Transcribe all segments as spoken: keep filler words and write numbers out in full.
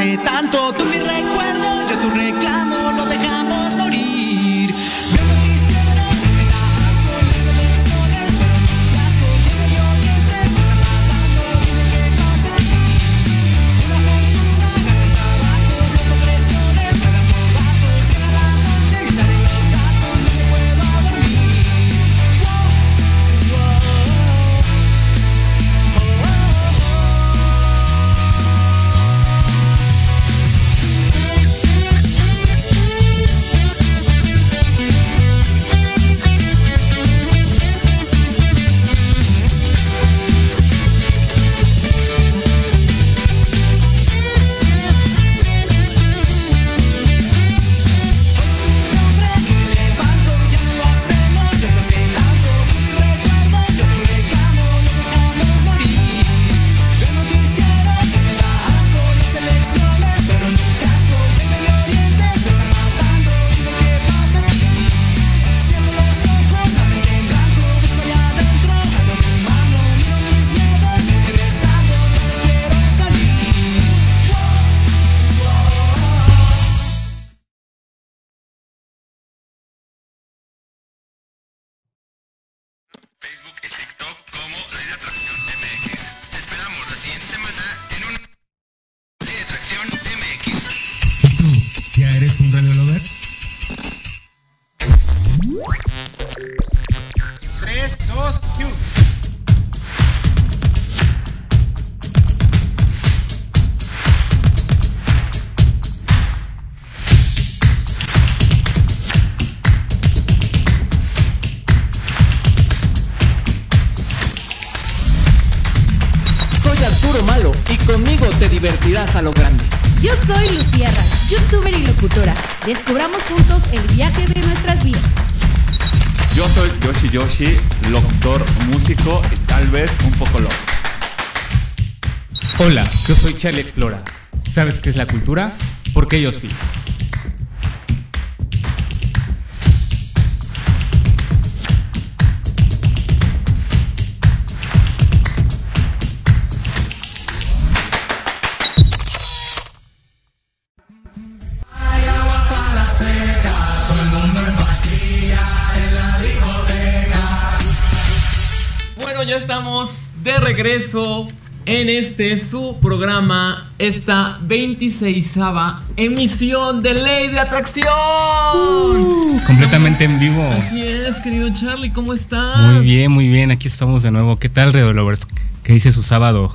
hace tanto. Tú mi recuerdo, yo tu reclamo, lo dejamos morir. Veo noticieros, me da asco las elecciones, fiasco, lleno de oyentes, matando, dime qué pasa aquí. Una fortuna, gasta el tabaco, las depresiones, me dan por ratos, llega la noche y salen los gatos, no me puedo dormir. Wow, wow. A lo grande. Yo soy Lucía Ray, youtuber y locutora. Descubramos juntos el viaje de nuestras vidas. Yo soy Yoshi Yoshi, locutor, músico y tal vez un poco loco. Hola, yo soy Chale Explora. ¿Sabes qué es la cultura? Porque yo sí. De regreso en este su programa, esta veintiseisava emisión de Ley de Atracción. Uh, completamente en vivo. Así es, querido Charlie, ¿cómo estás? Muy bien, muy bien, aquí estamos de nuevo. ¿Qué tal, Red Lovers? ¿Qué dice su sábado?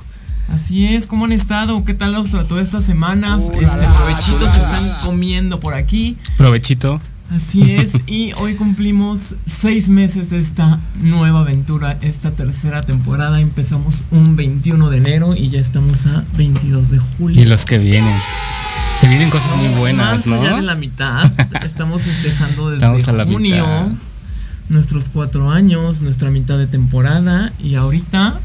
Así es, ¿cómo han estado? ¿Qué tal los trató esta semana? Uh, este la, provechito la, la, se están comiendo por aquí. Provechito. Así es, y hoy cumplimos seis meses de esta nueva aventura, esta tercera temporada. Empezamos un veintiuno de enero y ya estamos a veintidós de julio. Y los que vienen, se vienen cosas estamos muy buenas, más ¿no? Allá de la mitad, estamos festejando desde estamos a la junio, mitad. Nuestros cuatro años, nuestra mitad de temporada. Y ahorita,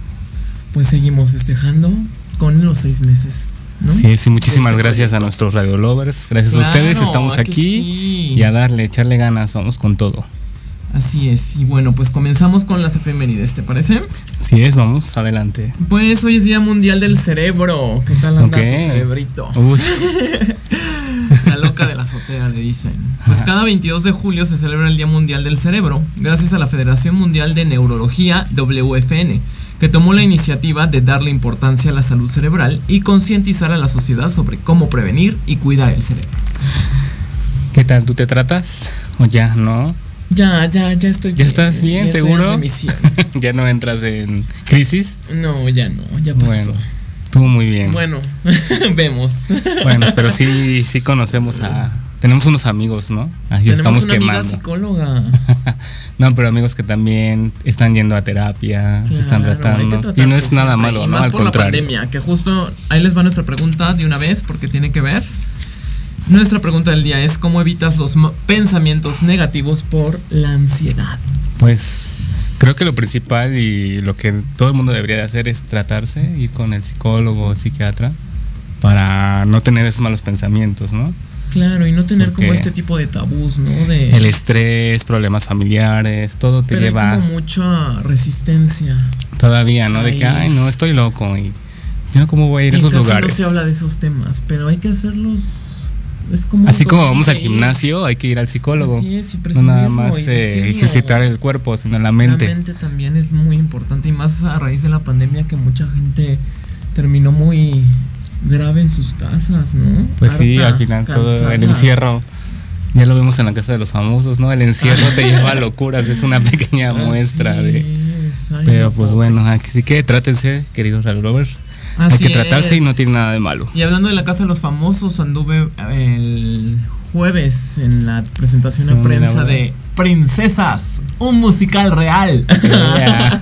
pues seguimos festejando con los seis meses, ¿no? Sí, sí, muchísimas este gracias proyecto. A nuestros Radio Lovers. Gracias claro, a ustedes, estamos aquí sí. Y a darle, echarle ganas, vamos con todo. Así es, y bueno, pues comenzamos con las efemérides, ¿te parece? Así es, vamos, adelante. Pues hoy es Día Mundial del Cerebro. ¿Qué tal anda okay. tu cerebrito? Uy. La loca de la azotea, le dicen. Pues cada veintidós de julio se celebra el Día Mundial del Cerebro, gracias a la Federación Mundial de Neurología, W F N, que tomó la iniciativa de darle importancia a la salud cerebral y concientizar a la sociedad sobre cómo prevenir y cuidar el cerebro. ¿Qué tal? ¿Tú te tratas? ¿O ya no? Ya, ya, ya estoy ¿Ya bien. ¿Estás bien, ya seguro? Estoy en ¿Ya no entras en crisis? No, ya no, ya pasó. Bueno, estuvo muy bien. Bueno, vemos. Bueno, pero sí, sí conocemos a... Tenemos unos amigos, ¿no? Ahí tenemos estamos una quemando. Amiga psicóloga. No, pero amigos que también están yendo a terapia, claro, se están tratando. Y no es nada siempre. malo, y ¿no? Más al por contrario. La pandemia, que justo ahí les va nuestra pregunta de una vez, porque tiene que ver. Nuestra pregunta del día es: ¿cómo evitas los pensamientos negativos por la ansiedad? Pues creo que lo principal y lo que todo el mundo debería de hacer es tratarse, ir con el psicólogo o psiquiatra para no tener esos malos pensamientos, ¿no? Claro, y no tener porque como este tipo de tabús, ¿no? De el estrés, problemas familiares, todo te pero lleva... Pero hay como mucha resistencia. Todavía, ¿no? Ay. De que, ay, no, estoy loco y Yo como voy a ir a esos lugares. No se habla de esos temas, pero hay que hacerlos. Es como así como vamos al gimnasio, hay que ir al psicólogo. Así es, y no nada más eh, ejercitar el cuerpo, sino la mente. La mente también es muy importante, y más a raíz de la pandemia, que mucha gente terminó muy grave en sus casas, ¿no? Pues harta, sí, al final cansada. Todo el encierro. Ya lo vemos en la casa de los famosos, ¿no? El encierro te lleva a locuras, es una pequeña muestra así de. Es, ay, pero pues bueno, así que trátense, queridos Red Lovers. Así hay que tratarse es. Y no tiene nada de malo. Y hablando de la casa de los famosos, anduve el jueves en la presentación en prensa de Princesas, un musical real. Yeah.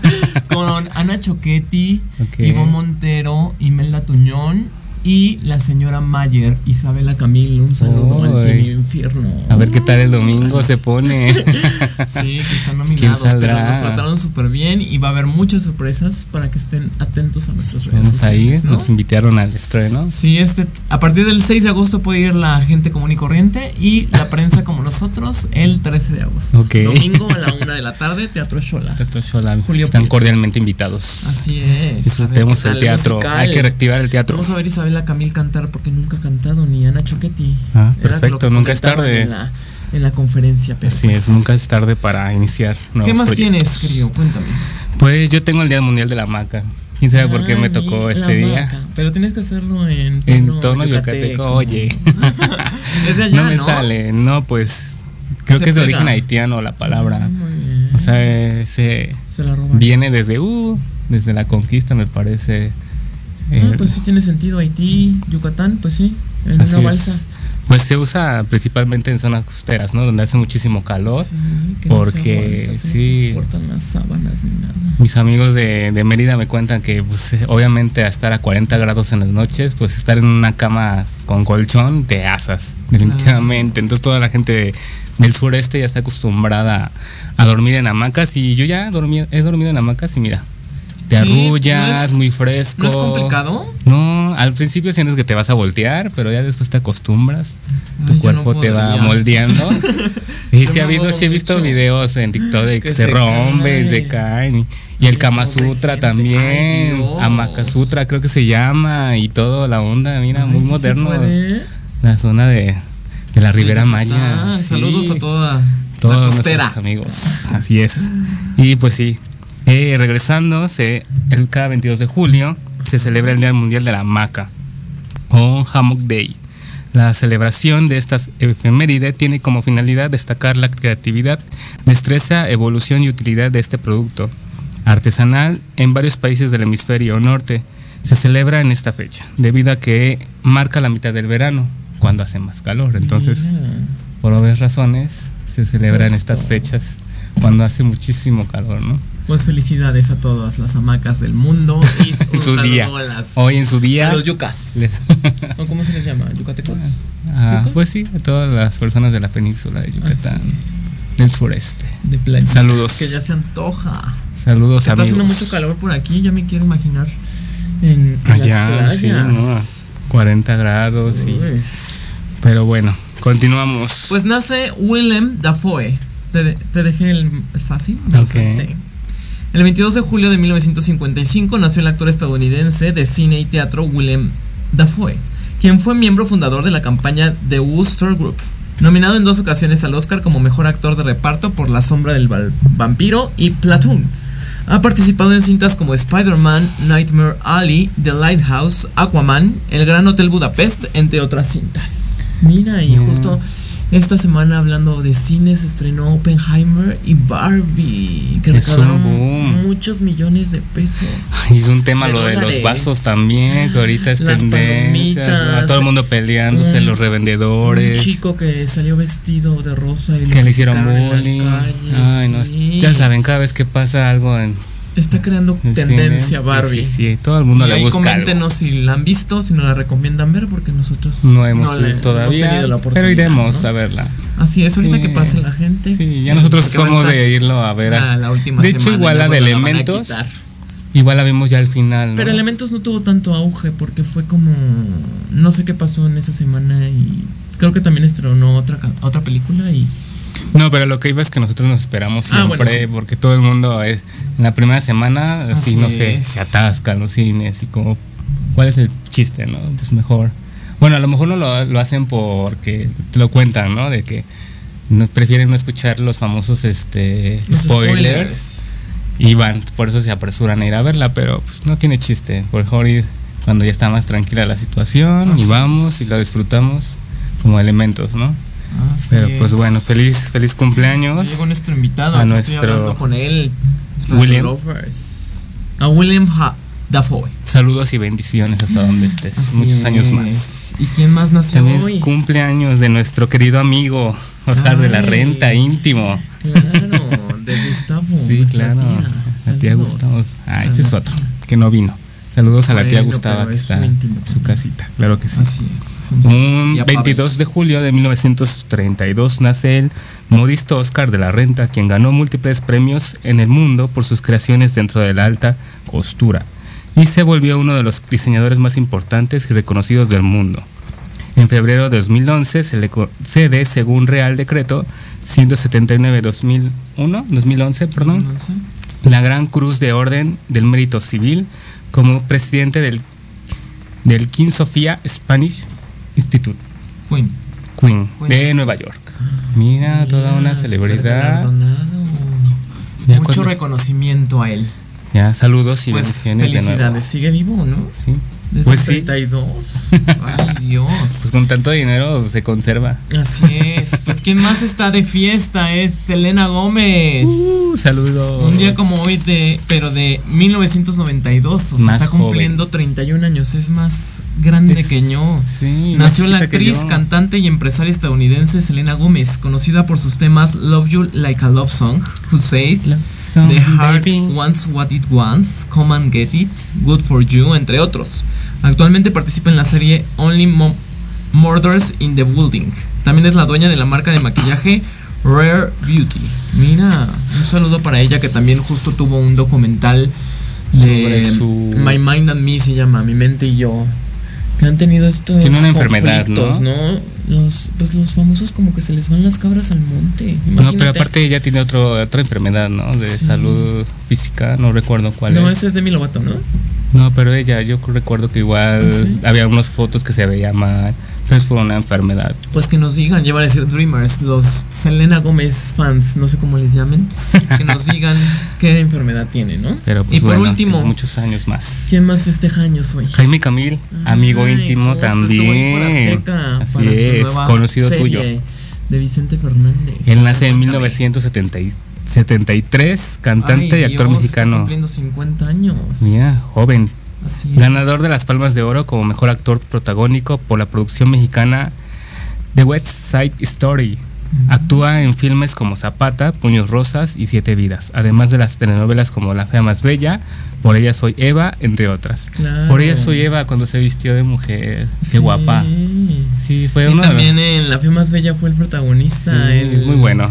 Con Ana Choquetti, okay. Ivonne Montero, Imelda Tuñón y la señora Mayer, Isabela Camil. Un saludo oh, al Team Infierno. A ver qué tal el domingo se pone. Sí, que están nominados, pero nos trataron súper bien y va a haber muchas sorpresas para que estén atentos a nuestras redes Vamos sociales, a ir, ¿no? Nos invitaron al estreno. Sí, este, a partir del seis de agosto puede ir la gente común y corriente y la prensa como nosotros el trece de agosto. Okay. Domingo a la una de la tarde, Teatro Xola. Teatro Xola. Julio están Pío. Cordialmente invitados. Así es. Disfrutemos el teatro. Musical. Hay que reactivar el teatro. Vamos a ver Isabel la Camil cantar porque nunca ha cantado, ni Ana Choquetti. Ah, perfecto, nunca es tarde. En la, en la conferencia. Pero así pues, es, nunca es tarde para iniciar nuevos ¿Qué más proyectos. Tienes, querido? Cuéntame. Pues yo tengo el Día Mundial de la Hamaca. ¿Quién sabe ah, por qué me tocó este día? Hamaca. Pero tienes que hacerlo en tono, en tono yucateco, yucateco. Oye. Desde allá, no me ¿no? sale, no, pues creo que es de origen haitiano la palabra. Ah, o sea, se, se la viene desde, uh, desde la conquista, me parece. Ah, pues sí tiene sentido, Haití, Yucatán, pues sí, en así una balsa. Es. Pues se usa principalmente en zonas costeras, ¿no? Donde hace muchísimo calor, sí, que porque no se aguanta, sí. No soportan las sábanas ni nada. Mis amigos de, de Mérida me cuentan que, pues, obviamente, a estar a cuarenta grados en las noches, pues estar en una cama con colchón te asas, definitivamente. Claro. Entonces toda la gente de, del sureste ya está acostumbrada a dormir en hamacas y yo ya dormí, he dormido en hamacas y mira. Te sí, arrullas, no es, muy fresco. ¿No es complicado? No, al principio sientes que te vas a voltear, pero ya después te acostumbras. Tu Ay, cuerpo no te va moldeando. Y si ha habido, si he visto mucho. Videos en TikTok de que, que se, se rompen, cae. se caen. Y, y el Kama Sutra también, Hamaka Sutra creo que se llama, y todo, la onda, mira, Ay, muy si moderno. La zona de, de la Ribera Maya. Ah, sí. Saludos a toda todos la costera. Nuestros amigos, así es. Y pues sí. Eh, regresando, se, el cada veintidós de julio se celebra el Día Mundial de la Hamaca o Hammock Day. La celebración de estas efemérides tiene como finalidad destacar la creatividad, destreza, evolución y utilidad de este producto artesanal en varios países del hemisferio norte. Se celebra en esta fecha, debido a que marca la mitad del verano, cuando hace más calor. Entonces, por obvias razones, se celebran estas fechas cuando hace muchísimo calor, ¿no? Pues felicidades a todas las hamacas del mundo y un su día. A las, hoy en su día. A los yucas. ¿Cómo se les llama? ¿Yucatecos? Ah, ¿Yucas? Pues sí, a todas las personas de la península de Yucatán, del sureste. De playa. Saludos. Que ya se antoja. Saludos, se amigos. Está haciendo mucho calor por aquí, ya me quiero imaginar en, en allá, las playas. Sí, ¿no? cuarenta grados. Y, pero bueno, continuamos. Pues nace Willem Dafoe. Te, de, te dejé el fácil. No okay. El veintidós de julio de mil novecientos cincuenta y cinco nació el actor estadounidense de cine y teatro Willem Dafoe, quien fue miembro fundador de la campaña The Wooster Group, nominado en dos ocasiones al Oscar como mejor actor de reparto por La Sombra del Vampiro y Platoon. Ha participado en cintas como Spider-Man, Nightmare Alley, The Lighthouse, Aquaman, El Gran Hotel Budapest, entre otras cintas. Mira, y justo... esta semana, hablando de cine, se estrenó Oppenheimer y Barbie, que recaudaron muchos millones de pesos. Ay, es un tema lo de los vasos también, que ahorita es tendencia. Todo el mundo peleándose, un, los revendedores. Un chico que salió vestido de rosa y que le hicieron bullying. Ay, no, sí. Ya saben, cada vez que pasa algo en... está creando el tendencia cine. Barbie. Sí, sí, sí, todo el mundo y la busca. Coméntenos algo. Si la han visto, si no la recomiendan ver, porque nosotros no hemos, no tenido, le, todavía, hemos tenido la oportunidad. Pero iremos, ¿no? A verla. Así es, ahorita sí. Que pase la gente. Sí, ya nosotros somos de irlo a ver. A, a la última de semana, hecho, igual la de Elementos. La igual la vimos ya al final, ¿no? Pero Elementos no tuvo tanto auge porque fue como... no sé qué pasó en esa semana y creo que también estrenó otra, otra película y... no, pero lo que iba es que nosotros nos esperamos siempre, ah, bueno, sí. Porque todo el mundo es, en la primera semana, así, así no sé, se atascan los cines y como cuál es el chiste, ¿no? Entonces mejor, bueno, a lo mejor no lo, lo hacen porque te lo cuentan, ¿no? De que no, prefieren no escuchar los famosos este los spoilers, spoilers y van, por eso se apresuran a ir a verla, pero pues no tiene chiste, por mejor ir cuando ya está más tranquila la situación. Así y vamos es. Y la disfrutamos como elementos, ¿no? Así pero pues es. Bueno, feliz feliz cumpleaños. Llegó nuestro invitado, a nuestro estoy hablando con él, Willem. A Willem Dafoe. Saludos y bendiciones hasta donde estés. Así muchos es. Años más. ¿Y quién más nació también hoy? Cumpleaños de nuestro querido amigo Oscar ay, de la Renta, íntimo. Claro, de Gustavo. Sí, claro. La tía Gustavo. Ah, ese es otro, que no vino. Saludos a la tía Gustavo, que está en su casita. Claro que sí. Así es. Un veintidós de julio de mil novecientos treinta y dos nace el modisto Oscar de la Renta, quien ganó múltiples premios en el mundo por sus creaciones dentro de la alta costura y se volvió uno de los diseñadores más importantes y reconocidos del mundo. En febrero de dos mil once se le concede, según Real Decreto ciento setenta y nueve guion dos mil uno, dos mil once, perdón, la Gran Cruz de Orden del Mérito Civil como presidente del, del King Sofía Spanish Institute Queen, Queen, Queen de Nueva York. Mira, toda una celebridad. Mucho reconocimiento a él. Ya, saludos y pues felicidades de nuevo. Sigue vivo, ¿no? Sí. Desde pues treinta y dos. Sí. Ay, Dios. Pues con tanto dinero se conserva. Así es. Pues quien más está de fiesta es Selena Gómez. Uh, saludos. Un día como hoy de pero de mil novecientos noventa y dos, o sea, está cumpliendo joven. treinta y un años, es más grande es, que yo. Sí. Nació la actriz, cantante y empresaria estadounidense Selena Gómez, conocida por sus temas Love You Like a Love Song, Who Says, The Heart Wants What It Wants, Come and Get It, Good For You, entre otros. Actualmente participa en la serie Only Mo- Murders in the Building. También es la dueña de la marca de maquillaje Rare Beauty. Mira, un saludo para ella, que también justo tuvo un documental de su... My Mind and Me se llama, Mi Mente y Yo, que han tenido estos tiene una enfermedad, ¿no? ¿no? Los, pues los famosos como que se les van las cabras al monte. Imagínate. No, pero aparte ella tiene otro, otra enfermedad, ¿no? De sí. salud física, no recuerdo cuál no, es. No, ese es Demi Lovato, ¿no? No, pero ella, yo recuerdo que igual ¿sí? había unas fotos que se veía mal, pero es por una enfermedad. Pues que nos digan, llevan a decir Dreamers, los Selena Gómez fans, no sé cómo les llamen, que nos digan qué enfermedad tiene, ¿no? Pero pues y por bueno, último, muchos años más. ¿Quién más festeja años hoy? Jaime Camil, ay, amigo ay, íntimo también. Azteca, así para es. Es conocido tuyo. De Vicente Fernández. Él nace en mil novecientos setenta y tres, cantante ay, y actor Dios, mexicano. Está cumpliendo cincuenta años. Mira, joven. Así es. Ganador de las Palmas de Oro como mejor actor protagónico por la producción mexicana The West Side Story. Uh-huh. Actúa en filmes como Zapata, Puños Rosas y Siete Vidas, además de las telenovelas como La Fea Más Bella, Por Ella Soy Eva, entre otras. Claro. Por Ella Soy Eva, cuando se vistió de mujer, sí. Qué guapa. Sí, fue y uno también de los... en La Fea Más Bella fue el protagonista. Sí, el... Muy bueno.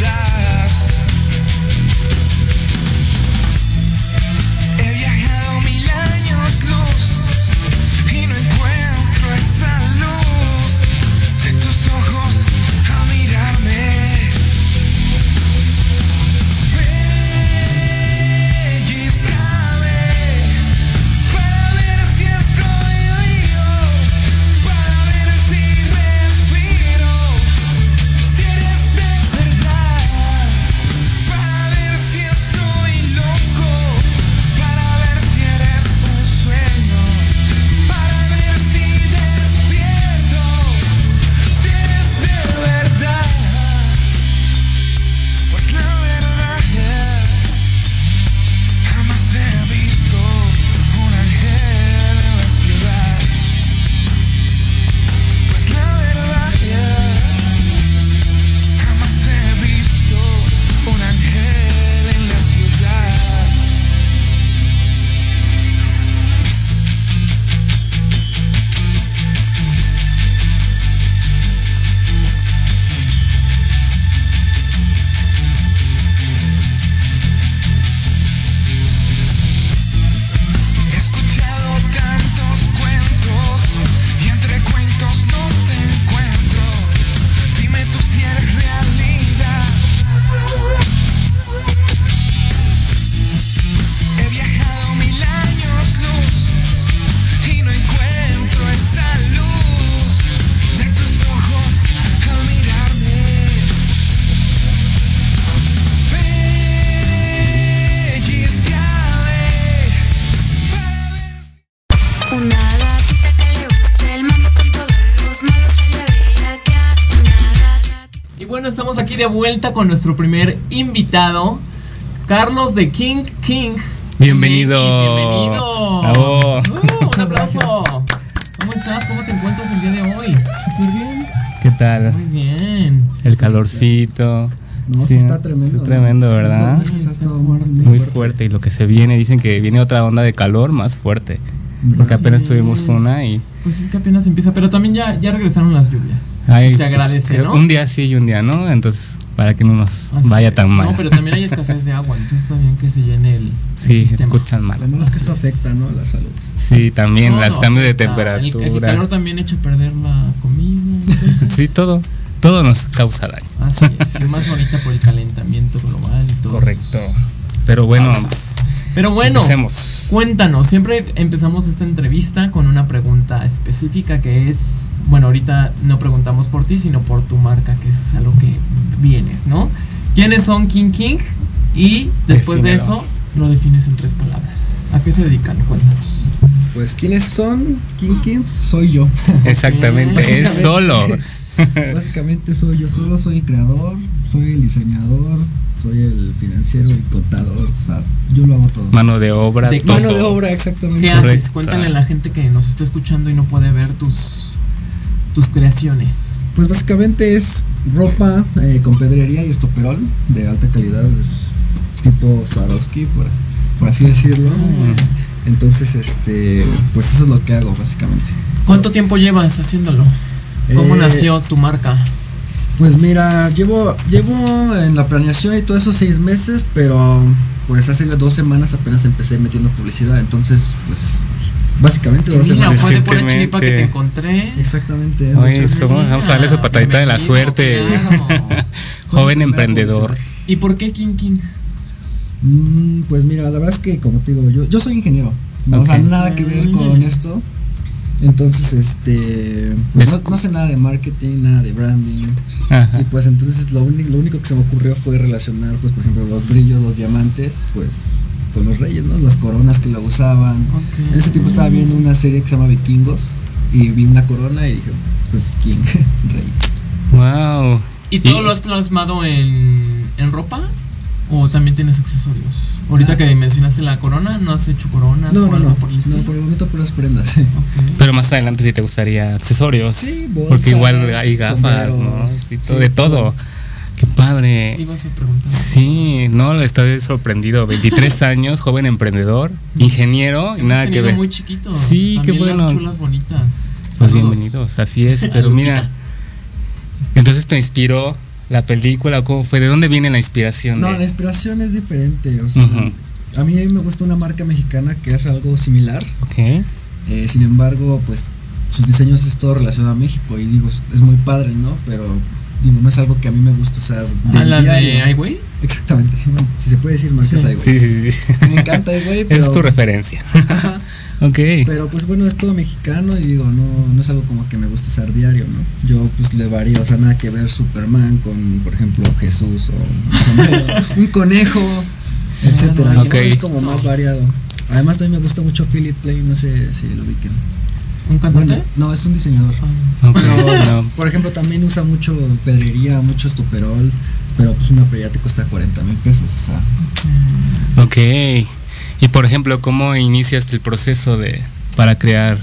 That aquí de vuelta con nuestro primer invitado, Carlos de King King. Bienvenido. Bienvenido. Bravo. Uh, un aplauso. ¿Cómo estás? ¿Cómo te encuentras el día de hoy? Muy bien. ¿Qué tal? Muy bien. El calorcito. No, sí, está tremendo. Está tremendo, ¿no? ¿Verdad? Sí, está muy, muy fuerte. fuerte. Y lo que se viene, dicen que viene otra onda de calor más fuerte. Porque apenas tuvimos una y... Pues es que apenas empieza, pero también ya, ya regresaron las lluvias. Ay, se agradece, pues, ¿no? Un día sí y un día no, entonces para que no nos Así vaya tan es, mal. No, pero también hay escasez de agua, entonces también que se llene el, sí, el sistema. Sí, escuchan mal. Al menos que eso afecta, ¿no? A la salud. Sí, también, no, las no, cambios de temperatura. El, el calor también echa a perder la comida. Entonces. Sí, todo. Todo nos causa daño. Así es, y más ahorita por el calentamiento global y todo. Correcto. Esos. Pero bueno... Pasas. Pero bueno, empecemos. Cuéntanos, siempre empezamos esta entrevista con una pregunta específica que es, bueno, ahorita no preguntamos por ti, sino por tu marca, que es a lo que vienes, ¿no? ¿Quiénes son King King? Y después Definero. de eso, lo defines en tres palabras. ¿A qué se dedican? Cuéntanos. Pues, ¿quiénes son King King? Soy yo. Exactamente, es solo. Básicamente soy yo solo, soy el creador, soy el diseñador, soy el financiero, el contador, o sea, yo lo hago todo. Mano de obra, de todo. Mano de obra, exactamente. ¿Qué Correcto. haces? Cuéntale a la gente que nos está escuchando y no puede ver tus tus creaciones. Pues básicamente es ropa eh, con pedrería y estoperol de alta calidad, es tipo Swarovski, por, por así decirlo. Ah. Entonces, este, pues eso es lo que hago básicamente. ¿Cuánto tiempo llevas haciéndolo? ¿Cómo eh, nació tu marca? Pues mira, llevo llevo en la planeación y todo eso seis meses, pero pues hace dos semanas apenas empecé metiendo publicidad, entonces pues básicamente dos mira, semanas. Fue de pura chiripa que te encontré. Exactamente. Oye, somos, vamos a darle su patadita de la suerte. Claro. Joven emprendedor. ¿Y por qué King King? Mm, pues mira, la verdad es que como te digo, yo, yo soy ingeniero, okay. O sea, nada que ver con esto. Entonces, este, pues no, no sé nada de marketing, nada de branding. Ajá. Y pues entonces lo único, lo único que se me ocurrió fue relacionar, pues por ejemplo, los brillos, los diamantes, pues con los reyes, ¿no? Las coronas que la usaban. Okay. En ese tiempo estaba viendo una serie que se llama Vikingos y vi una corona y dije, pues king, rey. Wow. ¿Y todo ¿Y? lo has plasmado en, en ropa o también tienes accesorios? Ahorita ah, que mencionaste la corona, ¿no has hecho coronas no, o no, algo no, por el estilo? No, por el momento puras prendas, sí. Okay. Pero más adelante sí te gustaría accesorios. Sí, bolsas, porque igual hay gafas, ¿no? Sí, todo, sí, de todo. Qué padre. Ibas a preguntar. Sí, no, estoy sorprendido. veintitrés años, joven emprendedor, ingeniero, y nada que ver. Muy chiquitos. Sí, también qué bueno. Las chulas bonitas. Pues Saludos. bienvenidos, así es. Pero mira, entonces te inspiró... La película, ¿cómo fue? ¿De dónde viene la inspiración? No, de... la inspiración es diferente, o sea, uh-huh. a mí me gusta una marca mexicana que hace algo similar. Okay. Eh, sin embargo, pues, sus diseños es todo relacionado a México y digo, es muy padre, ¿no? Pero, digo, no es algo que a mí me gusta usar. ¿A la de ay, güey? Exactamente, bueno, si se puede decir marcas sí. ay, güey. Sí, sí, sí. Me encanta ay, güey, pero... Es tu referencia. Okay. Pero pues bueno, es todo mexicano y digo, no, no es algo como que me gusta usar diario, ¿no? Yo pues le varía, o sea, nada que ver Superman con, por ejemplo, Jesús o un conejo, etcétera. Okay. Es como más variado. Además también me gusta mucho Philip Plain, no sé si lo vi que... ¿Un cantante? Bueno, no, es un diseñador. Okay. Pero, por ejemplo, también usa mucho pedrería, mucho estoperol, pero pues una pedrería te cuesta cuarenta mil pesos, o sea. Okay. Ok. Y por ejemplo, ¿cómo inicias el proceso de para crear?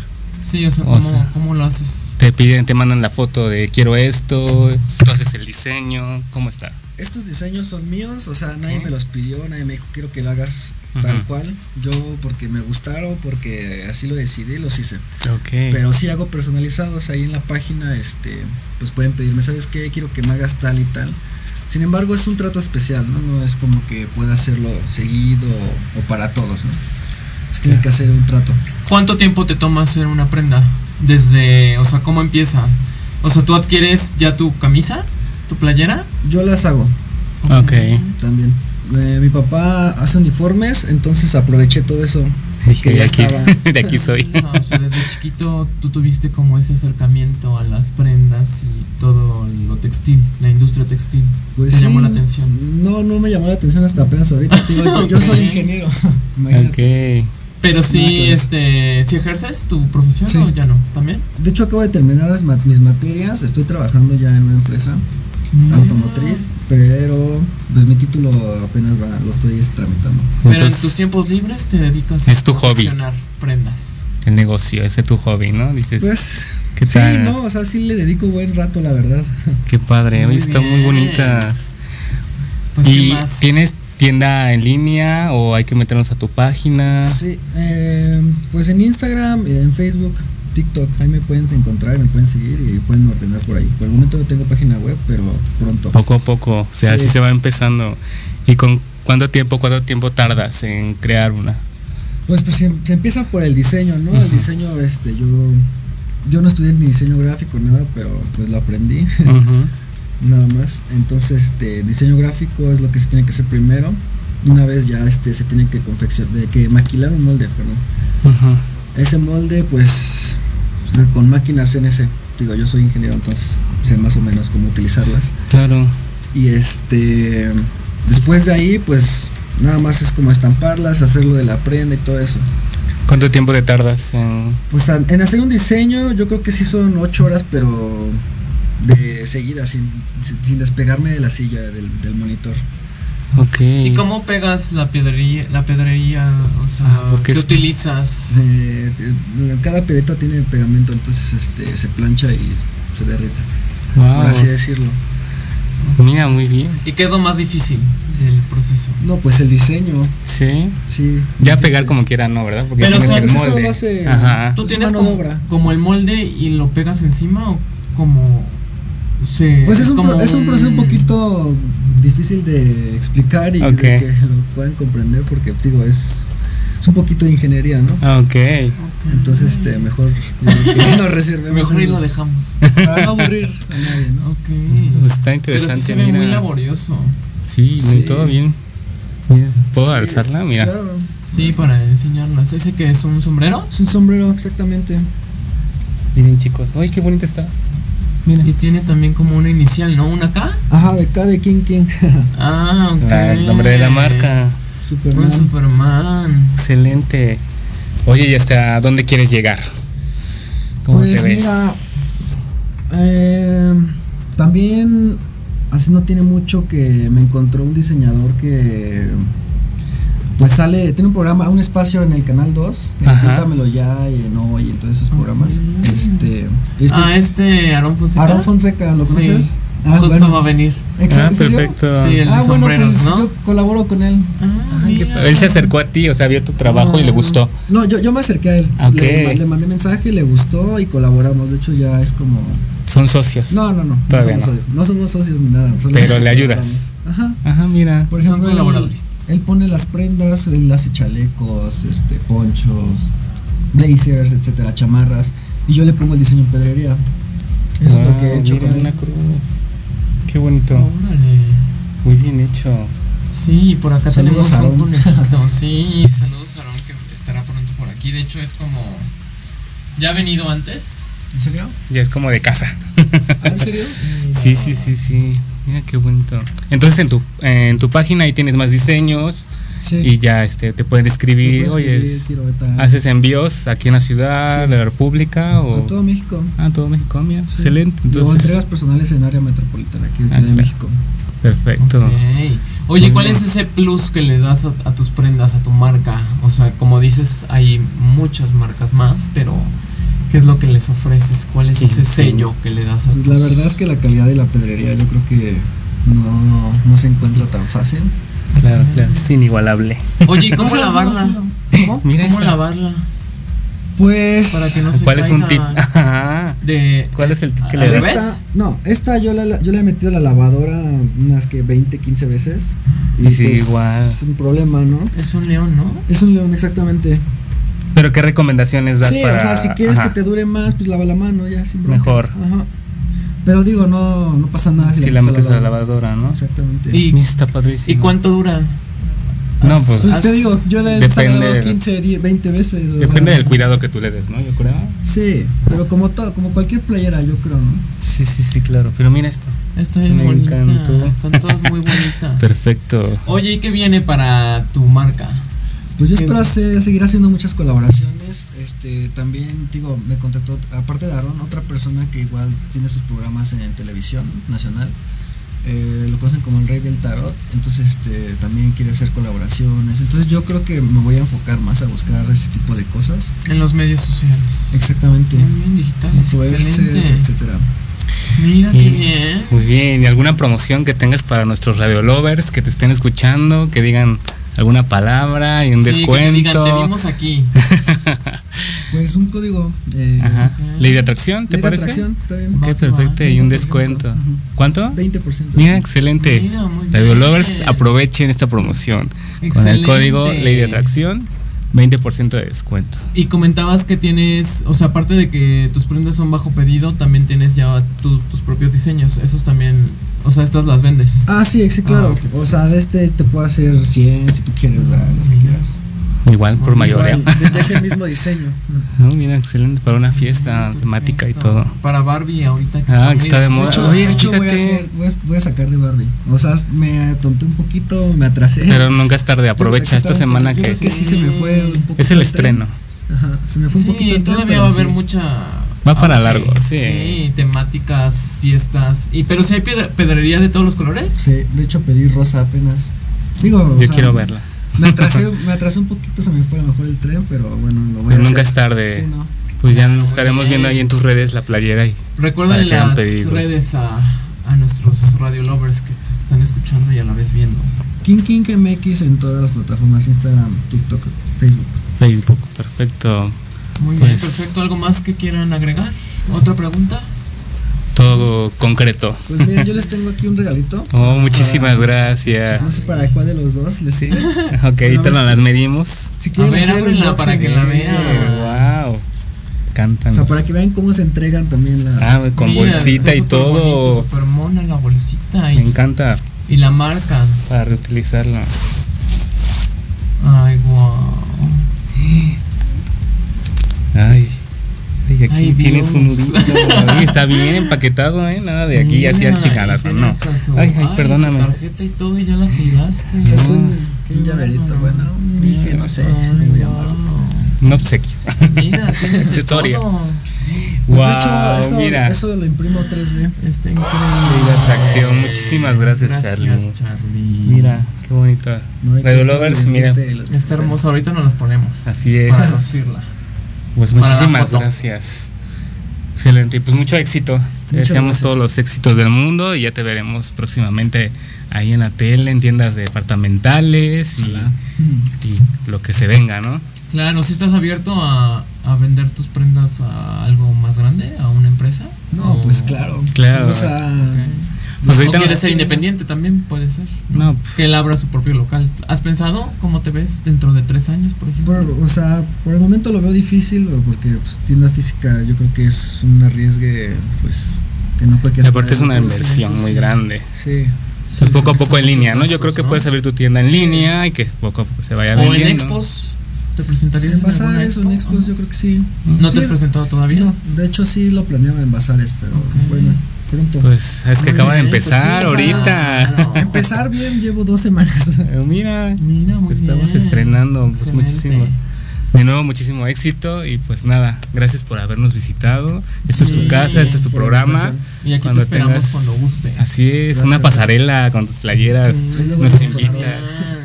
Sí, o sea, ¿cómo, o sea, ¿cómo lo haces? Te piden, te mandan la foto de quiero esto, tú haces el diseño, ¿cómo está? Estos diseños son míos, o sea, nadie ¿Eh? me los pidió, nadie me dijo quiero que lo hagas uh-huh. tal cual. Yo porque me gustaron, porque así lo decidí, los hice. Okay. Pero sí hago personalizados ahí en la página, este, pues pueden pedirme, ¿sabes qué? Quiero que me hagas tal y tal. Sin embargo, es un trato especial, ¿no? No es como que pueda hacerlo seguido o, o para todos, ¿no? Es que hay que hacer un trato. ¿Cuánto tiempo te toma hacer una prenda? Desde, o sea, ¿cómo empieza? O sea, ¿tú adquieres ya tu camisa, tu playera? Yo las hago. Ok. También. Eh, mi papá hace uniformes, entonces aproveché todo eso. Que de, aquí, de aquí soy. No, o sea, desde chiquito tú tuviste como ese acercamiento a las prendas y todo lo textil, la industria textil. Pues ¿Te sí, llamó la atención? No, no me llamó la atención hasta apenas ahorita. Te digo, yo, okay. yo soy ingeniero. Imagínate. Ok. Pero sí, este, ¿sí ejerces tu profesión sí. o ya no? ¿También? De hecho, acabo de terminar las mat- mis materias. Estoy trabajando ya en una empresa. mm. automotriz, pero pues mi título apenas va, lo estoy tramitando. Pero entonces, en tus tiempos libres te dedicas a coleccionar prendas. El negocio, ese es tu hobby, ¿no? Dices, pues, ¿qué tal? Sí, no, o sea, sí le dedico buen rato, la verdad. Qué padre, hoy está muy bonita. Pues, ¿y tienes tienda en línea o hay que meternos a tu página? Sí, eh, pues en Instagram, en Facebook, TikTok, ahí me pueden encontrar, me pueden seguir y pueden ordenar por ahí. Por el momento no tengo página web, pero pronto. Poco a poco, o sea, sí, así se va empezando. ¿Y con cuánto tiempo, cuánto tiempo tardas en crear una? Pues, pues se, se empieza por el diseño, ¿no? Uh-huh. El diseño, este, yo, yo no estudié ni diseño gráfico, nada, pero pues lo aprendí, uh-huh. nada más. Entonces, este, diseño gráfico es lo que se tiene que hacer primero. Una vez ya, este, se tiene que confeccionar, que maquilar un molde, perdón. Uh-huh. Ese molde, pues, con máquinas C N C. Digo, yo soy ingeniero, entonces sé más o menos cómo utilizarlas. Claro. Y este, después de ahí, pues, nada más es como estamparlas, hacerlo de la prenda y todo eso. ¿Cuánto tiempo te tardas en...? Pues en hacer un diseño yo creo que sí son ocho horas, pero de seguida, sin, sin despegarme de la silla, del, del monitor. Ok. ¿Y cómo pegas la piedrería? La piedrería, o sea, ah, ¿qué es, utilizas? Eh, cada piedrita tiene pegamento, entonces este se plancha y se derrite. Wow. Por así decirlo. Mira, muy bien. ¿Y qué es lo más difícil del proceso? No, pues el diseño. Sí. Sí. Ya pegar como quiera, no, ¿verdad? Porque pero tienes, o sea, el molde. Eso lo hace, ajá. Tú pues tienes como, obra. como el molde y lo pegas encima, o como se. Pues es un, pro, es un proceso un poquito difícil de explicar y okay. de que lo puedan comprender, porque digo, es, es un poquito de ingeniería, ¿no? Ah, okay. ok. Entonces, este, mejor lo reservemos. Mejor y lo dejamos. Para no aburrir a nadie, ¿no? Ok. Pues está interesante. Pero sí se ve muy laborioso. Sí, sí. Muy, todo bien. ¿Puedo sí, alzarla? Mira. Claro. Sí, para enseñarnos. ¿Ese que es un sombrero? Es un sombrero, exactamente. Miren, chicos. ¡Ay, qué bonita está! Mira. Y tiene también como una inicial, ¿no? ¿Una K? Ajá, de K de King King. Ah, ok. Ah, el nombre de la marca. Superman. Un Superman. Excelente. Oye, ¿y hasta dónde quieres llegar? ¿Cómo pues te ves? Mira, eh, también hace no tiene mucho que me encontró un diseñador que pues sale, tiene un programa, un espacio en el canal dos, Cuéntamelo Ya y No y en todos esos programas. Ajá. Este, este Ah, este Aarón Fonseca. Aarón Fonseca, ¿lo conoces? Sí. Ah, justo bueno. Va a venir. Exacto. Ah, perfecto. Sí, el ah, bueno, pues ¿no? Yo colaboro con él. Ah, Ay, él se acercó a ti, o sea, vio tu trabajo ah, y le gustó. No, yo, yo me acerqué a él. Okay. Le, le mandé mensaje, le gustó y colaboramos. De hecho, ya es como. ¿Son socios? No, no, no. No somos, no. Socios, no somos socios ni nada. Pero le ayudas. Ajá. Ajá, mira. Por ejemplo, son colaboradores. Él, él pone las prendas, él hace chalecos, este, ponchos, blazers, etcétera, chamarras. Y yo le pongo el diseño en pedrería. Eso wow, es lo que he hecho. Mira, con una él. cruz. Qué bonito. Órale. Muy bien hecho. Sí, por acá saludos tenemos un conejito. Sí, saludos a Aarón, que estará pronto por aquí. De hecho, es como. ¿Ya ha venido antes? ¿En serio? Ya es como de casa. ¿Ah, en serio? sí, sí, sí, sí. Mira qué bonito. Entonces, en tu en tu página ahí tienes más diseños. Sí. Y ya este te pueden escribir, oye, haces envíos aquí en la ciudad, sí. de la República o... A todo México. Ah, todo México, mira, sí. Excelente. Entonces... O entregas personales en área metropolitana aquí en ah, Ciudad claro. de México. Perfecto. Okay. Oye, muy ¿cuál bien. Es ese plus que le das a, a tus prendas, a tu marca? O sea, como dices, hay muchas marcas más, pero ¿qué es lo que les ofreces? ¿Cuál es ese sí. sello que le das a pues tus... La verdad es que la calidad de la pedrería yo creo que no, no se encuentra tan fácil. Claro, claro, es inigualable. Oye, ¿y cómo lavarla? ¿Cómo, Mira ¿Cómo lavarla? Pues para que no se ¿Cuál es un tip? De, ¿Cuál es el tip que le das? Esta, no, esta yo la yo le he metido a la lavadora unas que veinte, quince veces y sí, pues, igual. Es un problema, ¿no? Es un león, ¿no? Es un león, exactamente. Pero ¿qué recomendaciones das sí, para? Sí, o sea, si quieres ajá. que te dure más, pues lava la mano ya sin broncas. Mejor. Ajá. Pero digo, no no pasa nada si, si la metes a la lavadora, ¿no? Exactamente. Y, está padrísimo. ¿Y cuánto dura? No, pues, pues te digo, yo le he sacado quince, veinte veces. Depende sea. Del cuidado que tú le des, ¿no? Yo creo. Sí, pero como todo, como cualquier playera, yo creo, ¿no? Sí, sí, sí, claro. Pero mira esto. Está bien Me bonita. Encantó. Están todas muy bonitas. Perfecto. Oye, ¿y qué viene para tu marca? Pues yo espero hacer, seguir haciendo muchas colaboraciones, este también digo, me contactó, aparte de Aarón, otra persona que igual tiene sus programas en televisión nacional, eh, lo conocen como el rey del tarot, entonces este, también quiere hacer colaboraciones, entonces yo creo que me voy a enfocar más a buscar ese tipo de cosas. En los medios sociales. Exactamente. También digitales, influencers, etcétera. Mira, qué bien. Muy bien, ¿y alguna promoción que tengas para nuestros radio lovers que te estén escuchando, que digan alguna palabra y un sí, descuento? Sí, que te digan, te vimos aquí. Pues un código. Eh, ¿Ley de atracción, te Ley parece? Ley de atracción, está bien. Ok, perfecto, y un descuento. Uh-huh. ¿Cuánto? veinte por ciento. Mira, excelente. Mira, radio lovers, aprovechen esta promoción. Excelente. Con el código Ley de atracción, veinte por ciento de descuento. Y comentabas que tienes, o sea, aparte de que tus prendas son bajo pedido, también tienes ya tu, tus propios diseños. Esos también, o sea, estas las vendes. Ah, sí, sí, claro. Ah, okay. O sea, de este te puedo hacer cien si tú quieres, la, las que quieras. Igual, por bueno, mayoría. Igual, de ese mismo diseño. No, mira, excelente, para una fiesta temática y todo. Para Barbie ahorita. Que ah, que está de moda. De hecho, oye, de hecho voy, a hacer, voy, a, voy a sacar de Barbie. O sea, me atonté un poquito, me atrasé. Pero nunca es tarde, aprovecha esta semana que... que sí se me fue un poquito. Es el estreno. Ajá, se me fue un sí, poquito. Sí, todavía va a haber sí. mucha... Va para ah, largo, sí, sí. Sí, temáticas, fiestas. Y pero si hay pedrerías de todos los colores. Sí, de hecho pedí rosa apenas. Digo, yo sea, quiero verla. Me atrasé, me atrasé un poquito, se me fue a lo mejor el tren, pero bueno, lo voy pero a nunca hacer. Es tarde. Sí, no. Pues ya nos estaremos bien. viendo ahí en tus redes la playera. Y recuerden las redes a, a nuestros radio lovers que te están escuchando y a la vez viendo. King King M X en todas las plataformas, Instagram, TikTok, Facebook. Facebook, perfecto. Muy pues, bien, perfecto. ¿Algo más que quieran agregar? ¿Otra pregunta? Todo concreto. Pues miren, yo les tengo aquí un regalito. Oh, muchísimas para, gracias. No sé para cuál de los dos les sirve. Ok, ahorita no, las medimos. Si quieren, a ver, ábrenla para que la vean. Wow. Cántanos. O sea, para que vean cómo se entregan también las. Ah, con mira, bolsita y todo. Super mona la bolsita. Y, me encanta. Y la marca. Para reutilizarla. Ay, wow. Ay. Y aquí ay, tienes Dios. Un nudito, ahí está bien empaquetado, eh, nada de aquí mira, ya hacía chicadas, no. Ay, ay, perdóname. Su tarjeta y todo y ya la tiraste. No. Es un, un llaverito, bueno, dije, no sé, me voy a llamarlo. Un obsequio. Mira, tienes de todo. Pues wow, de hecho, eso, mira. Eso lo imprimo tres D. Está increíble. Atracción. Muchísimas gracias, gracias Charlie. Charlie. Mira, qué bonita. No Radio Lovers, mira. Está hermoso, ahorita nos las ponemos. Así es. Para lucirla. Pues muchísimas gracias. Excelente, pues mucho éxito. Muchas Te deseamos gracias. Todos los éxitos del mundo y ya te veremos próximamente ahí en la tele, en tiendas departamentales y, y lo que se venga, ¿no? Claro, si estás abierto a, a vender tus prendas a algo más grande, a una empresa. No, o, pues claro. Claro. O sea, okay. Pues o quieres nos... ser independiente también, puede ser. No. Que él abra su propio local. ¿Has pensado cómo te ves dentro de tres años, por ejemplo? Por, o sea, por el momento lo veo difícil, porque pues, tienda física yo creo que es un arriesgue, pues, que no puede quedar. Aparte es una inversión sí, muy sí. grande. Sí. sí pues sí, poco a poco en línea, ¿no? Costos, yo creo que ¿no? puedes abrir tu tienda en sí. línea y que poco a poco se vaya vendiendo. O en expos. ¿Te presentarías en, en bazares expo? O en expos? Oh. Yo creo que sí. ¿No sí, te has presentado todavía? No, de hecho sí lo planeaba en bazares, pero okay. bueno. Pronto. Pues es que acaba de empezar pues sí, ahorita. Claro. Empezar bien, llevo dos semanas. Mira, Mira muy estamos bien. Estrenando, pues excelente. Muchísimo. De nuevo, muchísimo éxito y pues nada, gracias por habernos visitado. Esta sí, es tu casa, este es tu programa. Y aquí cuando te esperamos tengas, cuando guste. Así es, gracias. Una pasarela con tus playeras. Sí, nos invitas,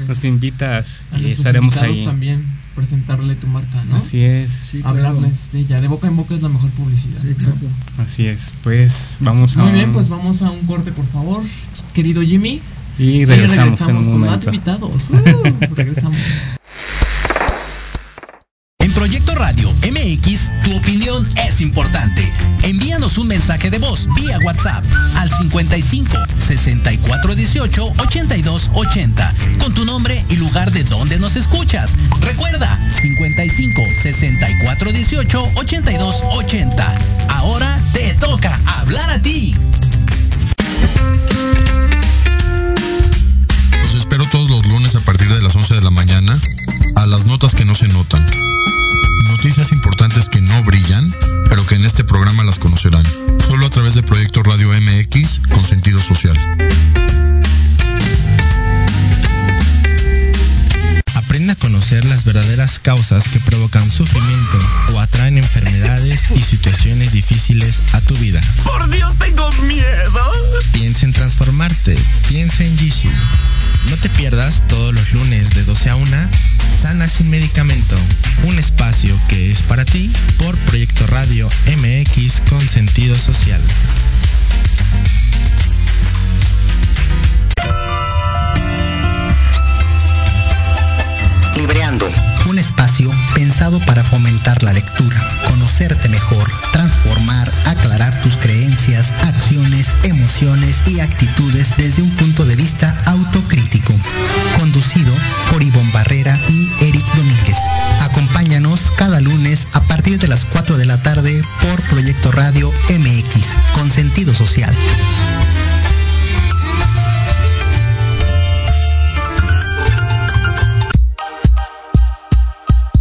nos invitas a y estaremos ahí. También. Presentarle tu marca, ¿no? Así es. Sí, hablarles claro. de ella, de boca en boca es la mejor publicidad. Sí, exacto. ¿No? Así es, pues vamos a Muy bien, un... pues vamos a un corte, por favor, querido Jimmy. Y regresamos, y regresamos en un con momento. Más invitados. Uh, regresamos. En Proyecto Radio M X, tu opinión es importante. Envíanos un mensaje de voz vía WhatsApp al cincuenta y cinco, sesenta y cuatro dieciocho, ochenta y dos ochenta con tu nombre y lugar de donde nos escuchas. Recuerda, cincuenta y cinco, sesenta y cuatro dieciocho, ochenta y dos ochenta. Ahora te toca hablar a ti. Los espero todos los lunes a partir de las once de la mañana a las notas que no se notan. Noticias importantes que no brillan, pero que en este programa las conocerán. Solo a través de Proyecto Radio M X con sentido social. pretende a conocer las verdaderas causas que provocan sufrimiento o atraen enfermedades y situaciones difíciles a tu vida. ¡Por Dios, tengo miedo! Piensa en transformarte, piensa en Jishu. No te pierdas todos los lunes de doce a una, Sana sin medicamento, un espacio que es para ti por Proyecto Radio M X con sentido social. Libreando, un espacio pensado para fomentar la lectura, conocerte mejor, transformar, aclarar tus creencias, acciones, emociones y actitudes desde un punto de vista autocrítico. Conducido por Ivonne Barrera y Eric Domínguez. Acompáñanos cada lunes a partir de las cuatro de la tarde por Proyecto Radio M X, con sentido social.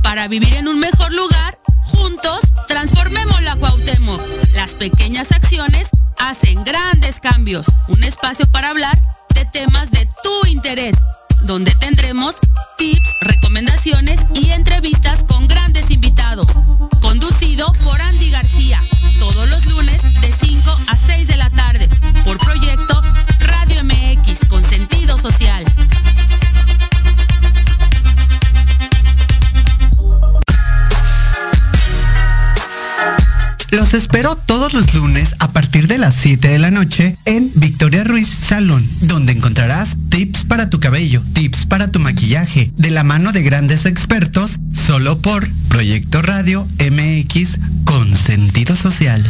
Para vivir en un mejor lugar, juntos transformemos la Cuauhtémoc. Las pequeñas acciones hacen grandes cambios. Un espacio para hablar de temas de tu interés, donde tendremos tips, recomendaciones y entrevistas con grandes invitados. Conducido por Andy García, todos los lunes de cinco a seis de la tarde, por Proyecto Radio M X con sentido social. Los espero todos los lunes a partir de las siete de la noche en Victoria Ruiz Salón, donde encontrarás tips para tu cabello, tips para tu maquillaje, de la mano de grandes expertos, solo por Proyecto Radio M X con sentido social.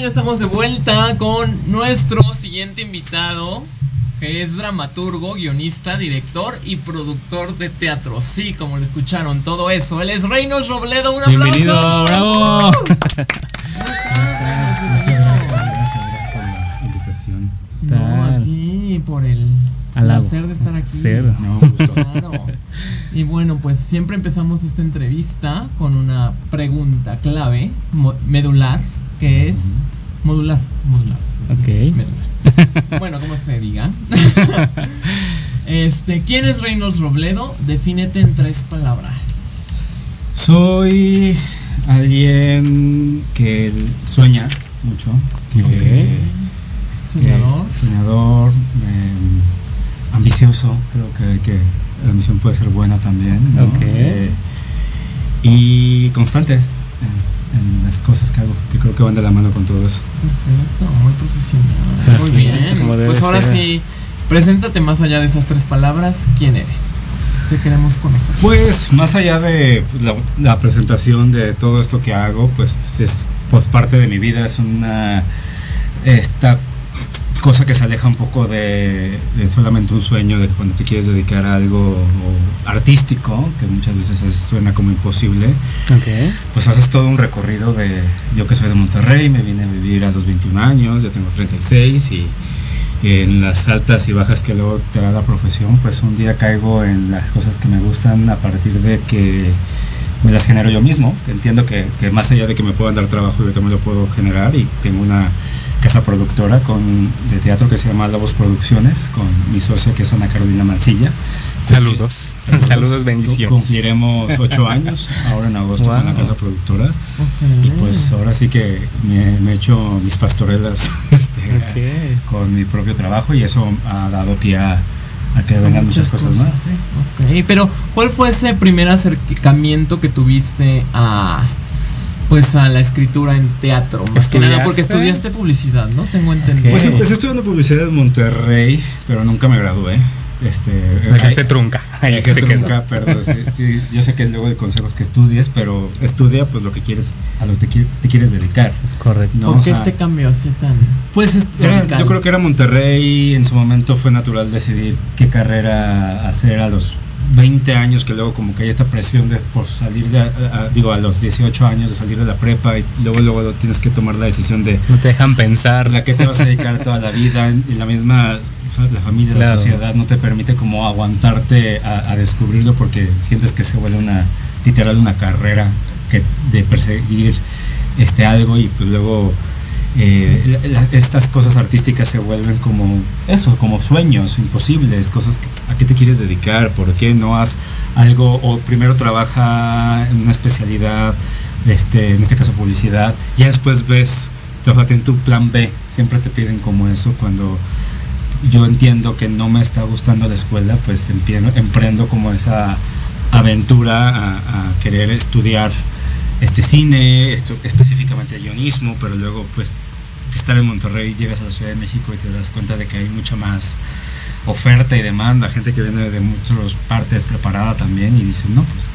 Ya estamos de vuelta con nuestro siguiente invitado, que es dramaturgo, guionista, director y productor de teatro. Sí, como lo escucharon, todo eso. Él es Reynolds Robledo, un aplauso. Bienvenido, bravo. No, a ti por el placer de estar aquí. No, gusto. Claro. Y bueno, pues siempre empezamos esta entrevista con una pregunta clave, medular, que es modular, modular. Okay. Modular. Bueno, como se diga. Este, ¿quién es Reynolds Robledo? Defínete en tres palabras. Soy alguien que sueña mucho. Okay. Que, soñador. Que, soñador, eh, ambicioso. Creo que, que la ambición puede ser buena también, ¿no? Okay. Eh, y constante. Eh, en las cosas que hago, que creo que van de la mano con todo eso. Perfecto, muy profesional. Muy bien, pues ahora sí, preséntate más allá de esas tres palabras. ¿Quién eres? Te queremos conocer. Pues más allá de la, la presentación de todo esto que hago, pues es pues, parte de mi vida, es una esta cosa que se aleja un poco de, de solamente un sueño, de cuando te quieres dedicar a algo artístico, que muchas veces es, suena como imposible. Okay. Pues haces todo un recorrido de, yo que soy de Monterrey, me vine a vivir a los veintiún años, yo tengo treinta y seis, y, y en las altas y bajas que luego te da la profesión, pues un día caigo en las cosas que me gustan a partir de que me las genero yo mismo. Entiendo que, que más allá de que me puedan dar trabajo, yo también lo puedo generar, y tengo una casa productora con, de teatro, que se llama Lobos Producciones, con mi socia, que es Ana Carolina Mancilla. Saludos. Saludos, Saludos bendiciones. Cumpliremos ocho años ahora en agosto. Wow. Con la casa productora. Okay. Y pues ahora sí que me he hecho mis pastorelas este, okay. con mi propio trabajo, y eso ha dado pie a, a que vengan muchas, muchas cosas, cosas más. ¿Sí? Okay. Pero ¿cuál fue ese primer acercamiento que tuviste a... pues a la escritura en teatro, más ¿Estudiaste? que nada, porque estudiaste publicidad, ¿no? Tengo entendido. Okay. Pues empecé estudiando publicidad en Monterrey, pero nunca me gradué. Este, que se trunca. Ay, que se trunca, perdón. Sí, sí, yo sé que es luego de consejos que estudies, pero estudia pues lo que quieres, a lo que te, te quieres dedicar. Es correcto. ¿No? ¿Por qué o sea, este cambio así tan? Pues era, yo creo que era Monterrey, en su momento fue natural decidir qué carrera hacer a los veinte años, que luego como que hay esta presión de por salir de, a, a, digo, a los dieciocho años de salir de la prepa, y luego luego tienes que tomar la decisión de... No te dejan pensar. ¿A qué te vas a dedicar toda la vida? Y la misma, la familia, claro, la sociedad no te permite como aguantarte a, a descubrirlo, porque sientes que se vuelve una, literal, una carrera que, de perseguir este algo, y pues luego... Eh, la, la, estas cosas artísticas se vuelven como eso, como sueños imposibles, cosas que, a qué te quieres dedicar, por qué no haz algo, o primero trabaja en una especialidad, este, en este caso publicidad, y después ves, trabajate en tu plan B. Siempre te piden como eso. Cuando yo entiendo que no me está gustando la escuela, pues emprendo, emprendo como esa aventura a, a querer estudiar este cine, esto, específicamente guionismo, pero luego pues estar en Monterrey, llegas a la Ciudad de México y te das cuenta de que hay mucha más oferta y demanda, gente que viene de muchas partes preparada también, y dices, no, pues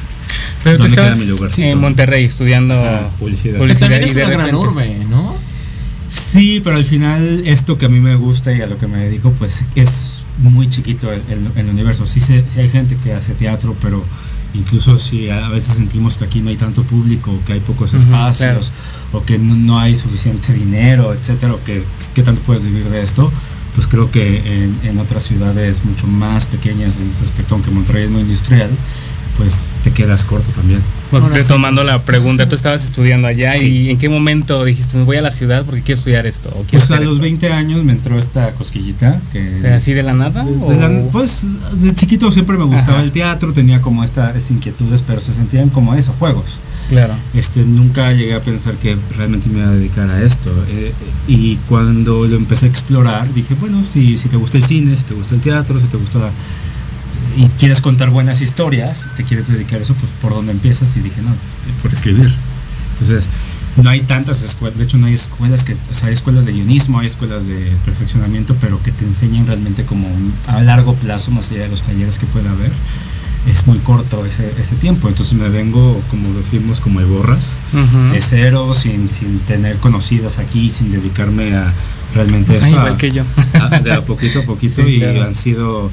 pero ¿dónde tú estás queda mi lugarcito? En Monterrey estudiando ah, publicidad. publicidad también es una repente, gran urbe, ¿no? Sí, pero al final esto que a mí me gusta y a lo que me dedico, pues es muy chiquito el, el, el universo. Sí, se, sí hay gente que hace teatro, pero incluso si a veces sentimos que aquí no hay tanto público, que hay pocos espacios, uh-huh, claro, o que no, no hay suficiente dinero, etcétera, o que qué tanto puedes vivir de esto, pues creo que en, en otras ciudades mucho más pequeñas en este aspecto, aunque Monterrey es muy industrial, pues te quedas corto también. Bueno, retomando sí, la pregunta, tú estabas estudiando allá, sí, y ¿en qué momento dijiste voy a la ciudad porque quiero estudiar esto? O pues a los veinte años me entró esta cosquillita que ¿así de la nada? De, de la, pues de chiquito siempre me gustaba, ajá, el teatro, tenía como estas inquietudes, pero se sentían como eso, juegos. Claro. Este, nunca llegué a pensar que realmente me iba a dedicar a esto, eh, y cuando lo empecé a explorar dije, bueno, si, si te gusta el cine, si te gusta el teatro, si te gusta la, y quieres contar buenas historias, te quieres dedicar a eso, pues por dónde empiezas, y dije, no, por escribir. Entonces, no hay tantas escuelas, de hecho no hay escuelas que, o sea, hay escuelas de guionismo, hay escuelas de perfeccionamiento, pero que te enseñen realmente como a largo plazo, más allá de los talleres que pueda haber, es muy corto ese, ese tiempo. Entonces me vengo, como decimos, como de borras, uh-huh, de cero, sin, sin tener conocidas aquí, sin dedicarme a realmente esto. Ay, igual a, que yo. A, de a poquito a poquito, sí, y claro, han sido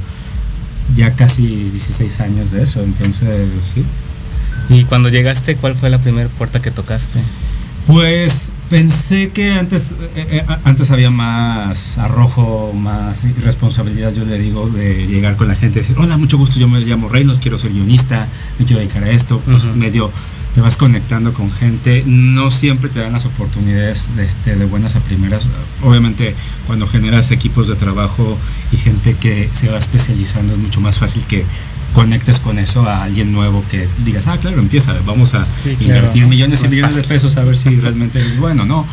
ya casi dieciséis años de eso, entonces sí. ¿Y cuando llegaste, cuál fue la primera puerta que tocaste? Pues pensé que antes eh, eh, antes había más arrojo, más responsabilidad, yo le digo, de llegar con la gente y decir, hola, mucho gusto, yo me llamo Reynolds, quiero ser guionista, me quiero dedicar a esto, pues uh-huh, medio te vas conectando con gente, no siempre te dan las oportunidades de, este, de buenas a primeras. Obviamente cuando generas equipos de trabajo y gente que se va especializando, es mucho más fácil que conectes con eso a alguien nuevo, que digas, ah, claro, empieza, vamos a sí, invertir claro, millones y millones fácil de pesos a ver si realmente es bueno, ¿no?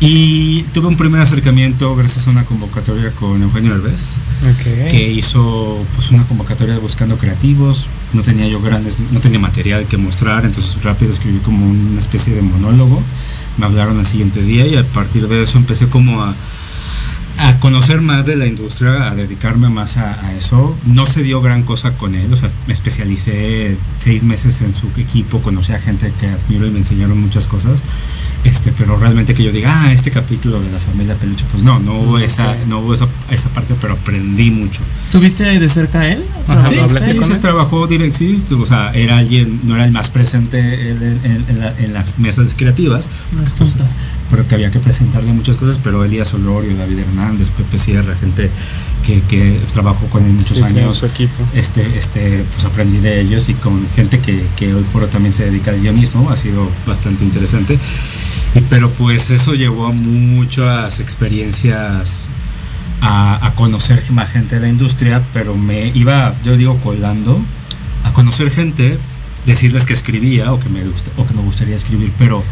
Y tuve un primer acercamiento gracias a una convocatoria con Eugenio Herbés, okay, que hizo pues una convocatoria de buscando creativos. No tenía yo grandes, no tenía material que mostrar, entonces rápido escribí como una especie de monólogo. Me hablaron al siguiente día y a partir de eso empecé como a, a conocer más de la industria, a dedicarme más a, a eso. No se dio gran cosa con él, o sea, me especialicé seis meses en su equipo, conocí a gente que admiro y me enseñaron muchas cosas, este, pero realmente que yo diga, ah, este capítulo de la familia Peluche, pues no, no hubo, okay, esa, no hubo esa, esa parte, pero aprendí mucho. ¿Tuviste de cerca a él? Ajá, sí, sí, con se él trabajó directo, sí, o sea, era alguien, no era el más presente en, en, en, la, en las mesas creativas, las pues, pero que había que presentarle muchas cosas, pero Elías Olorio, David Hernández, Pepe Sierra, gente que, que trabajó con él muchos sí, años, este, este, pues aprendí de ellos, y con gente que, que hoy por hoy también se dedica al guionismo, ha sido bastante interesante, pero pues eso llevó a muchas experiencias, a, a conocer más gente de la industria, pero me iba, yo digo, colando a conocer gente, decirles que escribía o que me gusta, o que me gustaría escribir, pero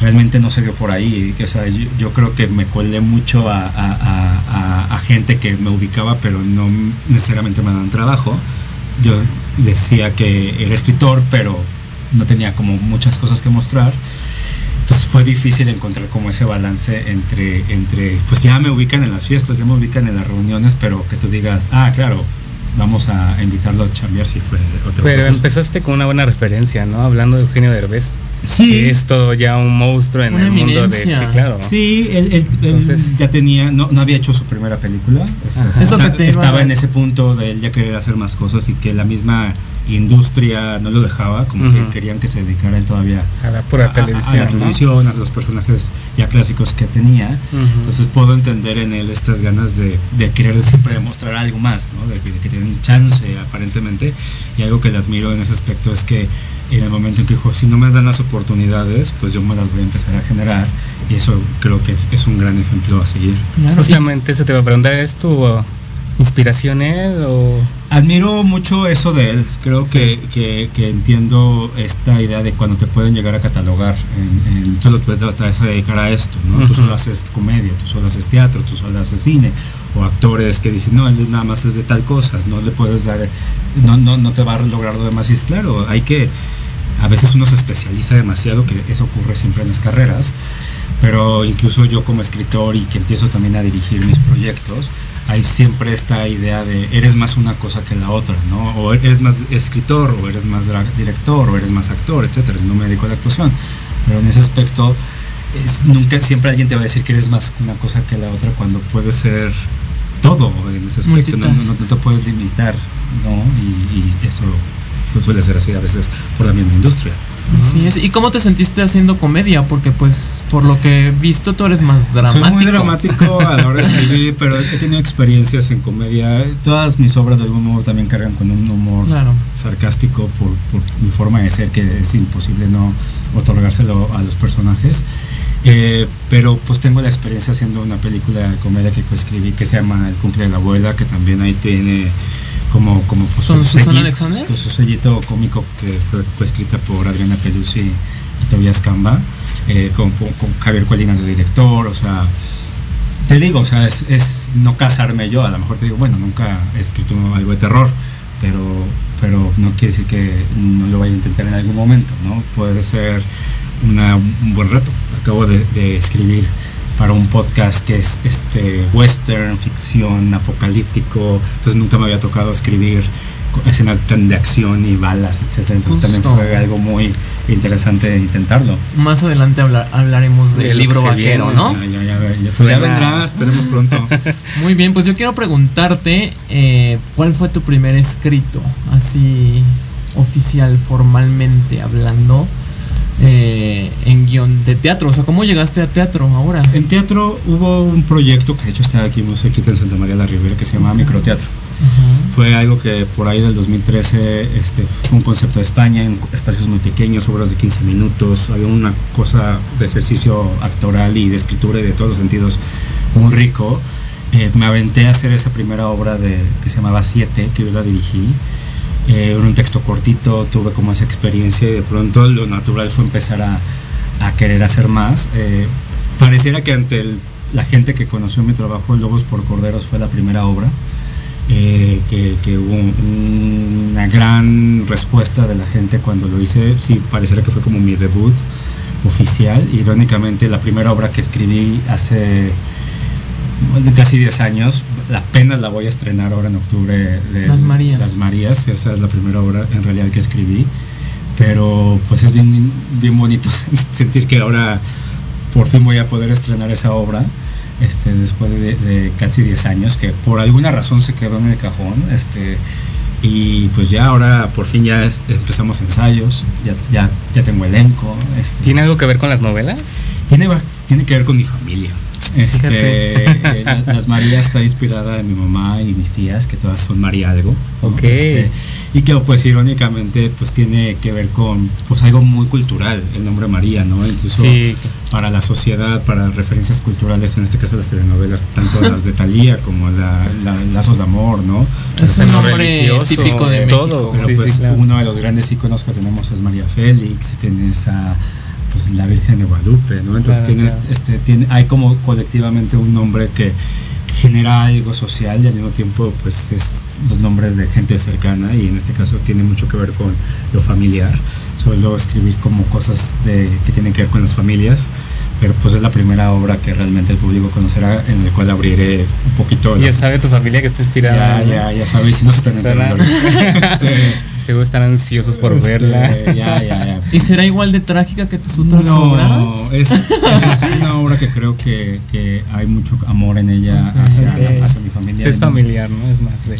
realmente no se dio por ahí. O sea, yo, yo creo que me colé mucho a, a, a, a gente que me ubicaba, pero no necesariamente me daban trabajo. Yo decía que era escritor, pero no tenía como muchas cosas que mostrar. Entonces fue difícil encontrar como ese balance entre, entre pues ya me ubican en las fiestas, ya me ubican en las reuniones, pero que tú digas, ah, claro, vamos a invitarlo a chambear, si fue otro. Pero proceso. Empezaste con una buena referencia, ¿no? Hablando de Eugenio Derbez. sí, que es todo ya un monstruo en el eminencia. mundo de sí, claro. Sí, él, él, Entonces, él ya tenía, no, no había hecho su primera película. Ajá. Eso que te estaba en ese punto de él ya querer hacer más cosas y que la misma industria no lo dejaba, como uh-huh. que querían que se dedicara él todavía a la pura a, televisión, a, a la ¿no? televisión, a los personajes ya clásicos que tenía. Uh-huh. Entonces puedo entender en él estas ganas de, de querer siempre demostrar algo más, ¿no? De, de que tienen chance aparentemente, y algo que le admiro en ese aspecto es que en el momento en que dijo, si no me dan las oportunidades, pues yo me las voy a empezar a generar, y eso creo que es, es un gran ejemplo a seguir. Claro. Justamente eso te va a preguntar, ¿es tu inspiración él o...? Admiro mucho eso de él, creo que, sí. que, que entiendo esta idea de cuando te pueden llegar a catalogar, en, en, tú lo puedes tratar de dedicar a esto, ¿no? Uh-huh. Tú solo haces comedia, tú solo haces teatro, tú solo haces cine, o actores que dicen, no, él nada más es de tal cosa, no le puedes dar, no, no, no te va a lograr lo demás, y es claro, hay que, a veces uno se especializa demasiado, que eso ocurre siempre en las carreras, pero incluso yo como escritor y que empiezo también a dirigir mis proyectos, hay siempre esta idea de eres más una cosa que la otra, ¿no? O eres más escritor, o eres más director, o eres más actor, etcétera. No me dedico a la actuación, pero en ese aspecto es, nunca, siempre alguien te va a decir que eres más una cosa que la otra cuando puedes ser todo en ese aspecto, no, no, no te puedes limitar, ¿no? Y, y eso suele ser así a veces por la misma industria. Así es. ¿Y cómo te sentiste haciendo comedia? Porque pues por lo que he visto tú eres más dramático. Soy muy dramático a la hora de escribir, pero he tenido experiencias en comedia. Todas mis obras de algún modo también cargan con un humor claro. sarcástico por, por mi forma de ser, que es imposible no otorgárselo a los personajes. Eh, pero pues tengo la experiencia haciendo una película de comedia que escribí que se llama El cumple de la abuela, que también ahí tiene como como pues, ¿Con su, sellito, con su sellito cómico, que fue escrita por Adriana Pelusi y Tobias Camba, eh, con, con, con Javier Colinas de director. O sea, te digo, o sea, es, es no casarme yo, a lo mejor te digo, bueno, nunca he escrito algo de terror, pero pero no quiere decir que no lo vaya a intentar en algún momento, ¿no? Puede ser una, un buen reto. Acabo de, de escribir para un podcast que es este western, ficción, apocalíptico, entonces nunca me había tocado escribir escenas tan de acción y balas, etcétera. Entonces Justo. también fue algo muy interesante intentarlo. Más adelante hablar, hablaremos del de libro vaquero, viene, ¿no? Ya, ya, ya, ya, ya vendrás, tenemos pronto. Muy bien, pues yo quiero preguntarte, eh, ¿cuál fue tu primer escrito, así oficial, formalmente hablando? Eh, en guión de teatro, o sea, ¿cómo llegaste a teatro ahora? En teatro hubo un proyecto que de hecho está aquí muy cerquita en Santa María de la Ribera que se llamaba okay. Microteatro. Uh-huh. Fue algo que por ahí del dos mil trece este, fue un concepto de España, en espacios muy pequeños, obras de quince minutos, había una cosa de ejercicio actoral y de escritura y de todos los sentidos muy rico. Eh, me aventé a hacer esa primera obra de, que se llamaba Siete, que yo la dirigí. Eh, un texto cortito, tuve como esa experiencia y de pronto lo natural fue empezar a, a querer hacer más. Eh, pareciera que ante el, la gente que conoció mi trabajo, Lobos por Corderos fue la primera obra, eh, que, que hubo un, una gran respuesta de la gente cuando lo hice. Sí, pareciera que fue como mi debut oficial. Irónicamente, la primera obra que escribí hace casi diez años, apenas la voy a estrenar ahora en octubre, de Las Marías. Las Marías, esa es la primera obra en realidad que escribí, pero pues es bien, bien bonito sentir que ahora por fin voy a poder estrenar esa obra, este, después de, de casi diez años, que por alguna razón se quedó en el cajón, este, y pues ya ahora por fin ya es, empezamos ensayos, ya, ya, ya tengo elenco. Este, ¿Tiene algo que ver con las novelas? Tiene, tiene que ver con mi familia. Este, eh, las, las Marías está inspirada de mi mamá y mis tías, que todas son María algo, ¿no? Okay. Este, y que pues irónicamente pues tiene que ver con pues algo muy cultural, el nombre María, ¿no? Incluso sí. para la sociedad, para referencias culturales, en este caso las telenovelas, tanto las de Thalía como la, la Lazos de Amor, ¿no? Es un nombre típico de México. Todo. Pero sí, pues sí, claro. Uno de los grandes íconos que tenemos es María Félix, tiene esa... pues la Virgen de Guadalupe, ¿no? Entonces claro, tienes, claro. este, tiene, hay como colectivamente un nombre que genera algo social y al mismo tiempo, pues es los nombres de gente cercana y en este caso tiene mucho que ver con lo familiar. suelo escribir como cosas de, que tienen que ver con las familias, pero pues es la primera obra que realmente el público conocerá, en el cual abriré un poquito la... Ya sabe tu familia que está inspirada. Ya, ya, ya sabe, si no se están enterando. este, Seguro están ansiosos por este, verla. Ya, ya, ya. ¿Y será igual de trágica que tus otras no, obras? No, es, es una obra que creo que, que hay mucho amor en ella hacia, okay. hacia mi familia. Es familiar, ¿no? Es más de...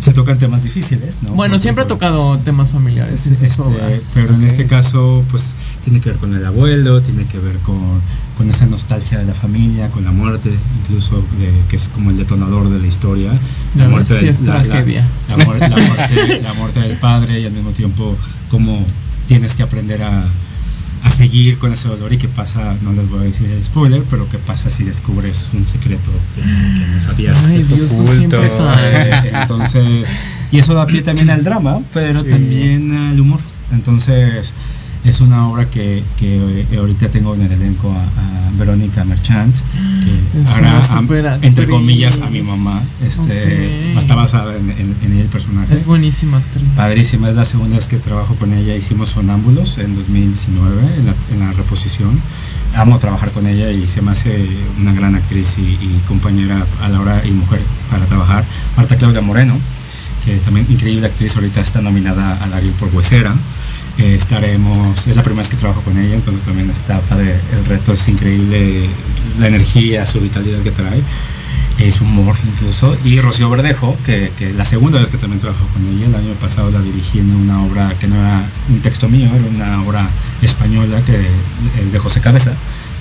Se tocan temas difíciles, ¿no? Bueno, porque siempre ha tocado temas familiares en sus este, obras. Pero en este caso, pues, tiene que ver con el abuelo, tiene que ver con, con esa nostalgia de la familia, con la muerte, incluso, de, que es como el detonador de la historia. La, la muerte sí es del, tragedia. La, la, la, muerte, la, muerte, la muerte del padre, y al mismo tiempo, cómo tienes que aprender a, a seguir con ese dolor, y qué pasa, no les voy a decir el spoiler, pero qué pasa si descubres un secreto que, que no sabías. Ay, Dios, tú siempre sabes. Entonces, y eso da pie también al drama, pero sí, también al humor. Entonces, es una obra que, que ahorita tengo en el elenco a, a Verónica Merchant, que es ahora, a, entre comillas, a mi mamá. Este, okay. Está basada en, en, en el personaje. Es buenísima actriz. Padrísima, es la segunda vez que trabajo con ella. Hicimos Sonámbulos en dos mil diecinueve, en la, en la reposición. Amo trabajar con ella y se me hace una gran actriz y, y compañera a la hora y mujer para trabajar. Marta Claudia Moreno, que también increíble actriz, ahorita está nominada al Ariel por Huesera. Eh, estaremos, es la primera vez que trabajo con ella, entonces también está padre, el reto es increíble, la energía, su vitalidad que trae, eh, su humor incluso. Y Rocío Verdejo, que, que la segunda vez que también trabajo con ella, el año pasado la dirigí en una obra que no era un texto mío, era una obra española que es de José Cabeza,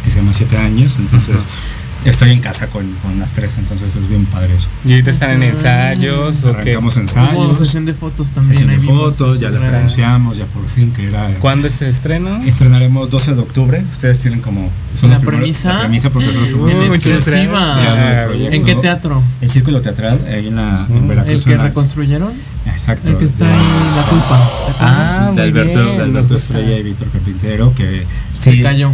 que se llama Siete Años, entonces... Uh-huh. Estoy en casa con, con las tres, entonces es bien padre eso. Y ahorita están en ensayos. ¿O arrancamos qué? Ensayos. Hubo sesión de fotos también. Sesión de fotos, ya las anunciamos, ya por fin que era. ¿Cuándo se estrena? Estrenaremos doce de octubre. Ustedes tienen como... Son ¿La premisa? La premisa porque no lo proyecto. ¿En qué teatro? El Círculo Teatral, ahí en la uh-huh. en Veracruz. ¿El que reconstruyeron? Exacto. El que está en La Culpa. Ah, de Alberto, de Alberto Estrella y Víctor Carpintero, que... Se cayó.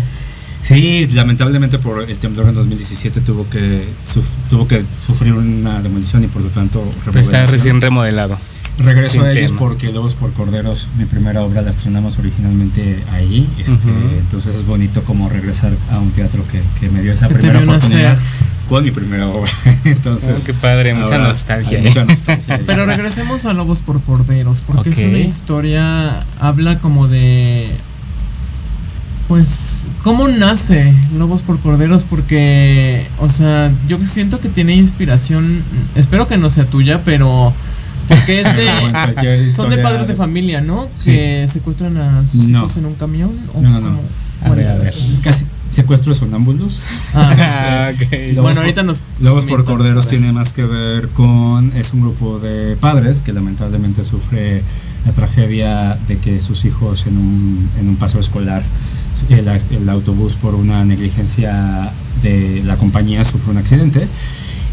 Sí, lamentablemente por el temblor en dos mil diecisiete tuvo que suf, tuvo que sufrir una demolición y por lo tanto está recién remodelado. Regreso Sin a ellos tema. Porque Lobos por Corderos, mi primera obra, la estrenamos originalmente ahí, este, uh-huh. entonces es bonito como regresar a un teatro que, que me dio esa que primera oportunidad con mi primera obra. Entonces, oh, qué padre, mucha ahora, nostalgia. Hay mucha nostalgia. Pero regresemos a Lobos por Corderos, porque okay. es una historia, habla como de... Pues, ¿cómo nace Lobos por Corderos? Porque, o sea, yo siento que tiene inspiración, espero que no sea tuya, pero... Porque es de, son de padres de familia, ¿no? Sí. Que secuestran a sus no. hijos en un camión. ¿O no, no, no. A ver, a ver. Casi secuestro de sonámbulos. Ah, este, okay. Bueno, ahorita nos... Lobos por Corderos tiene más que ver con... Es un grupo de padres que lamentablemente sufre la tragedia de que sus hijos en un, en un paseo escolar... El, el autobús, por una negligencia de la compañía, sufre un accidente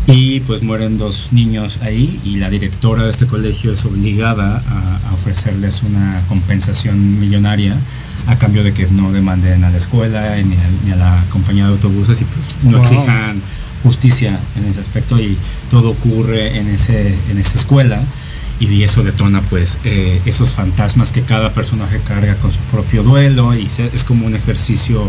y pues mueren dos niños ahí, y la directora de este colegio es obligada a, a ofrecerles una compensación millonaria a cambio de que no demanden a la escuela ni a, ni a la compañía de autobuses, y pues no wow. exijan justicia en ese aspecto, y todo ocurre en ese en esa escuela. Y eso detona pues eh, esos fantasmas que cada personaje carga con su propio duelo, y se, es como un ejercicio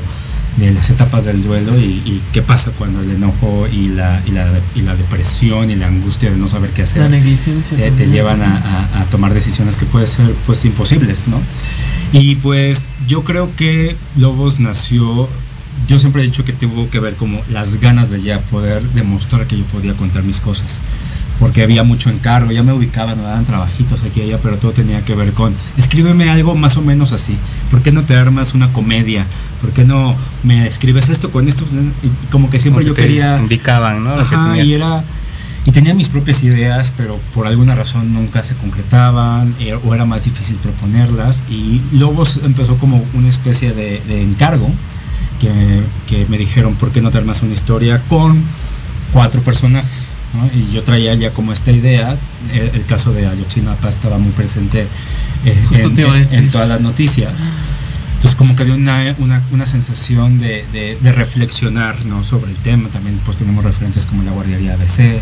de las etapas del duelo y, y qué pasa cuando el enojo y la, y, la, y la depresión y la angustia de no saber qué hacer, la negligencia te, te llevan a, a, a tomar decisiones que pueden ser pues imposibles, ¿no? Y pues yo creo que Lobos nació, yo siempre he dicho que tuvo que ver como las ganas de ya poder demostrar que yo podía contar mis cosas, porque había mucho encargo, ya me ubicaban, me daban trabajitos aquí y allá, pero todo tenía que ver con, escríbeme algo más o menos así, ¿por qué no te armas una comedia? ¿Por qué no me escribes esto con esto? Y como que siempre como que yo quería... Ubicaban, ¿no? Ajá, que y era... Y tenía mis propias ideas, pero por alguna razón nunca se concretaban, eh, o era más difícil proponerlas, y Lobos empezó como una especie de, de encargo, que, que me dijeron, ¿por qué no te armas una historia con cuatro personajes? ¿No? Y yo traía ya como esta idea, el, el caso de Ayotzinapa estaba muy presente eh, en, en, en todas las noticias, pues como que había una, una, una sensación de, de, de reflexionar, ¿no? Sobre el tema. También pues tenemos referentes como la guardería A B C,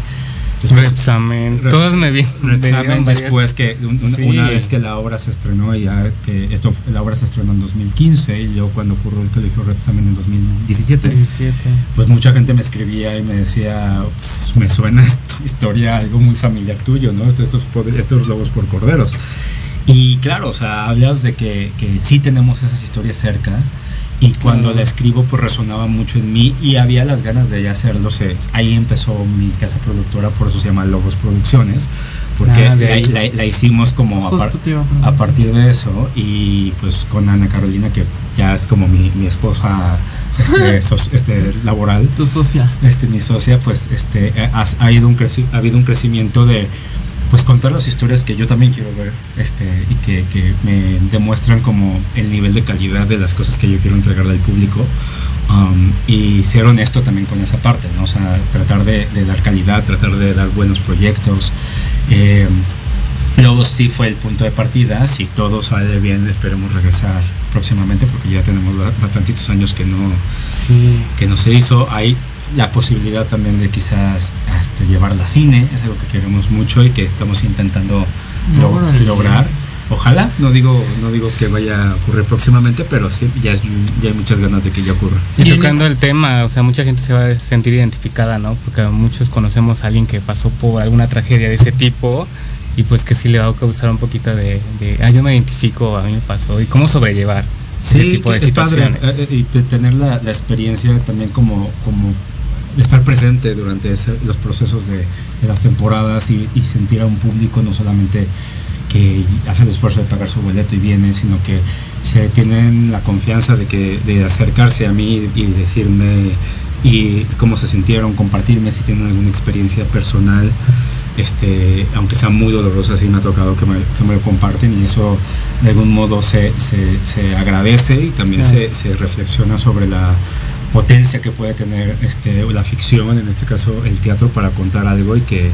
Redsamen. Todas me vi. Redsamen después que un, un, sí. una vez que la obra se estrenó, ya que esto la obra se estrenó en dos mil quince y yo cuando ocurrió el colegio Redsamen en dos mil diecisiete, diecisiete pues mucha gente me escribía y me decía, me suena esta historia algo muy familiar tuyo, ¿no? Estos estos lobos por corderos. Y claro, o sea, hablas de que, que sí tenemos esas historias cerca. Y cuando la escribo, pues resonaba mucho en mí y había las ganas de ya hacerlo. Ahí empezó mi casa productora, por eso se llama Lobos Producciones, porque ah, la, la, la hicimos como a, par, a partir de eso. Y pues con Ana Carolina, que ya es como mi, mi esposa este, so, este, laboral. Tu socia. Este, mi socia, pues este, ha, ha, ido un creci- ha habido un crecimiento de... pues contar las historias que yo también quiero ver este y que, que me demuestran como el nivel de calidad de las cosas que yo quiero entregarle al público, um, y ser honesto también con esa parte, ¿no? O sea, tratar de, de dar calidad, tratar de dar buenos proyectos. Eh, Lobos sí fue el punto de partida. Si todo sale bien, esperemos regresar próximamente porque ya tenemos bastantitos años que no, sí. que no se hizo. Hay la posibilidad también de quizás hasta llevarla a cine, es algo que queremos mucho y que estamos intentando no, log- lograr. Ojalá, no digo no digo que vaya a ocurrir próximamente, pero sí, ya, es, ya hay muchas ganas de que ya ocurra. Y tocando el tema, o sea, mucha gente se va a sentir identificada, ¿no? Porque muchos conocemos a alguien que pasó por alguna tragedia de ese tipo y pues que sí le va a causar un poquito de, de ah, yo me identifico, a mí me pasó, y cómo sobrellevar sí, ese tipo de situaciones. Padre, y tener la, la experiencia también como... como estar presente durante ese, los procesos de, de las temporadas y, y sentir a un público no solamente que hace el esfuerzo de pagar su boleto y viene, sino que se tienen la confianza de que de acercarse a mí y decirme y cómo se sintieron, compartirme si tienen alguna experiencia personal, este, aunque sea muy dolorosa, sí me ha tocado que me, que me lo comparten y eso de algún modo se, se, se agradece y también claro. se, se reflexiona sobre la potencia que puede tener este, la ficción, en este caso el teatro, para contar algo y que,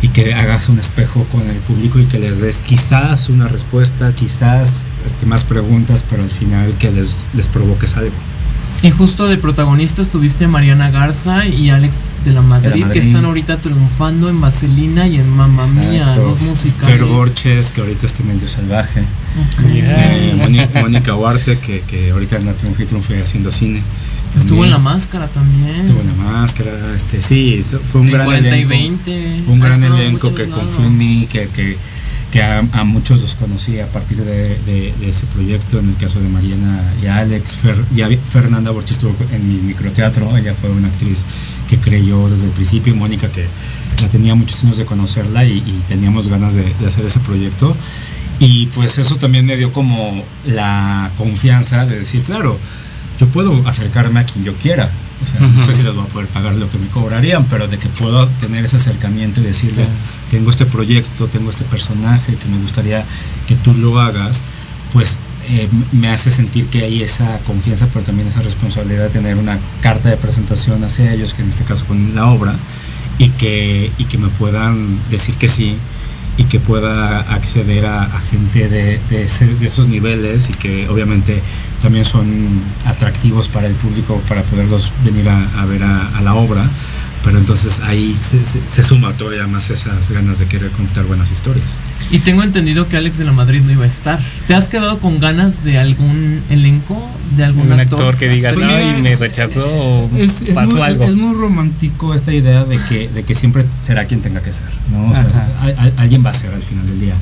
y que hagas un espejo con el público y que les des quizás una respuesta, quizás este, más preguntas, pero al final que les, les provoques algo. Y justo de protagonistas tuviste a Mariana Garza y Alex de la Madrid, de la Madrid. que están ahorita triunfando en Vaselina y en Mamma Mía, los musicales. Fer Borches, que ahorita está en El Dios Salvaje. Okay. Eh, Mónica, Mónica Huarte, que, que ahorita anda triunfé y triunfé haciendo cine. También. Estuvo en La Máscara también. Estuvo en La Máscara, este, sí, fue un gran elenco. veinte Un gran elenco que confundí, que, que, que a, a muchos los conocí a partir de, de, de ese proyecto, en el caso de Mariana y Alex. Fer, ya Fernanda Borges estuvo en mi microteatro, ella fue una actriz que creyó desde el principio, y Mónica, que ya tenía muchos años de conocerla y, y teníamos ganas de, de hacer ese proyecto. Y pues eso también me dio como la confianza de decir, claro, yo puedo acercarme a quien yo quiera, o sea, uh-huh. no sé si les voy a poder pagar lo que me cobrarían, pero de que puedo tener ese acercamiento y decirles, claro. tengo este proyecto, tengo este personaje que me gustaría que tú lo hagas, pues eh, me hace sentir que hay esa confianza, pero también esa responsabilidad de tener una carta de presentación hacia ellos, que en este caso con la obra, y que, y que me puedan decir que sí, y que pueda acceder a, a gente de, de, ese, de esos niveles y que obviamente también son atractivos para el público para poderlos venir a, a ver a, a la obra, pero entonces ahí se, se, se suma todavía más esas ganas de querer contar buenas historias. Y tengo entendido que Alex de la Madrid no iba a estar. ¿Te has quedado con ganas de algún elenco, de algún actor? Un actor que digas, no, y me rechazó o es, es pasó muy, algo. Es muy romántico esta idea de que, de que siempre será quien tenga que ser, ¿no? O sea, a, a, alguien va a ser al final del día.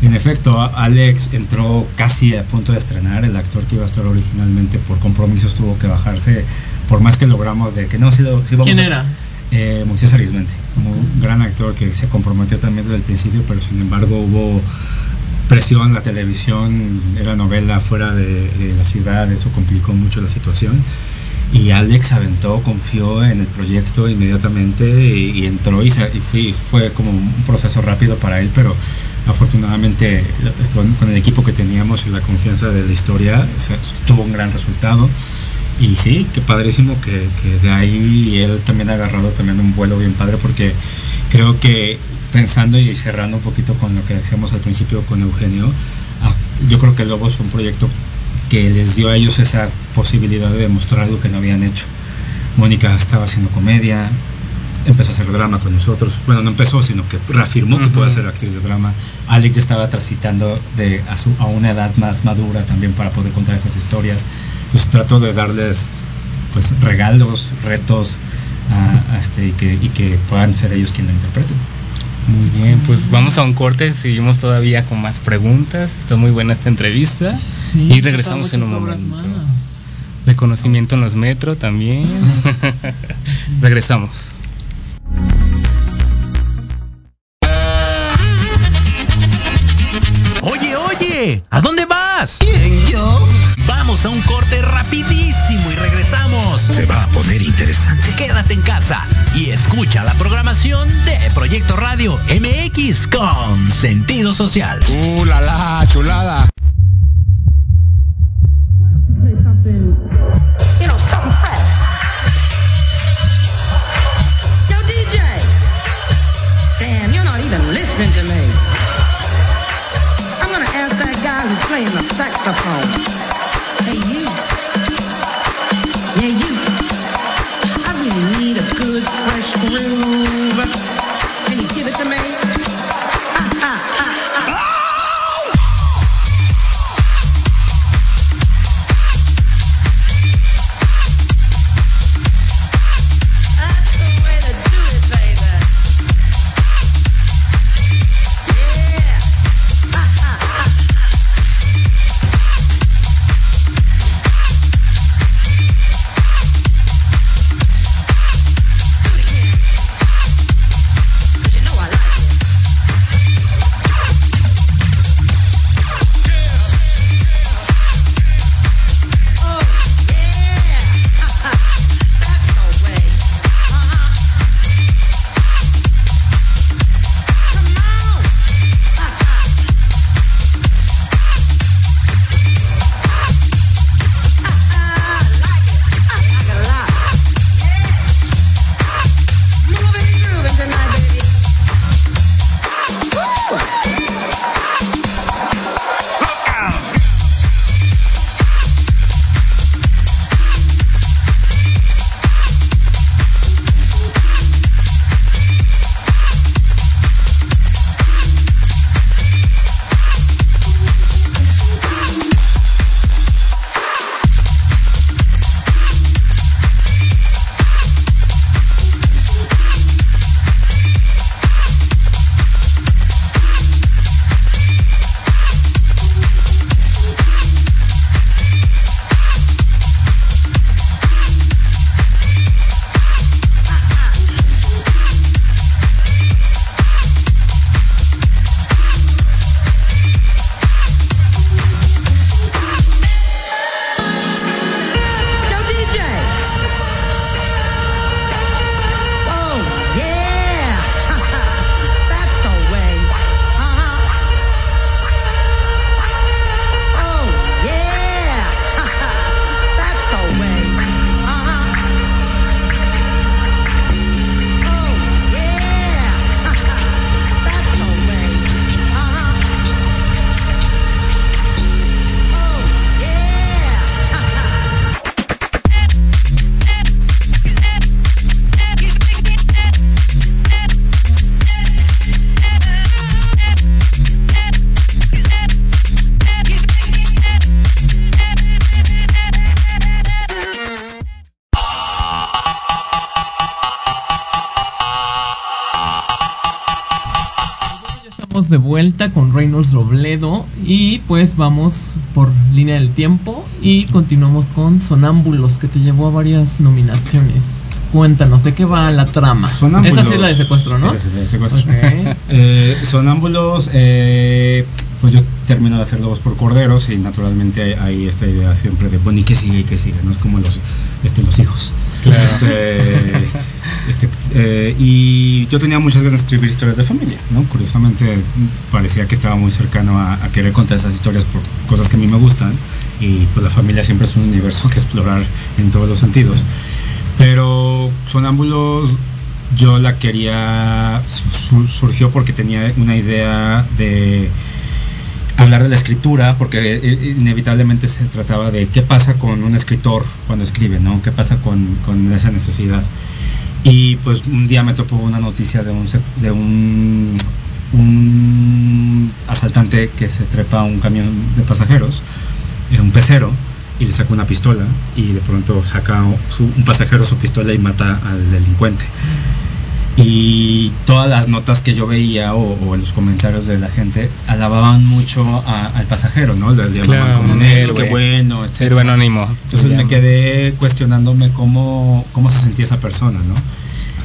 En efecto, Alex entró casi a punto de estrenar, el actor que iba a estar originalmente por compromisos tuvo que bajarse, por más que logramos de que no, si, lo, si vamos. ¿Quién a, era? Eh, Moisés Arizmendi, okay. un gran actor que se comprometió también desde el principio, pero sin embargo hubo presión, la televisión, era novela fuera de, de la ciudad, eso complicó mucho la situación. Y Alex aventó, confió en el proyecto inmediatamente y, y entró y, se, y fui, fue como un proceso rápido para él, pero afortunadamente con el equipo que teníamos y la confianza de la historia se, tuvo un gran resultado. Y sí, qué padrísimo que, que de ahí él también ha agarrado también un vuelo bien padre, porque creo que pensando y cerrando un poquito con lo que decíamos al principio con Eugenio, yo creo que Lobos fue un proyecto que les dio a ellos esa posibilidad de demostrar algo que no habían hecho. Mónica estaba haciendo comedia, empezó a hacer drama con nosotros. Bueno, no empezó, sino que reafirmó que uh-huh. puede ser actriz de drama. Alex ya estaba transitando de, a, su, a una edad más madura también para poder contar esas historias. Entonces trato de darles pues regalos, retos a, a este, y, que, y que puedan ser ellos quienes lo interpreten. Muy bien, pues vamos a un corte, seguimos todavía con más preguntas. Está muy buena esta entrevista. Sí, y regresamos en un momento. Reconocimiento en los metros también. Sí. Regresamos. Oye, oye, ¿a dónde vas? ¿Quién, yo? Vamos a un corte rapidísimo y regresamos. Se va a poner interesante. Quédate en casa y escucha la programación de Proyecto Radio M X con sentido social. ¡Uh, la, la chulada! Saxophone. Hey you, yeah you, I really need a good fresh groove. Can you give it to me? Ah, ah, ah, ah. That's the way to do it, baby. Yeah, ah, ah, ah. De vuelta con Reynolds Robledo y pues vamos por línea del tiempo y continuamos con Sonámbulos, que te llevó a varias nominaciones. Cuéntanos, ¿de qué va la trama? Sonámbulos. Esa sí es la de secuestro, ¿no? Esa sí es la de secuestro. Okay. eh, Sonámbulos, eh, pues yo termino de hacer Lobos por Corderos y naturalmente hay esta idea siempre de, bueno, ¿y qué sigue? ¿Qué sigue? No es como los, este, los hijos. Claro. Este, este, eh, y yo tenía muchas ganas de escribir historias de familia, ¿no? Curiosamente parecía que estaba muy cercano a, a querer contar esas historias por cosas que a mí me gustan, y pues la familia siempre es un universo que explorar en todos los sentidos. Pero Sonámbulos yo la quería, su, surgió porque tenía una idea de hablar de la escritura, porque inevitablemente se trataba de qué pasa con un escritor cuando escribe, ¿no? Qué pasa con, con esa necesidad. Y pues un día me topo una noticia de un de un, un asaltante que se trepa a un camión de pasajeros, un pecero, y le saca una pistola, y de pronto saca su, un pasajero su pistola y mata al delincuente. Y todas las notas que yo veía o, o en los comentarios de la gente alababan mucho a, al pasajero, ¿no? Le llamaban como un héroe, qué bueno, etcétera. Héroe anónimo. Entonces me quedé cuestionándome cómo, cómo se sentía esa persona, ¿no?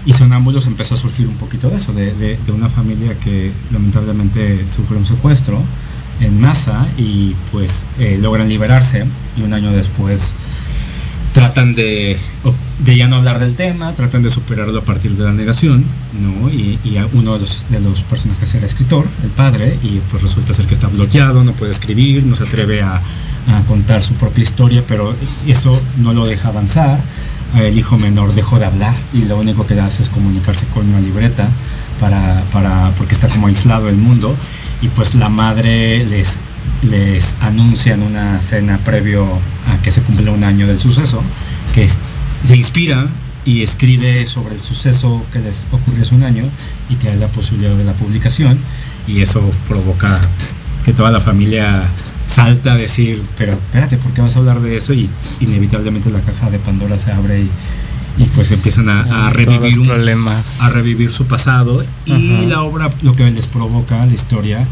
Y Sonámbulos empezó a surgir un poquito de eso, de, de, de una familia que lamentablemente sufre un secuestro en masa y pues eh, logran liberarse, y un año después tratan de, de ya no hablar del tema, tratan de superarlo a partir de la negación, ¿no? Y, y uno de los, de los personajes era escritor, el padre, y pues resulta ser que está bloqueado, no puede escribir, no se atreve a, a contar su propia historia, pero eso no lo deja avanzar. El hijo menor dejó de hablar y lo único que hace es comunicarse con una libreta para, para, porque está como aislado del mundo. Y pues la madre les... les anuncian una cena previo a que se cumple un año del suceso, que se inspira y escribe sobre el suceso que les ocurrió hace un año y que hay la posibilidad de la publicación, y eso provoca que toda la familia salta a decir, pero espérate, ¿por qué vas a hablar de eso? Y inevitablemente la caja de Pandora se abre y y pues empiezan a, a revivir un, problemas a revivir su pasado. Y uh-huh. la obra, lo que les provoca la historia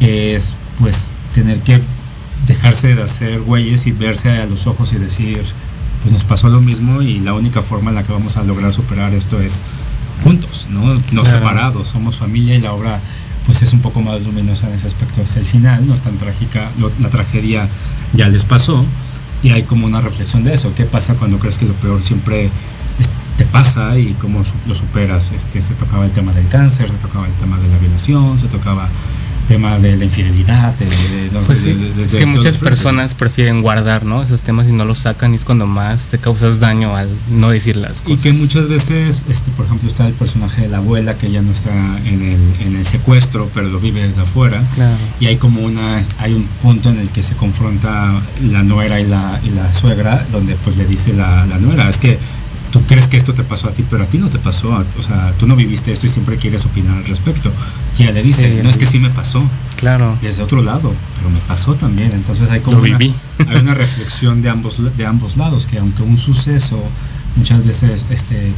es pues tener que dejarse de hacer güeyes y verse a los ojos y decir, pues nos pasó lo mismo y la única forma en la que vamos a lograr superar esto es juntos, no, no claro. separados, somos familia. Y la obra pues es un poco más luminosa en ese aspecto, es el final, no es tan trágica, lo, la tragedia ya les pasó y hay como una reflexión de eso, qué pasa cuando crees que lo peor siempre te pasa y cómo lo superas. Este, se tocaba el tema del cáncer, se tocaba el tema de la violación, se tocaba tema de la infidelidad, de, de, no pues sé, sí. de, de, es de que muchas personas prefieren guardar, ¿no? Esos temas, y no los sacan, y es cuando más te causas daño al no decir las cosas. Y que muchas veces, este, por ejemplo, está el personaje de la abuela que ya no está en el, en el secuestro, pero lo vive desde afuera. Claro. Y hay como una, hay un punto en el que se confronta la nuera y la, y la suegra, donde pues le dice la, la nuera, es que tú crees que esto te pasó a ti, pero a ti no te pasó, o sea, tú no viviste esto y siempre quieres opinar al respecto. Y ella le dice, sí, no, es que sí me pasó, claro, desde otro lado, pero me pasó también. Entonces hay como una, hay una reflexión de ambos, de ambos lados, que aunque un suceso muchas veces este,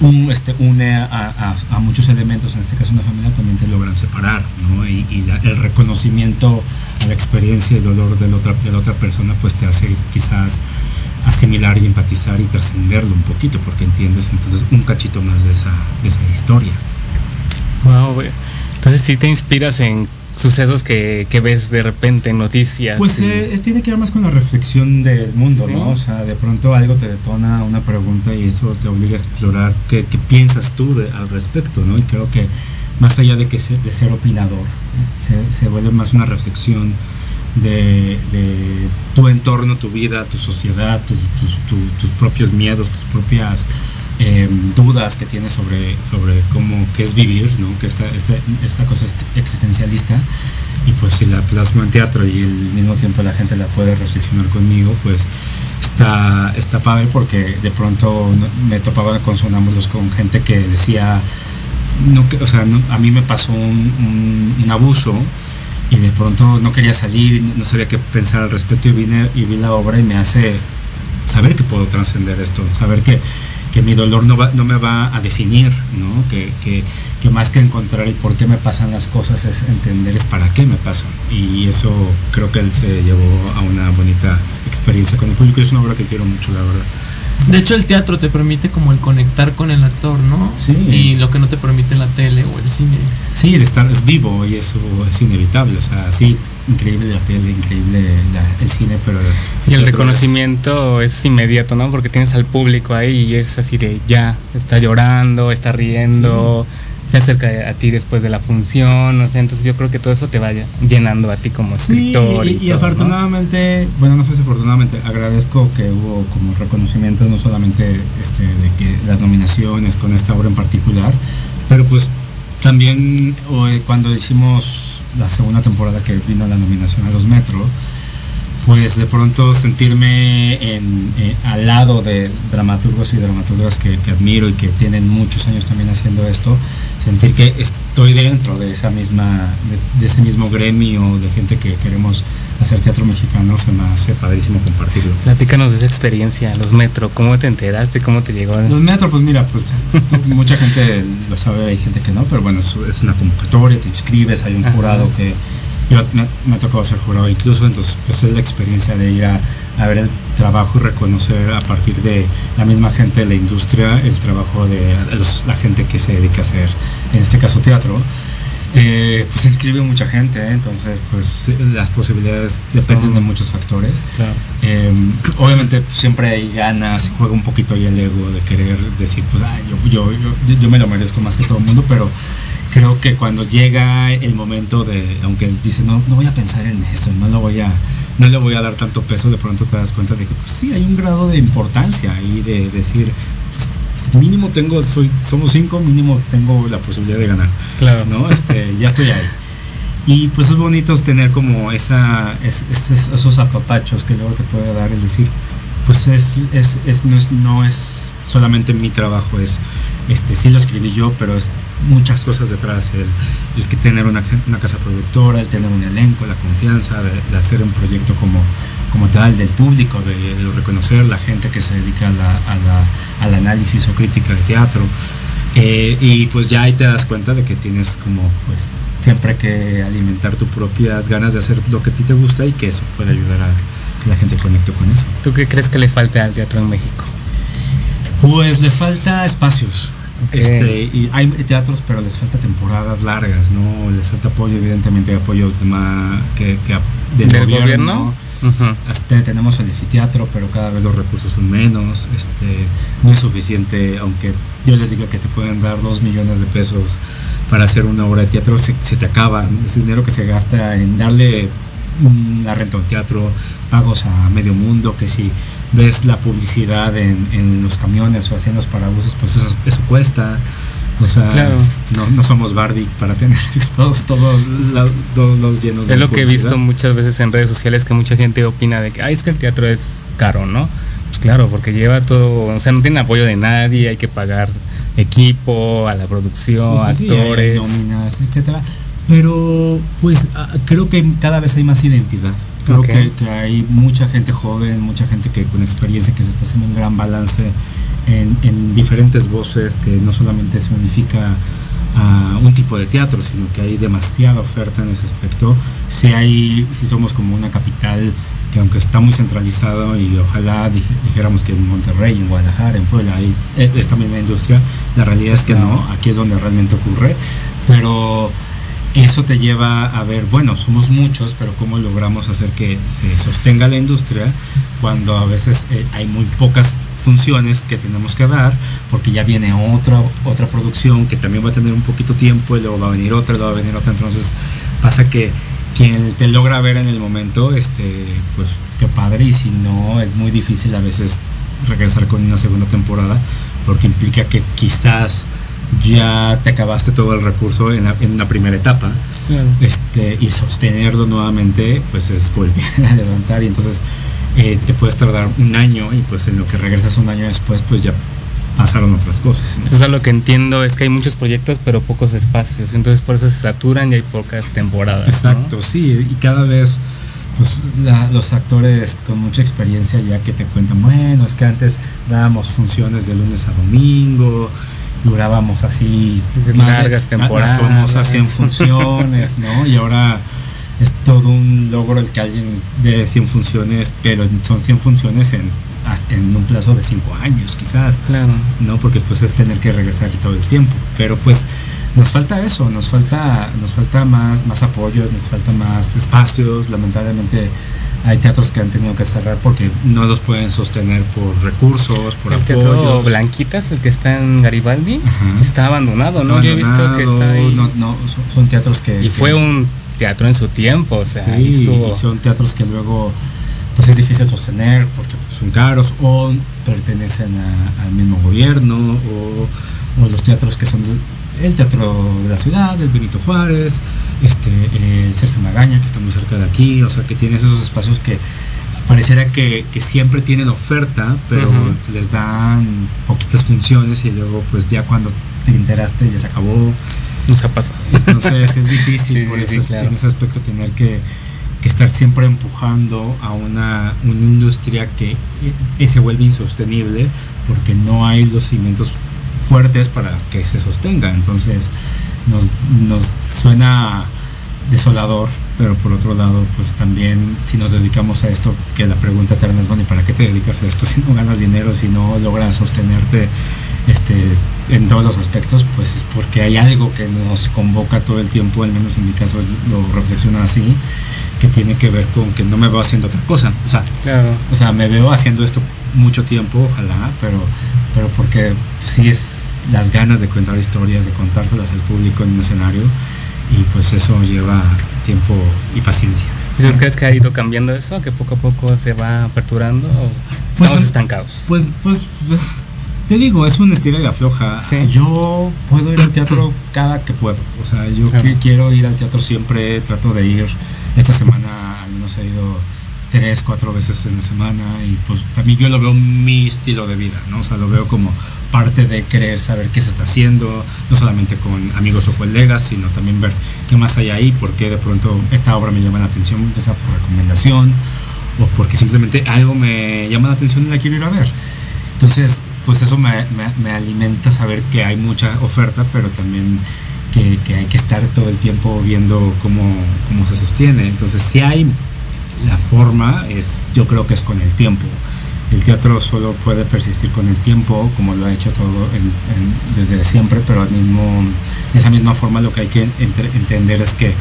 un, este, une a, a, a muchos elementos, en este caso una familia, también te logran separar, ¿no? Y, y la, el reconocimiento a la experiencia y el dolor de la otra, de la otra persona, pues te hace quizás asimilar y empatizar y trascenderlo un poquito, porque entiendes entonces un cachito más de esa, de esa historia. Wow, güey. Entonces sí te inspiras en sucesos que, que ves de repente en noticias. Pues y... eh, es, tiene que ver más con la reflexión del mundo, sí, ¿no? O sea, de pronto algo te detona una pregunta y eso te obliga a explorar qué, qué piensas tú de, al respecto, ¿no? Y creo que más allá de que se, de ser opinador, se, se vuelve más una reflexión De, de tu entorno, tu vida, tu sociedad, tu, tus, tu, tus propios miedos, tus propias eh, dudas que tienes sobre, sobre cómo, qué es vivir, ¿no? Que esta, esta, esta cosa es existencialista, y pues si la plasmo en teatro y al mismo tiempo la gente la puede reflexionar conmigo, pues está, está padre, porque de pronto me topaba con Sonámbulos con gente que decía, no, o sea, no, a mí me pasó un, un, un abuso, y de pronto no quería salir, no sabía qué pensar al respecto, y vine y vi la obra y me hace saber que puedo trascender esto, saber que, que mi dolor no, va, no me va a definir, ¿no? Que, que, que más que encontrar el por qué me pasan las cosas, es entender es para qué me pasan. Y eso creo que él se llevó a una bonita experiencia con el público. Es una obra que quiero mucho, la verdad. De hecho, el teatro te permite como el conectar con el actor, ¿no? Sí. Y lo que no te permite la tele o el cine. Sí, el estar es vivo, y eso es inevitable. O sea, sí, increíble la tele, increíble la, el cine, pero... El y el reconocimiento es... es inmediato, ¿no? Porque tienes al público ahí y es así de ya, está llorando, está riendo, sí, se acerca a ti después de la función, o sea, entonces yo creo que todo eso te va llenando a ti como escritor. Sí, y, y, y todo, afortunadamente, ¿no? Bueno, no sé si afortunadamente, agradezco que hubo como reconocimientos, no solamente este, de que las nominaciones con esta obra en particular, pero pues también hoy, cuando hicimos la segunda temporada que vino la nominación a los Metro, pues de pronto sentirme en, eh, al lado de dramaturgos y dramaturgas que, que admiro y que tienen muchos años también haciendo esto, sentir que estoy dentro de esa misma de, de ese mismo gremio de gente que queremos hacer teatro mexicano, se me hace padrísimo compartirlo. Platícanos de esa experiencia, los Metro, ¿cómo te enteraste? ¿Cómo te llegó? Los Metro, pues mira, pues mucha gente lo sabe, hay gente que no, pero bueno, es una convocatoria, te inscribes, hay un jurado. Ajá. que Yo, me, me ha tocado ser jurado incluso, entonces pues es la experiencia de ir a, a ver el trabajo y reconocer a partir de la misma gente de la industria el trabajo de los, la gente que se dedica a hacer, en este caso teatro. Eh, pues se inscribe mucha gente, ¿eh? Entonces pues las posibilidades dependen uh-huh. de muchos factores. Claro. Eh, obviamente pues, siempre hay ganas, juega un poquito ahí el ego de querer decir pues ah, yo, yo, yo, yo me lo merezco más que todo el mundo, pero creo que cuando llega el momento de, aunque dices no, no voy a pensar en eso, no lo voy a, no le voy a dar tanto peso, de pronto te das cuenta de que pues sí, hay un grado de importancia ahí de decir pues, mínimo tengo, soy, somos cinco, mínimo tengo la posibilidad de ganar. Claro. ¿No? Este, ya estoy ahí. Y pues es bonito tener como esa, es, es, esos apapachos que luego te puede dar el decir, pues es, es, es, no, es, no es solamente mi trabajo, es este sí lo escribí yo, pero es muchas cosas detrás, el, el que tener una, una casa productora, el tener un elenco, la confianza de, de hacer un proyecto como, como tal, del público, de, de reconocer la gente que se dedica a la, a la, al análisis o crítica de teatro. Eh, y pues ya ahí te das cuenta de que tienes como pues siempre que alimentar tus propias ganas de hacer lo que a ti te gusta y que eso puede ayudar a que la gente conecte con eso. ¿Tú qué crees que le falta al teatro en México? Pues le falta espacios. Okay. Este, y hay teatros, pero les falta temporadas largas, ¿no? Les falta apoyo, evidentemente, apoyos de más que, que del, ¿del gobierno? gobierno. Uh-huh. Este, tenemos el anfiteatro, pero cada vez los recursos son menos, este, no es suficiente, aunque yo les diga que te pueden dar dos millones de pesos para hacer una obra de teatro, se, se te acaba, es dinero que se gasta en darle la renta a un teatro, pagos a medio mundo, que si ves la publicidad en, en los camiones o así en los parabuses, pues eso, eso cuesta. O sea, claro. no, no somos Barbie para tener todos, todos, la, todos los llenos de publicidad. Es lo que he visto muchas veces en redes sociales, que mucha gente opina de que ay, es que el teatro es caro, ¿no? Pues claro, porque lleva todo, o sea, no tiene apoyo de nadie, hay que pagar equipo, a la producción, sí, sí, actores, sí, nóminas, etcétera. Pero pues creo que cada vez hay más identidad. Creo okay. que, que hay mucha gente joven, mucha gente que con experiencia, que se está haciendo un gran balance en, en diferentes voces, que no solamente se unifica a un tipo de teatro, sino que hay demasiada oferta en ese aspecto. Si hay, si somos como una capital que aunque está muy centralizado, y ojalá dij, dijéramos que en Monterrey, en Guadalajara, en Puebla, ahí esta misma industria, la realidad es que no, aquí es donde realmente ocurre, pero eso te lleva a ver, bueno, somos muchos, pero ¿cómo logramos hacer que se sostenga la industria cuando a veces eh, hay muy pocas funciones que tenemos que dar? Porque ya viene otra, otra producción que también va a tener un poquito tiempo, y luego va a venir otra, y luego va a venir otra. Entonces pasa que quien te logra ver en el momento, este, pues qué padre, y si no, es muy difícil a veces regresar con una segunda temporada, porque implica que quizás ya te acabaste todo el recurso en la, en la primera etapa. Claro. Este, y sostenerlo nuevamente pues es volver a levantar, y entonces eh, te puedes tardar un año, y pues en lo que regresas un año después pues ya pasaron otras cosas, ¿no? Entonces lo que entiendo es que hay muchos proyectos pero pocos espacios, entonces por eso se saturan y hay pocas temporadas. Exacto, ¿no? Sí, y cada vez pues la, los actores con mucha experiencia ya que te cuentan, bueno, es que antes dábamos funciones de lunes a domingo, durábamos así largas temporadas, somos así en funciones, ¿no? Y ahora es todo un logro el que alguien de cien funciones, pero son cien funciones en, en un plazo de cinco años quizás. Claro. No, porque pues es tener que regresar todo el tiempo, pero pues nos falta eso, nos falta nos falta más más apoyos, nos falta más espacios. Lamentablemente hay teatros que han tenido que cerrar porque no los pueden sostener por recursos, por apoyos. El teatro Blanquitas, el que está en Garibaldi, ajá, está abandonado, está ¿no? Abandonado, yo he visto que está ahí. No, no, son, son teatros que... Y fue que, un teatro en su tiempo, o sea, sí, y son teatros que luego pues es difícil sostener porque pues, son caros, o pertenecen a, al mismo gobierno, o, o los teatros que son... el Teatro de la Ciudad, el Benito Juárez, este, el Sergio Magaña, que está muy cerca de aquí, o sea que tienes esos espacios que pareciera que, que siempre tienen oferta, pero uh-huh. les dan poquitas funciones y luego pues ya cuando te enteraste ya se acabó. Nos ha pasado. Entonces es difícil sí, por sí, ese, claro. en ese aspecto tener que, que estar siempre empujando a una, una industria que se vuelve insostenible porque no hay los cimientos fuertes para que se sostenga. Entonces nos, nos suena desolador, pero por otro lado pues también si nos dedicamos a esto, que la pregunta eterna es bueno, ¿y para qué te dedicas a esto si no ganas dinero, si no logras sostenerte este en todos los aspectos? Pues es porque hay algo que nos convoca todo el tiempo, al menos en mi caso lo reflexiono así, que tiene que ver con que no me veo haciendo otra cosa, o sea, claro. o sea me veo haciendo esto mucho tiempo, ojalá, pero pero porque sí es las ganas de contar historias, de contárselas al público en un escenario, y pues eso lleva tiempo y paciencia. ¿Y tú crees que ha ido cambiando eso? ¿Que poco a poco se va aperturando? ¿O pues estamos estancados? Pues, pues te digo, es un estilo de afloja. Sí. Yo puedo ir al teatro cada que puedo. O sea, yo claro. que quiero ir al teatro siempre, trato de ir. Esta semana al menos he ido tres, cuatro veces en la semana, y pues también yo lo veo mi estilo de vida, ¿no? O sea, lo veo como parte de querer saber qué se está haciendo, no solamente con amigos o colegas, sino también ver qué más hay ahí, por qué de pronto esta obra me llama la atención, ya sea por recomendación o porque simplemente algo me llama la atención y la quiero ir a ver. Entonces, pues eso me, me, me alimenta saber que hay mucha oferta, pero también que, que hay que estar todo el tiempo viendo cómo, cómo se sostiene. Entonces, si hay la forma, es, yo creo que es con el tiempo. El teatro solo puede persistir con el tiempo, como lo ha hecho todo en, en, desde siempre, pero al mismo, de esa misma forma lo que hay que entre, entender es que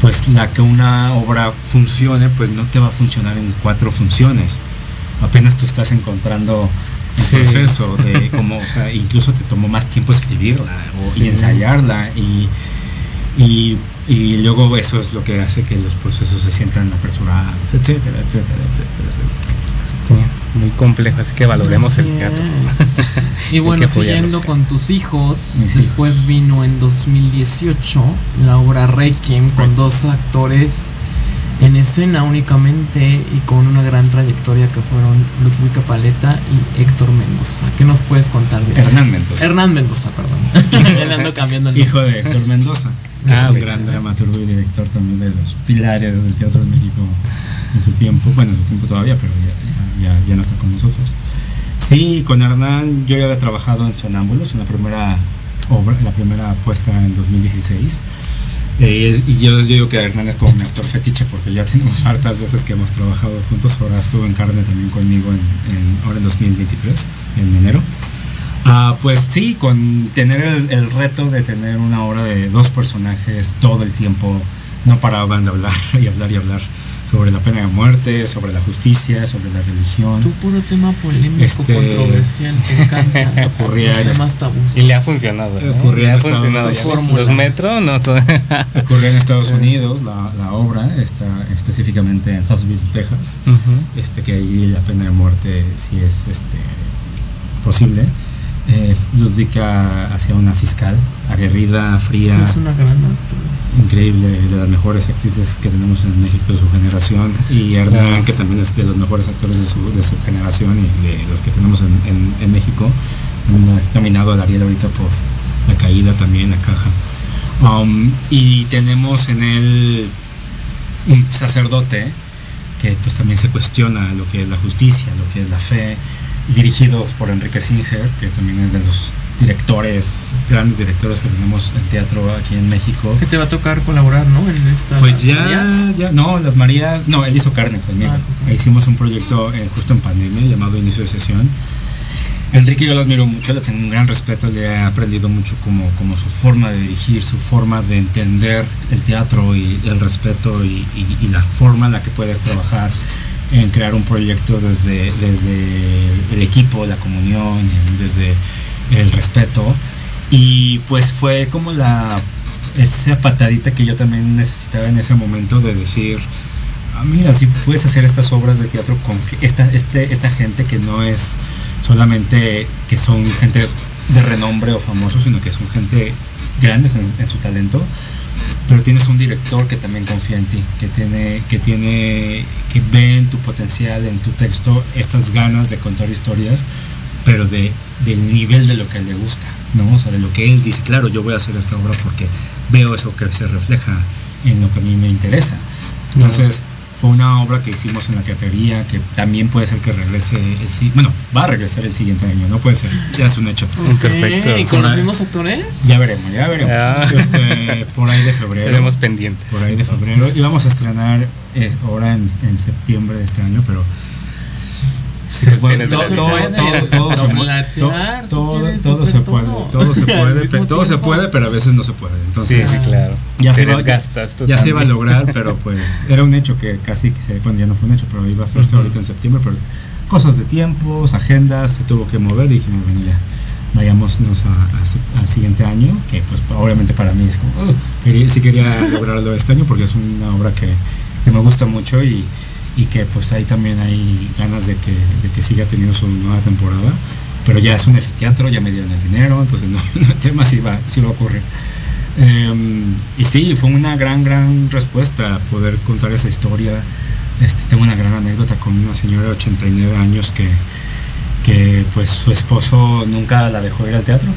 pues la que una obra funcione, pues no te va a funcionar en cuatro funciones. Apenas tú estás encontrando el sí. proceso, de como, o sea, incluso te tomó más tiempo escribirla o, sí. y ensayarla y... Y, y luego eso es lo que hace que los procesos se sientan apresurados, etcétera, etcétera, etcétera, etcétera. Sí, muy complejo, así que valoremos así el teatro. Y bueno, siguiendo con tus hijos, sí, sí. después vino en dos mil dieciocho la obra Requiem, con dos actores en escena únicamente y con una gran trayectoria que fueron Ludwika Paleta y Héctor Mendoza. ¿Qué nos puedes contar de Hernán Mendoza? Hernán Mendoza, perdón. Ya le ando cambiando el nombre. Hijo de Héctor Mendoza. Ah, un gran dramaturgo y director también, de los pilares del teatro en México en su tiempo, bueno, en su tiempo todavía, pero ya, ya, ya no está con nosotros. Sí, con Hernán yo ya había trabajado en Sonámbulos, en la primera obra, en la primera puesta en dos mil dieciséis, eh, y yo, yo digo que Hernán es como mi actor fetiche, porque ya tenemos hartas veces que hemos trabajado juntos. Ahora estuvo en carne también conmigo en, en, ahora en dos mil veintitrés, en enero. Ah, pues sí, con tener el, el reto de tener una obra de dos personajes todo el tiempo, no paraban de hablar y hablar y hablar sobre la pena de muerte, sobre la justicia, sobre la religión. Tu puro tema polémico, este, controversial, te encanta. Ocurría los temas tabús. Y le ha funcionado, ¿eh? Ocurría en dos metros, no. Ocurría en Estados Unidos la, la obra, está específicamente en Huntsville, Texas, uh-huh. este, que ahí la pena de muerte sí es este, posible. Eh, Ludwika hacía una fiscal aguerrida, fría. Es una gran actriz. Increíble, de las mejores actrices que tenemos en México de su generación. Y Hernán, claro. que también es de los mejores actores de su, de su generación y de los que tenemos en, en, en México. También nominado al Ariel ahorita por La Caída, también La Caja. Um, y tenemos en él un sacerdote que pues también se cuestiona lo que es la justicia, lo que es la fe. Dirigidos por Enrique Singer, que también es de los directores, grandes directores que tenemos en teatro aquí en México. Que te va a tocar colaborar, ¿no? En esta. Pues ya, Marías. ya, no, Las Marías, no, él hizo carne conmigo. Ah, okay. Hicimos un proyecto eh, justo en pandemia llamado Inicio de Sesión. Enrique yo lo admiro mucho, le tengo un gran respeto, le he aprendido mucho como, como su forma de dirigir, su forma de entender el teatro y el respeto y, y, y la forma en la que puedes trabajar. En crear un proyecto desde, desde el equipo, la comunión, desde el respeto. Y pues fue como la esa patadita que yo también necesitaba en ese momento, de decir, ah, mira, si puedes hacer estas obras de teatro con esta, este, esta gente que no es solamente que son gente de renombre o famosos, sino que son gente grandes en, en su talento, pero tienes un director que también confía en ti, que tiene, que tiene, que ve en tu potencial, en tu texto, estas ganas de contar historias, pero de, del nivel de lo que a él le gusta, ¿no? O sea, de lo que él dice, claro, yo voy a hacer esta obra porque veo eso que se refleja en lo que a mí me interesa. Entonces, fue una obra que hicimos en la teatería, que también puede ser que regrese el, bueno, va a regresar el siguiente año, no puede ser, ya es un hecho. Okay. Perfecto. ¿Y con los mismos actores? Ya veremos, ya veremos. Ah. Este, por ahí de febrero. Tenemos pendientes. Por ahí de febrero. Y vamos a estrenar eh, ahora en, en septiembre de este año, pero se puede, todo, todo, todo, todo se puede, todo, todo se puede, todo se puede, todo se puede, pero a veces no se puede. Entonces, sí, sí, claro. Ya se va, ya se iba a lograr, pero pues era un hecho que casi que se, bueno, ya no fue un hecho, pero iba a hacerse ahorita en septiembre, pero cosas de tiempos, agendas, se tuvo que mover y dijimos, bueno, ya vayámonos a, a, al siguiente año, que pues obviamente para mí es como, oh, quería, sí quería lograrlo este año porque es una obra que, que me gusta mucho y y que pues ahí también hay ganas de que, de que siga teniendo su nueva temporada, pero ya es un anfiteatro, ya me dieron el dinero, entonces no, no el tema sí va, sí va a ocurrir. Um, y sí, fue una gran, gran respuesta poder contar esa historia. Este, tengo una gran anécdota con una señora de ochenta y nueve años que, que pues su esposo nunca la dejó ir al teatro.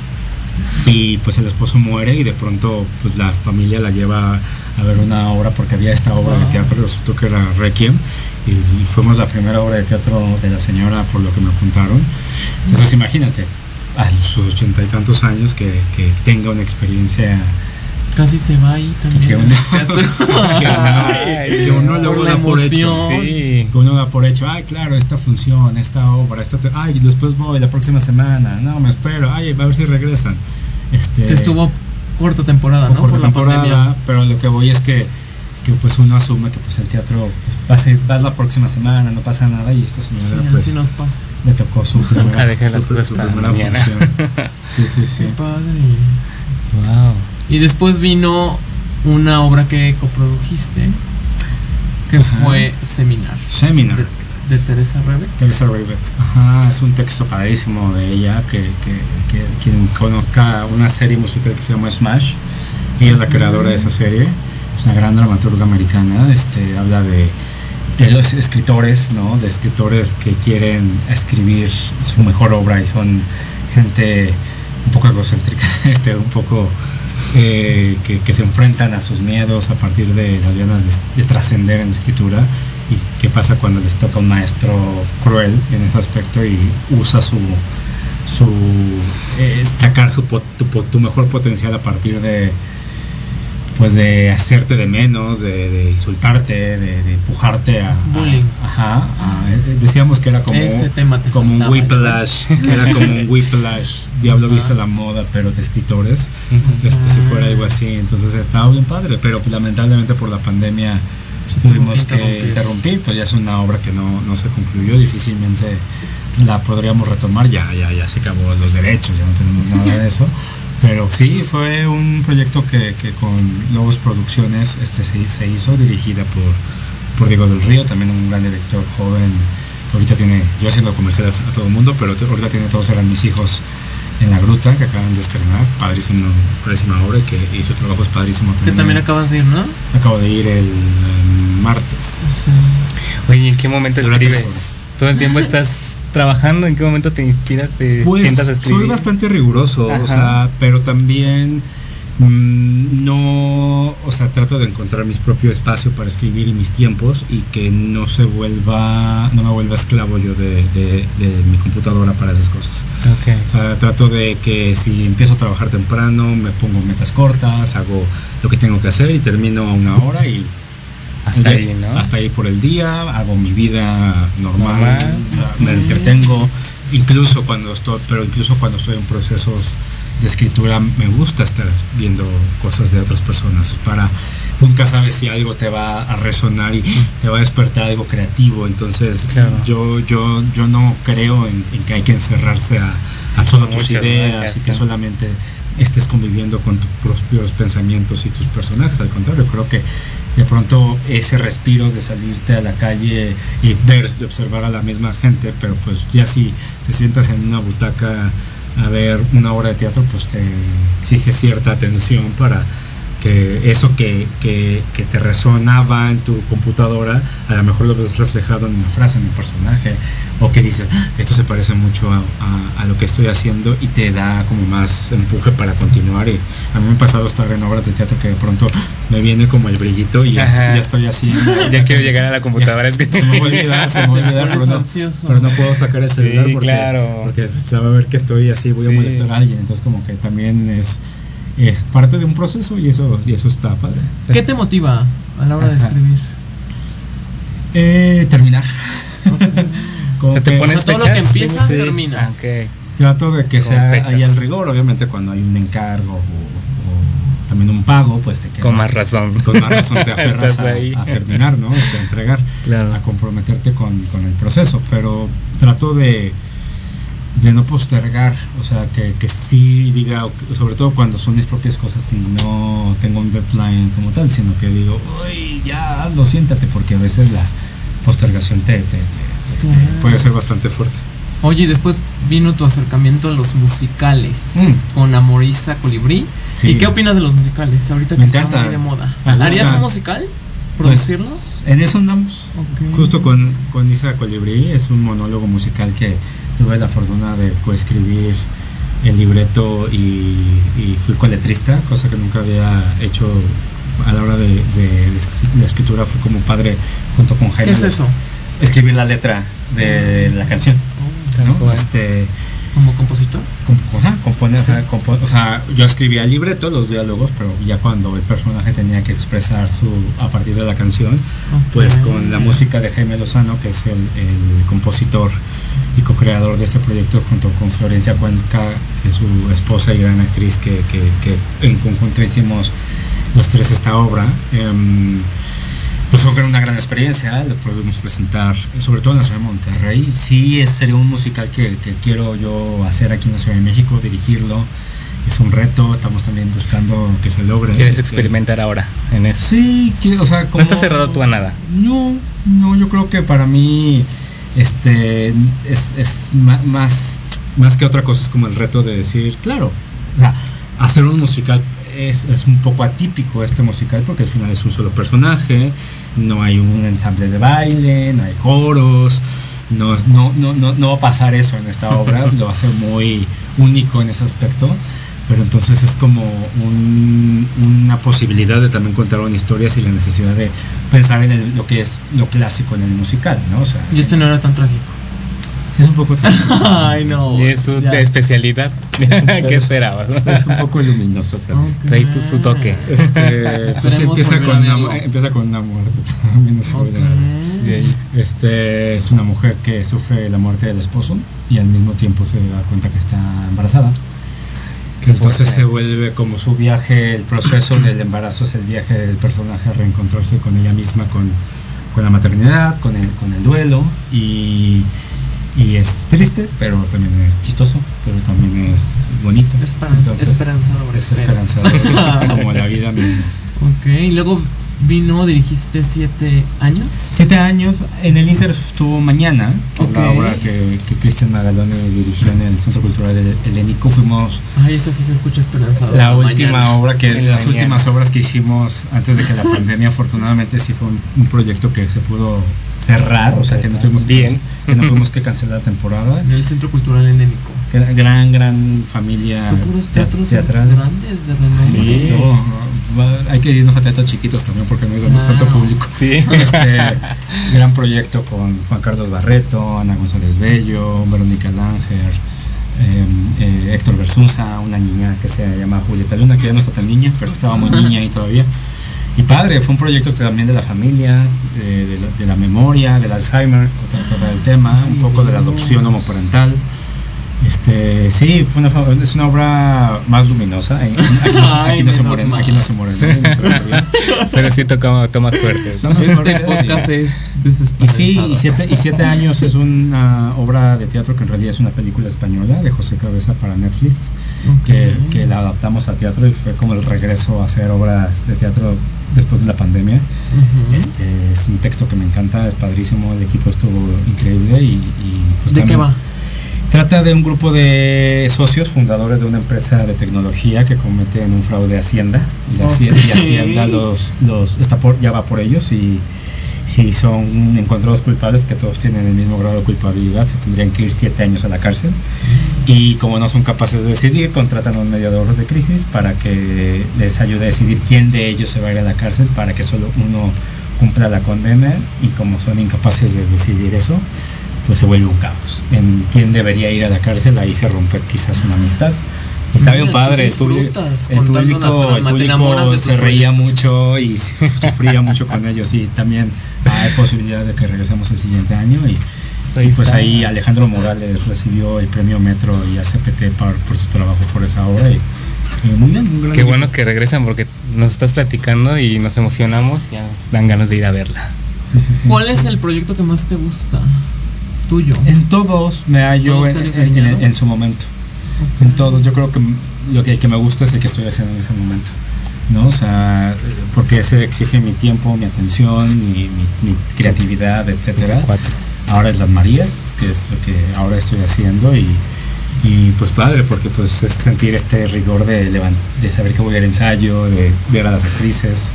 Y pues el esposo muere y de pronto pues la familia la lleva a ver una obra porque había esta obra de teatro, resultó que era Requiem y, y fuimos la primera obra de teatro de la señora, por lo que me apuntaron. Entonces imagínate a sus ochenta y tantos años que, que tenga una experiencia. Casi se va ahí también. Que uno, que uno luego da por hecho. Sí. Que uno da por hecho. Ay, claro, esta función, esta obra, esta. Te- ay, después voy la próxima semana. No, me espero. Ay, a ver si regresan. Este. Que estuvo corta temporada, ¿no? Corta por temporada, la pandemia. Pero lo que voy es que, que pues uno asume que pues el teatro pues, vas, vas la próxima semana, no pasa nada y esta señora sí, pues así nos pasa. Le tocó su primera. Nunca dejé las cosas para la mañana. Sí, sí, sí. Qué padre. Wow. Y después vino una obra que coprodujiste, que ajá, fue Seminar. Seminar. De, de Teresa Rebeck. Teresa Rebeck. Ajá, es un texto padrísimo de ella, que, que, que quien conozca una serie musical que se llama Smash, ella es la creadora de esa serie, es una gran dramaturga americana, este, habla de, de los escritores, ¿no? De escritores que quieren escribir su mejor obra y son gente un poco egocéntrica, este, un poco... Eh, que, que se enfrentan a sus miedos a partir de las ganas de, de trascender en la escritura y qué pasa cuando les toca un maestro cruel en ese aspecto y usa su, su eh, sacar su, tu, tu mejor potencial a partir de pues de hacerte de menos, de, de insultarte, de, de empujarte a... Bullying. Ajá. A, decíamos que era como, como un whiplash, que era como un whiplash, Diablo uh-huh. Viste la moda, pero de escritores, uh-huh. este, si fuera algo así, entonces estaba bien padre, pero lamentablemente por la pandemia tuvimos que interrumpir, pues ya es una obra que no, no se concluyó, difícilmente la podríamos retomar, ya, ya, ya se acabó los derechos, ya no tenemos nada de eso. Pero sí, fue un proyecto que, que con Lobos Producciones este, se, se hizo, dirigida por, por Diego del Río, también un gran director joven, que ahorita tiene, yo haciendo comerciales a todo el mundo, pero ahorita tiene Todos eran mis hijos en la gruta, que acaban de estrenar, padrísimo, padrísima obra, que hizo trabajos padrísimos también. Que también acabas de ir, ¿no? Acabo de ir el, el martes. Oye, ¿en qué momento escribes? ¿Todo el tiempo estás trabajando? ¿En qué momento te inspiras? ¿Te pues sientas a escribir? Soy bastante riguroso, ajá, o sea, pero también mmm, no, o sea, trato de encontrar mi propio espacio para escribir y mis tiempos y que no se vuelva, no me vuelva esclavo yo de, de, de mi computadora para esas cosas. Okay. O sea, trato de que si empiezo a trabajar temprano, me pongo metas cortas, hago lo que tengo que hacer y termino a una hora y... Hasta ahí, ahí, ¿no? Hasta ahí por el día, hago mi vida normal, normal. Me okay. entretengo, incluso cuando estoy, pero incluso cuando estoy en procesos de escritura me gusta estar viendo cosas de otras personas, para nunca sabes si algo te va a resonar y te va a despertar algo creativo, entonces claro. yo yo yo no creo en, en que hay que encerrarse a, sí, a solo tus ideas y que solamente estés conviviendo con tus propios pensamientos y tus personajes, al contrario, creo que de pronto ese respiro de salirte a la calle y ver y observar a la misma gente, pero pues ya si te sientas en una butaca a ver una obra de teatro, pues te exige cierta atención para que eso que, que, que te resonaba en tu computadora, a lo mejor lo ves reflejado en una frase, en un personaje, o que dices, esto se parece mucho a, a, a lo que estoy haciendo, y te da como más empuje para continuar. Y a mí me ha pasado estar en obras de teatro que de pronto me viene como el brillito y ya, ya estoy así. Ya, ya quiero llegar a la computadora, ya, es que se me olvida, se me olvida, pero no, pero no puedo sacar el celular, sí, porque, claro, porque se va a ver que estoy así, voy, sí, a molestar a alguien, entonces como que también es... es parte de un proceso y eso, y eso está padre. ¿Qué te motiva a la hora, ajá, de escribir? Eh, terminar. O sea, te pones, o sea, todo lo que empiezas, sí, terminas. Okay. Trato de que con sea fechas. Haya el rigor, obviamente cuando hay un encargo o, o también un pago, pues te quedas. Con más razón. Con más razón te aferras a, a terminar, ¿no? O sea, a entregar, claro, a comprometerte con, con el proceso, pero trato de... de no postergar, o sea, que, que sí diga, sobre todo cuando son mis propias cosas y no tengo un deadline como tal, sino que digo, uy, ya, hazlo, siéntate, porque a veces la postergación te, te, te, claro, te puede ser bastante fuerte. Oye, y después vino tu acercamiento a los musicales, mm, con Amorisa Colibrí, sí. ¿Y qué opinas de los musicales? Ahorita me que encanta, está muy de moda. ¿Harías un musical? ¿Producirlo? Pues, en eso andamos, okay, justo con, con Isa Colibrí, es un monólogo musical que tuve la fortuna de coescribir el libreto y, y fui coletrista, cosa que nunca había hecho. A la hora de, de, de la escritura fui como padre junto con Jaime. ¿Qué es eso? Escribir la letra de la canción. Oh, ¿no? Claro. Este, ¿como compositor? Com, o sea, componer, sí, compo, o sea, yo escribía el libreto, los diálogos, pero ya cuando el personaje tenía que expresar su a partir de la canción, okay, pues con la música de Jaime Lozano, que es el, el compositor y co-creador de este proyecto junto con Florencia Cuenca, que es su esposa y gran actriz, que, que, que en conjunto hicimos los tres esta obra. Eh, pues fue una gran experiencia, lo pudimos presentar, sobre todo en la ciudad de Monterrey. Sí, es, sería un musical que, que quiero yo hacer aquí en la Ciudad de México, dirigirlo. Es un reto, estamos también buscando que se logre. ¿Quieres este, experimentar ahora en eso? Sí, o sea, como, ¿no estás cerrado tú a nada? No, no, yo creo que para mí... este es, es más, más que otra cosa, es como el reto de decir, claro, o sea, hacer un musical es, es un poco atípico este musical, porque al final es un solo personaje, no hay un ensamble de baile, no hay coros, no, no, no, no, no va a pasar eso en esta obra, lo va a ser muy único en ese aspecto. Pero entonces es como un, una posibilidad de también contar una historia sin la necesidad de pensar en el, lo que es lo clásico en el musical, ¿no? O sea, y este no era tan trágico. Es un poco trágico. Ay, no. Y es su especialidad. ¿Qué esperabas? Es un poco luminoso también. Okay. Trae tu, su toque. Este, pues empieza, con una, empieza con una muerte. Okay. Este, es una mujer que sufre la muerte del esposo y al mismo tiempo se da cuenta que está embarazada. Entonces se vuelve como su viaje, el proceso del embarazo es el viaje del personaje a reencontrarse con ella misma, con, con la maternidad, con el, con el duelo, y, y es triste, pero también es chistoso, pero también es bonito. Esperan, Entonces, esperanzador. Es esperanzador, es como la vida misma. Ok, y luego vino, dirigiste siete años. Siete años, en el Inter estuvo Mañana, que okay. la obra que, que Cristian Magalone dirigió en el Centro Cultural Helénico. Fuimos... Ay, esta sí se escucha esperanzadora. La última mañana. obra, que en las mañana. últimas obras que hicimos antes de que la pandemia, afortunadamente sí fue un, un proyecto que se pudo cerrar, o sea que no tuvimos bien, que no tuvimos que cancelar la temporada. En el Centro Cultural Helénico. Gran, gran, gran familia teatral. Teatral. Grandes de renombre. Sí. Hay que irnos a teatros chiquitos también porque no hay claro. tanto público. Sí. Este, gran proyecto con Juan Carlos Barreto, Ana González Bello, Verónica Langer, eh, eh, Héctor Bersunza, una niña que se llama Julieta Luna, que ya no está tan niña, pero estaba muy niña ahí todavía. Y padre, fue un proyecto también de la familia, de, de, la, de la memoria, del Alzheimer, tratar el tema, un poco de la adopción homoparental. Este, sí, fue una, es una obra más luminosa. Aquí, Ay, aquí, no, se mueren, aquí no se mueren, aquí no se mueren. Pero sí toca tomas fuertes. Este podcast es desesperado. Y sí, y siete, y siete años es una obra de teatro que en realidad es una película española de José Cabeza para Netflix, okay. que, que la adaptamos a teatro y fue como el regreso a hacer obras de teatro después de la pandemia. Uh-huh. Este, es un texto que me encanta, es padrísimo, el equipo estuvo increíble y, y pues, ¿de también, qué va? Trata de un grupo de socios fundadores de una empresa de tecnología que cometen un fraude a Hacienda. Y, la okay. y Hacienda los, los está por, ya va por ellos y si son encontrados culpables, que todos tienen el mismo grado de culpabilidad, se tendrían que ir siete años a la cárcel. Y como no son capaces de decidir, contratan a un mediador de crisis para que les ayude a decidir quién de ellos se va a ir a la cárcel, para que solo uno cumpla la condena. Y como son incapaces de decidir eso, pues se vuelve un caos. En quién debería ir a la cárcel, ahí se rompe quizás una amistad. Está bien padre, el público, el público, el público se reía mucho y sufría mucho con ellos, y también hay posibilidad de que regresemos el siguiente año. Y ahí pues está, ahí Alejandro Morales recibió el premio Metro y A C P T por, por su trabajo por esa obra, y, y muy bien, muy grande. Qué bueno que regresan, porque nos estás platicando y nos emocionamos, ya nos dan ganas de ir a verla. Sí, sí, sí. ¿Cuál es el proyecto que más te gusta? Tuyo. En todos me hallo en, en, en, en su momento. En todos, yo creo que lo que el que me gusta es el que estoy haciendo en ese momento, ¿no? O sea, porque ese exige mi tiempo, mi atención, mi, mi, mi creatividad, etcétera. Ahora es Las Marías, que es lo que ahora estoy haciendo, y, y pues padre, porque pues es sentir este rigor de, de saber que voy al ensayo, de ver a las actrices.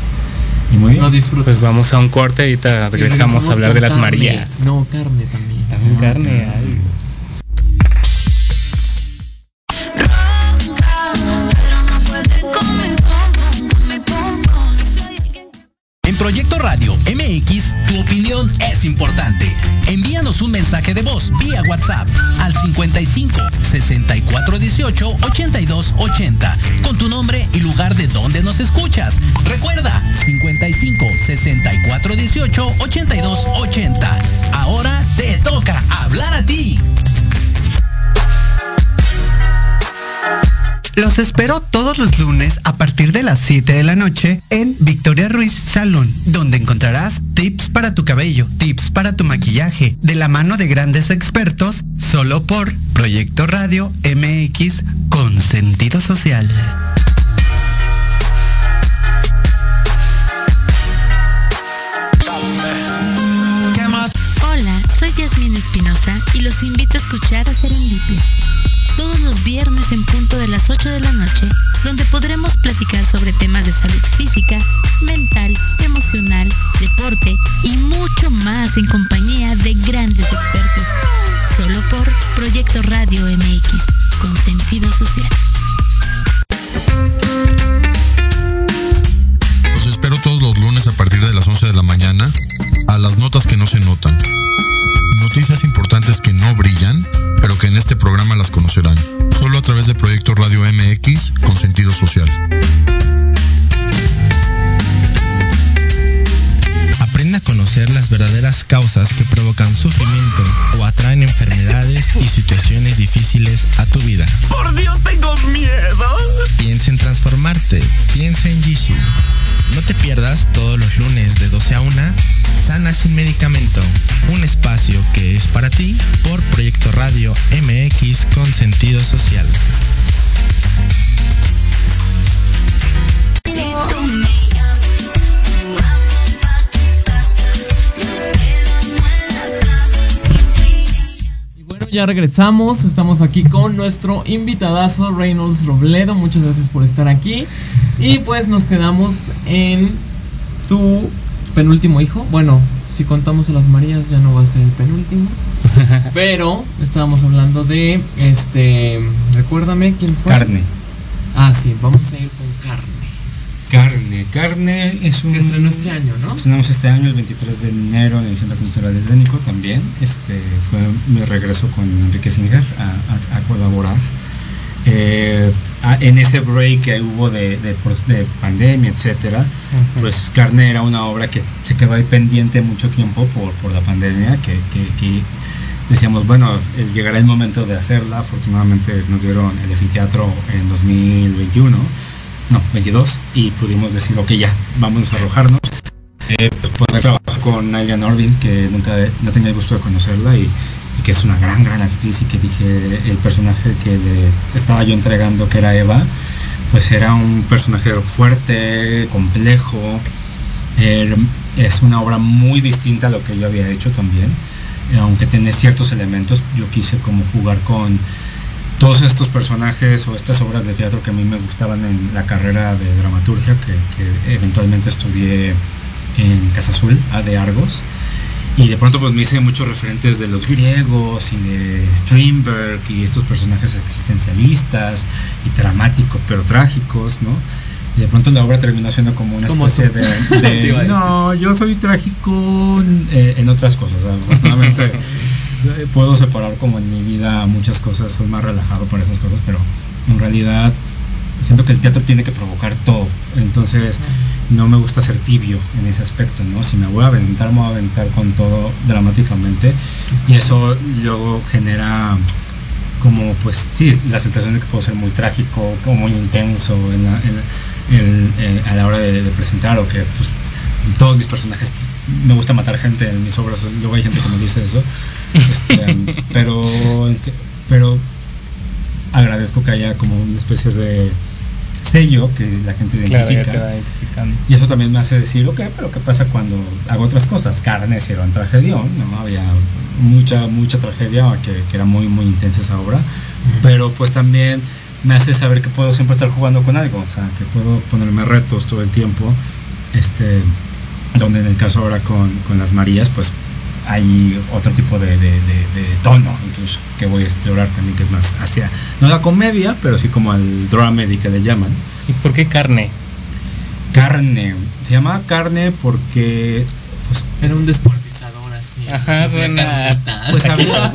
Y muy bien. No disfrutas. Pues vamos a un corte y ahorita regresamos a hablar de Las carne. Marías. No, carne también. También no, carne, ay Dios. Proyecto Radio M X, tu opinión es importante. Envíanos un mensaje de voz vía WhatsApp al cincuenta y cinco sesenta y cuatro dieciocho ochenta y dos ochenta con tu nombre y lugar de donde nos escuchas. Recuerda, cincuenta y cinco sesenta y cuatro dieciocho ochenta y dos ochenta. Ahora te toca hablar a ti. Los espero todos los lunes a partir de las siete de la noche en Victoria Ruiz Salón, donde encontrarás tips para tu cabello, tips para tu maquillaje, de la mano de grandes expertos, solo por Proyecto Radio M X con sentido social. Hola, soy Yasmín Espinosa y los invito a escuchar a Serendipia. Todos los viernes en punto de las ocho de la noche, donde podremos platicar sobre temas de salud física, mental, emocional, deporte y mucho más en compañía de grandes expertos. Solo por Proyecto Radio M X, con sentido social. Los espero todos los lunes a partir de las once de la mañana a las notas que no se notan. Noticias importantes que no brillan, pero que en este programa las conocerán. Solo a través de Proyecto Radio M X con sentido social. Aprende a conocer las verdaderas causas que provocan sufrimiento o atraen enfermedades y situaciones difíciles a tu vida. ¡Por Dios, tengo miedo! Piensa en transformarte. Piensa en Gishi. No te pierdas todos los lunes de doce a una, Sana sin medicamento, un espacio que es para ti por Proyecto Radio M X con sentido social. Y bueno, ya regresamos, estamos aquí con nuestro invitadazo Reynolds Robledo, muchas gracias por estar aquí. Y pues nos quedamos en tu penúltimo hijo. Bueno, si contamos a Las Marías ya no va a ser el penúltimo. Pero estábamos hablando de, este, recuérdame quién fue. Carne. Ah, sí, vamos a ir con Carne. Carne, Carne es un... Que estrenó este año, ¿no? Estrenamos este año, el veintitrés de enero, en el Centro Cultural Helénico también. Este, fue mi regreso con Enrique Singer a, a, a colaborar. Eh, en ese break que hubo de, de, de pandemia, etcétera, uh-huh. Pues Carne era una obra que se quedó ahí pendiente mucho tiempo por, por la pandemia, que, que, que decíamos, bueno, llegará el momento de hacerla. Afortunadamente nos dieron el anfiteatro en dos mil veintiuno, no, veintidós, y pudimos decir, ok, ya, vamos a arrojarnos. Eh, pues poder trabajar con Aileen Orvin, que nunca, no tenía el gusto de conocerla, y que es una gran, gran actriz, y que dije, el personaje que le estaba yo entregando, que era Eva, pues era un personaje fuerte, complejo. Eh, es una obra muy distinta a lo que yo había hecho también, aunque tiene ciertos elementos, yo quise como jugar con todos estos personajes o estas obras de teatro que a mí me gustaban en la carrera de dramaturgia que, que eventualmente estudié en Casa Azul, A de Argos, y de pronto pues me hice muchos referentes de los griegos y de Strindberg y estos personajes existencialistas y dramáticos pero trágicos, ¿no? Y de pronto la obra terminó siendo como una especie de, de no, yo soy trágico eh, en otras cosas, afortunadamente. Puedo separar como en mi vida muchas cosas, soy más relajado para esas cosas, pero en realidad siento que el teatro tiene que provocar todo, entonces no me gusta ser tibio en ese aspecto, ¿no? Si me voy a aventar, me voy a aventar con todo dramáticamente, y eso luego genera como, pues sí, la sensación de que puedo ser muy trágico o muy intenso en la, en, en, en, a la hora de, de presentar, o que pues todos mis personajes, me gusta matar gente en mis obras, luego hay gente que me dice eso, este, pero pero agradezco que haya como una especie de sello que la gente identifica, claro, ya te identificando. Y eso también me hace decir, ok, pero qué pasa cuando hago otras cosas. Carnes era un tragedión, ¿no? Había mucha mucha tragedia que, que era muy muy intensa esa obra, uh-huh. Pero pues también me hace saber que puedo siempre estar jugando con algo, o sea, que puedo ponerme retos todo el tiempo, este donde en el caso ahora con, con Las Marías, pues hay otro tipo de, de, de, de tono, incluso, que voy a explorar también, que es más hacia, no la comedia, pero sí como el dramedy que le llaman. ¿Y por qué carne? Carne, se llamaba carne porque pues, era un descuartizador así. Ajá, suena. Pues, había,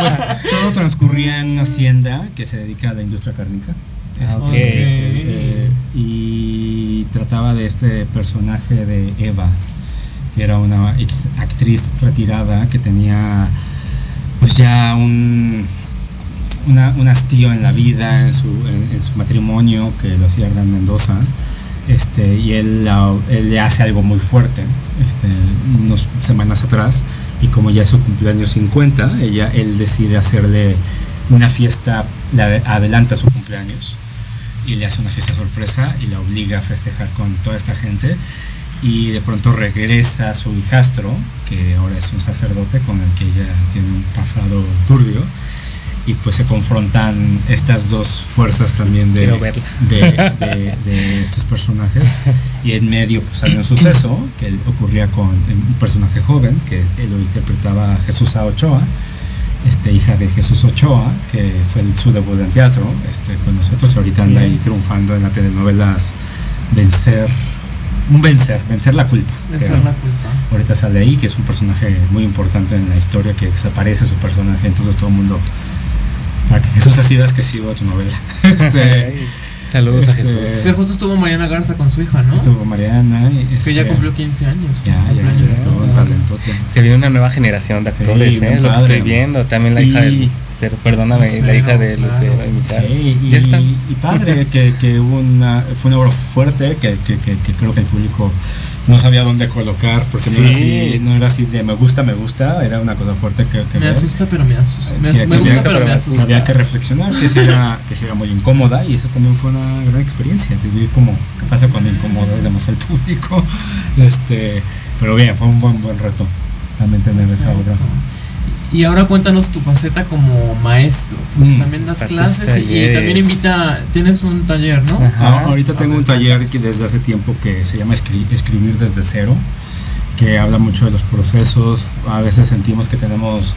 pues todo transcurría en una hacienda que se dedica a la industria cárnica. Este, okay. eh, y trataba de este personaje de Eva, que era una ex actriz retirada que tenía pues ya un una, un hastío en la vida, en su, en, en su matrimonio, que lo hacía Hernán Mendoza, este, y él, la, él le hace algo muy fuerte, este, unas semanas atrás, y como ya es su cumpleaños cincuenta, ella, él decide hacerle una fiesta, le adelanta su cumpleaños y le hace una fiesta sorpresa y la obliga a festejar con toda esta gente, y de pronto regresa su hijastro, que ahora es un sacerdote con el que ella tiene un pasado turbio, y pues se confrontan estas dos fuerzas también de, de, de, de estos personajes, y en medio pues había un suceso que ocurría con un personaje joven que lo interpretaba Jesús A. Ochoa, Este, hija de Jesús Ochoa, que fue el, su debut en teatro, este, con nosotros, ahorita anda ahí triunfando en las telenovelas Vencer, un vencer, vencer la culpa. Vencer o sea, la culpa. Ahorita sale ahí, que es un personaje muy importante en la historia, que desaparece su personaje, entonces todo el mundo, para que Jesús así veas que sigo a tu novela. Este, Saludos este, a Jesús. Que justo estuvo Mariana Garza con su hija, ¿no? Estuvo Mariana. Este, que ya cumplió quince años. Ya, ya, ya, ya todo, talento, se viene una nueva generación de actores, sí, ¿eh? Padre, lo que estoy viendo. También la y, hija de Lucero, perdóname, Lucero, la hija de Lucero. Claro. Sí, y, ya está. Y padre, que, que hubo una, fue una obra fuerte que, que, que, que creo que el público no sabía dónde colocar, porque sí. no, era así, no era así de me gusta, me gusta, era una cosa fuerte que, que me ver, asusta, pero me asusta. Me, que, me que gusta, había, pero me asusta. Había que reflexionar, que si era, que si era muy incómoda, y eso también fue una gran experiencia, vivir como qué pasa cuando incomodas demasiado al público. Este, pero bien, fue un buen buen reto también tener esa obra. Y ahora cuéntanos tu faceta como maestro. Mm, también das clases y, y también invita, tienes un taller, ¿no? Ajá, ahorita tengo ver, un taller que desde hace tiempo que se llama Escri- Escribir desde cero, que habla mucho de los procesos. A veces sentimos que tenemos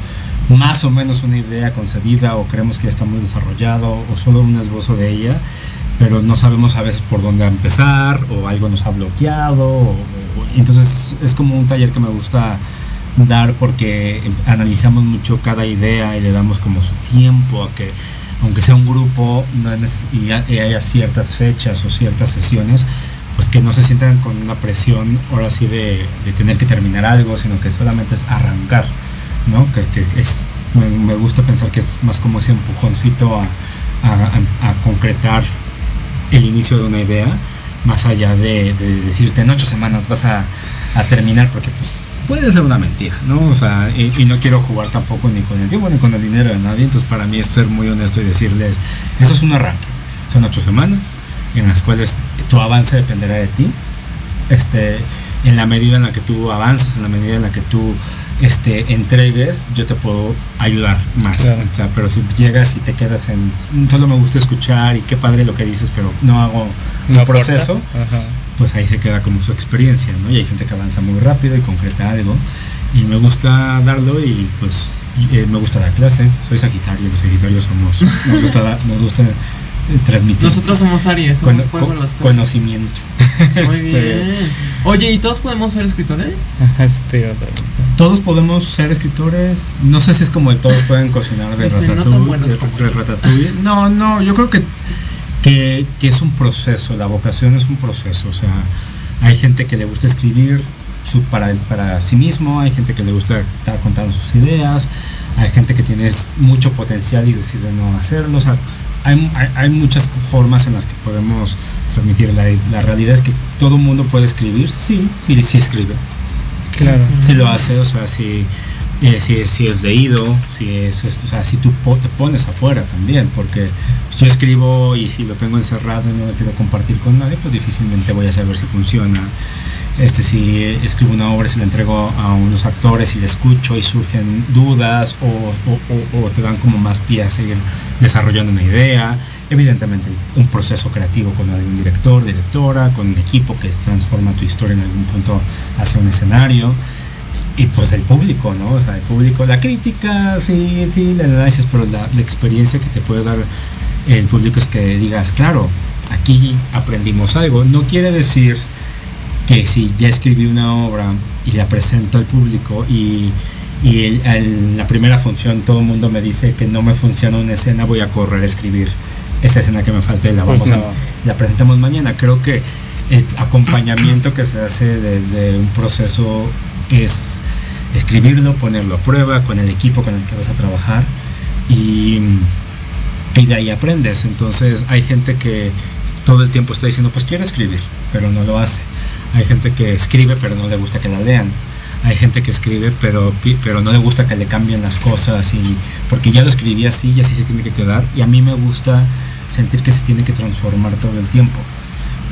más o menos una idea concebida, o creemos que ya está muy desarrollado, o solo un esbozo de ella, pero no sabemos a veces por dónde empezar, o algo nos ha bloqueado, o, o, entonces es como un taller que me gusta dar, porque analizamos mucho cada idea y le damos como su tiempo a que, aunque sea un grupo y haya ciertas fechas o ciertas sesiones, pues que no se sientan con una presión ahora sí de, de tener que terminar algo, sino que solamente es arrancar, ¿no? Que, que es, me, me gusta pensar que es más como ese empujoncito a, a, a, a concretar el inicio de una idea, más allá de, de decirte en ocho semanas vas a, a terminar, porque pues puede ser una mentira, ¿no? O sea, y, y no quiero jugar tampoco ni con el tiempo ni con el dinero de nadie, entonces para mí es ser muy honesto y decirles, esto es un arranque, son ocho semanas en las cuales tu avance dependerá de ti, este, en la medida en la que tú avances, en la medida en la que tú este, entregues, yo te puedo ayudar más. Claro. O sea, pero si llegas y te quedas en, solo me gusta escuchar y qué padre lo que dices, pero no hago un no proceso, ajá, pues ahí se queda como su experiencia, ¿no? Y hay gente que avanza muy rápido y concreta algo. Y me gusta darlo y pues eh, me gusta dar clase. Soy sagitario, los sagitarios somos, nos gusta, da, nos gusta eh, transmitir. Nosotros somos Aries, somos fuego en los tres. Conocimiento. Muy este, bien. Oye, ¿y todos podemos ser escritores? Este, todos podemos ser escritores. No sé si es como el todos pueden cocinar de ratatouille. No, no, yo creo que, que, que es un proceso, la vocación es un proceso. O sea, hay gente que le gusta escribir para, para sí mismo, hay gente que le gusta estar contando sus ideas, hay gente que tiene mucho potencial y decide no hacerlo. O sea, hay, hay, hay muchas formas en las que podemos transmitir. La, la realidad es que todo mundo puede escribir, sí, sí, sí escribe, claro, si lo hace, o sea, si, eh, si, si es leído, si es esto, o sea, si tú po- te pones afuera también, porque yo escribo y si lo tengo encerrado y no lo quiero compartir con nadie, pues difícilmente voy a saber si funciona. Este, si escribo una obra, se la entrego a unos actores y la escucho y surgen dudas o, o, o, o te dan como más pie a seguir desarrollando una idea. Evidentemente un proceso creativo con un director, directora, con un equipo que transforma tu historia en algún punto hacia un escenario. Y pues el público, ¿no? O sea, el público, la crítica, sí, sí, la análisis, pero la, la experiencia que te puede dar el público es que digas, claro, aquí aprendimos algo. No quiere decir que si ya escribí una obra y la presento al público y, y el, el, la primera función todo el mundo me dice que no me funciona una escena, voy a correr a escribir esa escena que me falta y la vamos pues no. a, la presentamos mañana. Creo que el acompañamiento que se hace desde un proceso es escribirlo, ponerlo a prueba con el equipo con el que vas a trabajar y, y de ahí aprendes. Entonces hay gente que todo el tiempo está diciendo, pues quiero escribir, pero no lo hace. Hay gente que escribe pero no le gusta que la lean. Hay gente que escribe pero, pero no le gusta que le cambien las cosas y, porque ya lo escribí así y así se tiene que quedar. Y a mí me gusta sentir que se tiene que transformar todo el tiempo.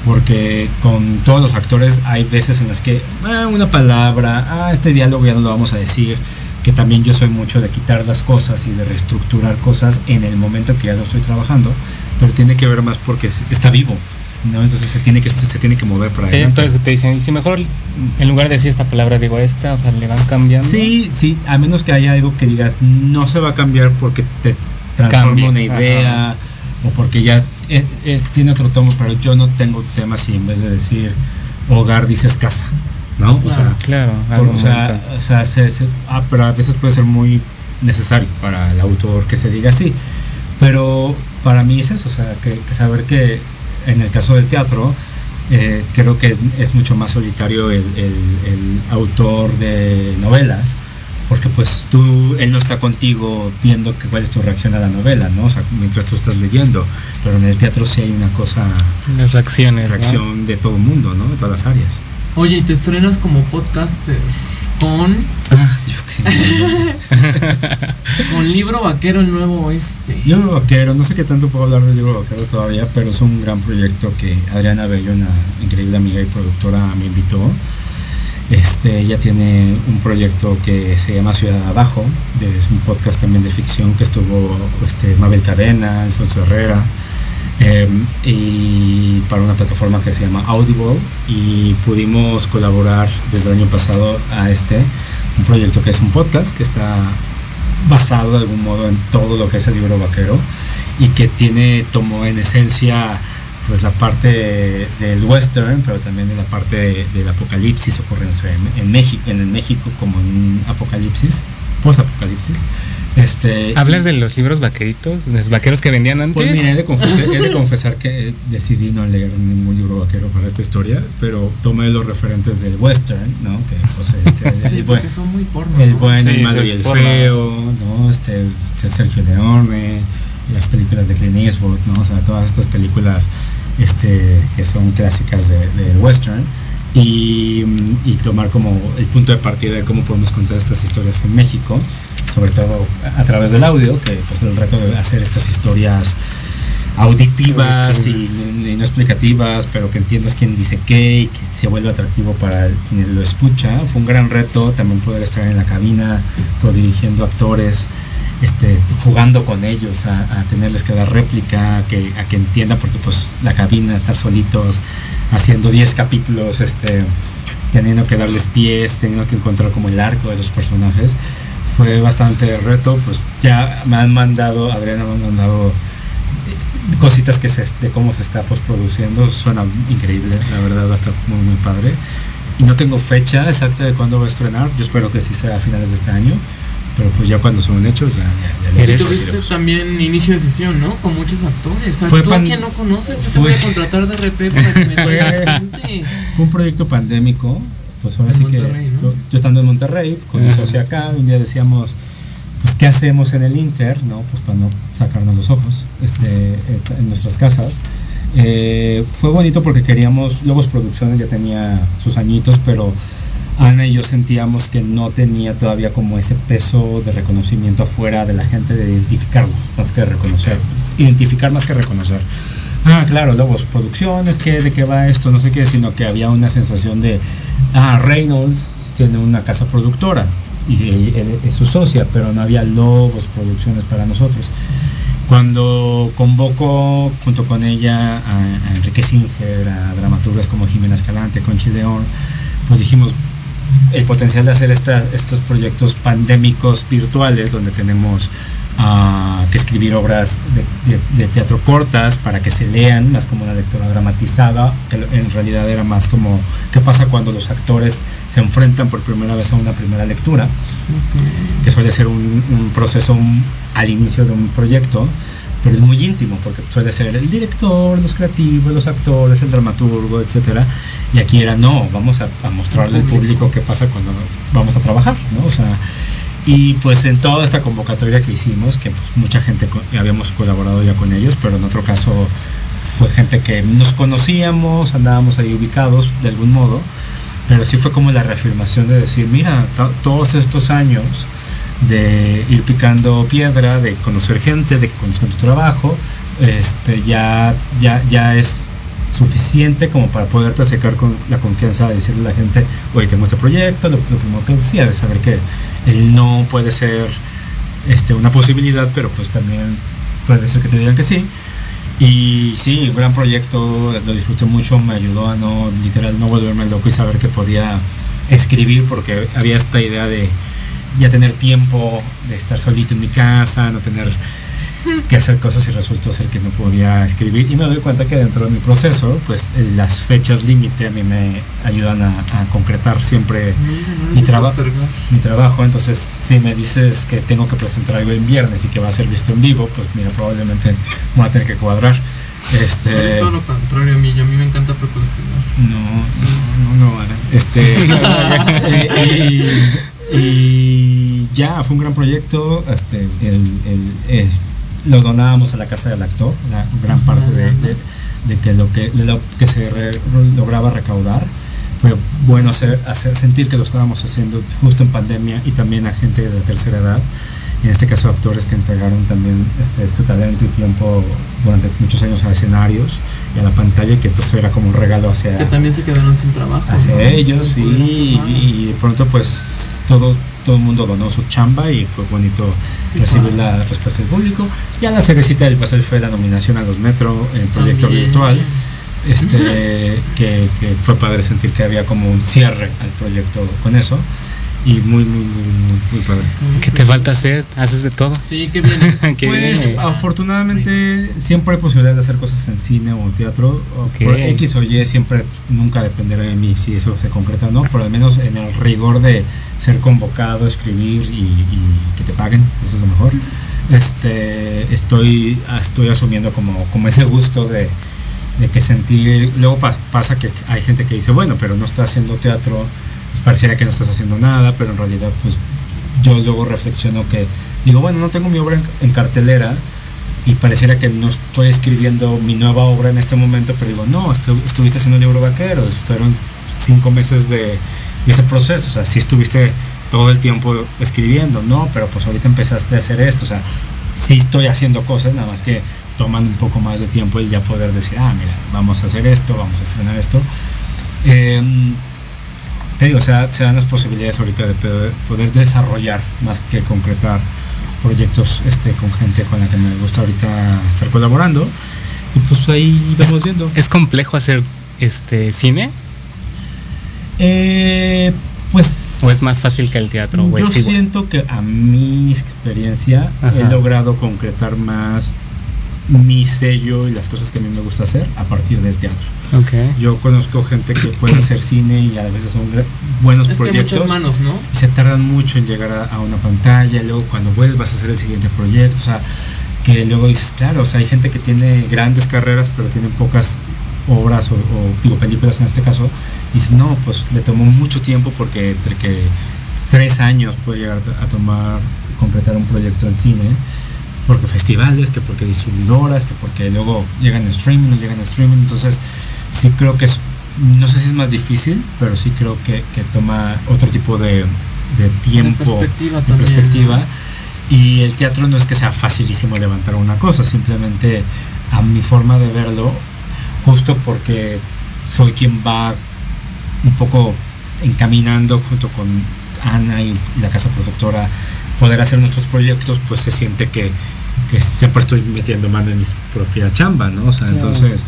Porque con todos los actores hay veces en las que ah, una palabra, ah, este diálogo ya no lo vamos a decir. Que también yo soy mucho de quitar las cosas y de reestructurar cosas en el momento que ya lo estoy trabajando. Pero tiene que ver más porque está vivo. No, entonces se tiene que se tiene que mover para adelante. Sí, entonces te dicen, si mejor en lugar de decir esta palabra digo esta, o sea, le van cambiando. Sí, sí, a menos que haya algo que digas, no se va a cambiar porque te transforma una idea, ajá, o porque ya es, es, tiene otro tomo, pero yo no tengo temas y en vez de decir hogar dices casa, ¿no? O ah, sea, claro, por, o sea, o sea, se, se, ah, pero a veces puede ser muy necesario para el autor que se diga así. Pero para mí es eso, o sea, que, que saber que en el caso del teatro, eh, creo que es mucho más solitario el, el, el autor de novelas, porque pues tú, él no está contigo viendo que, cuál es tu reacción a la novela, ¿no? O sea, mientras tú estás leyendo, pero en el teatro sí hay una cosa, una reacción, ¿no?, de todo el mundo, ¿no? De todas las áreas. Oye, y te estrenas como podcaster con... Ah, yo qué... Con Libro Vaquero, el nuevo oeste. Libro Vaquero, no sé qué tanto puedo hablar del Libro Vaquero todavía, pero es un gran proyecto que Adriana Bello, una increíble amiga y productora, me invitó. Este, ella tiene un proyecto que se llama Ciudad Abajo, es un podcast también de ficción que estuvo este, Mabel Cadena, Alfonso Herrera, eh, y para una plataforma que se llama Audible, y pudimos colaborar desde el año pasado a este, un proyecto que es un podcast que está basado de algún modo en todo lo que es el Libro Vaquero y que tiene, tomó en esencia pues la parte del western, pero también de la parte del apocalipsis ocurrencia en, en México, en el México como un apocalipsis, post-apocalipsis. Este, ¿Hablas de los libros vaqueritos? ¿De los vaqueros que vendían antes? Pues mira, he de, confesar, he de confesar que decidí no leer ningún libro vaquero para esta historia, pero tomé los referentes del western, ¿no? Que pues este, sí, el buen, son muy porno, el, ¿no?, buen, sí, el malo y el porno, feo, ¿no? Este, este Sergio Leone, las películas de Clint Eastwood, ¿no? O sea, todas estas películas este, que son clásicas del de western. Y, y tomar como el punto de partida de cómo podemos contar estas historias en México, sobre todo a través del audio, que pues el reto de hacer estas historias auditivas y, y no explicativas, pero que entiendas quién dice qué y que se vuelve atractivo para quienes lo escuchan. Fue un gran reto también poder estar en la cabina codirigiendo actores, este, jugando con ellos a, a tenerles que dar réplica, a que, a que entiendan, porque pues la cabina, estar solitos haciendo diez capítulos, este, teniendo que darles pies, teniendo que encontrar como el arco de los personajes, fue bastante reto. Pues ya me han mandado, Adriana me han mandado cositas que se, de cómo se está postproduciendo. Suena increíble, la verdad va a estar muy muy padre. Y no tengo fecha exacta de cuándo va a estrenar, yo espero que sí sea a finales de este año, pero pues ya cuando son hechos ya, ya, ya. Y tuviste también inicio de sesión, ¿no? Con muchos actores. Fue actor pan... que no conoces, se te voy a contratar de repente para que me traigas. Fue un proyecto pandémico, pues ahora en sí Monterrey, que, ¿no? yo, yo estando en Monterrey con mi socio acá, un día decíamos, pues qué hacemos en el Inter, ¿no? Pues para no sacarnos los ojos, este, en nuestras casas. Eh, fue bonito porque queríamos, Lobos Producciones ya tenía sus añitos, pero Ana y yo sentíamos que no tenía todavía como ese peso de reconocimiento afuera de la gente, de identificarlo más que reconocer, identificar más que reconocer. Ah, claro, Lobos Producciones, ¿qué, de qué va esto? No sé qué, sino que había una sensación de, ah, Reynolds tiene una casa productora y es su socia, pero no había Lobos Producciones para nosotros. Cuando convocó junto con ella a Enrique Singer, a dramaturgas como Jimena Escalante, Conchi León, pues dijimos, el potencial de hacer esta, estos proyectos pandémicos virtuales, donde tenemos uh, que escribir obras de, de, de teatro cortas para que se lean, más como una lectura dramatizada, que en realidad era más como qué pasa cuando los actores se enfrentan por primera vez a una primera lectura, okay, que suele ser un, un proceso un, al inicio de un proyecto, pero es muy íntimo porque suele ser el director, los creativos, los actores, el dramaturgo, etcétera. Y aquí era no, vamos a, a mostrarle al público qué pasa cuando vamos a trabajar, ¿no? O sea, y pues en toda esta convocatoria que hicimos, que pues mucha gente co- habíamos colaborado ya con ellos, pero en otro caso fue gente que nos conocíamos, andábamos ahí ubicados de algún modo, pero sí fue como la reafirmación de decir, mira, to- todos estos años de ir picando piedra, de conocer gente, de que conozcan tu trabajo, este, ya, ya, ya es suficiente como para poderte acercar con la confianza de decirle a la gente, oye, tengo este proyecto, lo, lo primero que decía, de saber que él no puede ser este, una posibilidad, pero pues también puede ser que te digan que sí. Y sí, un gran proyecto, lo disfruté mucho, me ayudó a no, literal, no volverme loco y saber que podía escribir, porque había esta idea de ya tener tiempo de estar solito en mi casa, no tener que hacer cosas, y resultó ser que no podía escribir. Y me doy cuenta que dentro de mi proceso, pues las fechas límite a mí me ayudan a, a concretar siempre no, no mi, traba- mi trabajo. Entonces, si me dices que tengo que presentar algo en viernes y que va a ser visto en vivo, pues mira, probablemente voy a tener que cuadrar. Este, no es todo lo contrario a mí, a mí me encanta procrastinar. No, no, no, no, vale. Este... y, y, y ya, fue un gran proyecto. Este, el... el, el lo donábamos a la casa del actor, la gran parte de, de, de que lo que, de lo que se re, lograba recaudar. Fue bueno hacer, hacer, sentir que lo estábamos haciendo justo en pandemia, y también a gente de tercera edad, en este caso actores que entregaron también este, su talento y tiempo durante muchos años a escenarios y a la pantalla, que entonces era como un regalo hacia, que también se quedaron sin trabajo, hacia, ¿no?, ellos, y, y de pronto pues todo todo el mundo donó su chamba, y fue bonito recibir la respuesta del público. Ya la cerecita del pastel fue la nominación a los Metro en proyecto también virtual, este, uh-huh, que, que fue padre sentir que había como un cierre al proyecto con eso, y muy, muy, muy, muy, muy padre. ¿Qué te falta hacer? ¿Haces de todo? Sí, qué bien. ¿Qué pues bien? Afortunadamente siempre hay posibilidades de hacer cosas en cine o teatro, okay, por X o Y, siempre, nunca dependerá de mí si eso se concreta o no, pero al menos en el rigor de ser convocado, escribir y, y que te paguen, eso es lo mejor. Este, estoy, estoy asumiendo como, como ese gusto de, de que sentir. Luego pas, pasa que hay gente que dice, bueno, pero no está haciendo teatro, pareciera que no estás haciendo nada, pero en realidad pues yo luego reflexiono que digo, bueno, no tengo mi obra en, en cartelera y pareciera que no estoy escribiendo mi nueva obra en este momento, pero digo, no, estu- estuviste haciendo el libro vaquero, fueron cinco meses de, de ese proceso, o sea, sí estuviste todo el tiempo escribiendo, no, pero pues ahorita empezaste a hacer esto, o sea, sí estoy haciendo cosas, nada más que toman un poco más de tiempo el ya poder decir, ah, mira, vamos a hacer esto, vamos a estrenar esto. Eh, te digo, o sea, se dan las posibilidades ahorita de poder, poder desarrollar más que concretar proyectos este, con gente con la que me gusta ahorita estar colaborando. Y pues ahí vamos es, viendo. ¿Es complejo hacer este cine? Eh, pues... ¿O es más fácil que el teatro? Yo es siento que a mi experiencia, ajá, he logrado concretar más mi sello y las cosas que a mí me gusta hacer a partir del teatro. Okay. Yo conozco gente que puede hacer cine y a veces son buenos es proyectos. Es que muchas manos, ¿no? Y se tardan mucho en llegar a, a una pantalla, luego cuando vuelvas a hacer el siguiente proyecto, o sea, que luego dices, claro, o sea, hay gente que tiene grandes carreras pero tienen pocas obras o, o digo, películas en este caso, y dices, no, pues le tomó mucho tiempo porque entre que tres años puede llegar a tomar, completar un proyecto en cine, porque festivales, que porque distribuidoras, que porque luego llegan a streaming, no llegan a streaming, entonces sí creo que es, no sé si es más difícil, pero sí creo que, que toma otro tipo de, de tiempo, de perspectiva, de también, perspectiva, ¿no? Y el teatro no es que sea facilísimo levantar una cosa, simplemente a mi forma de verlo, justo porque soy quien va un poco encaminando junto con Ana y la casa productora poder hacer nuestros proyectos, pues se siente que, que siempre estoy metiendo mano en mi propia chamba, ¿no? O sea, claro. Entonces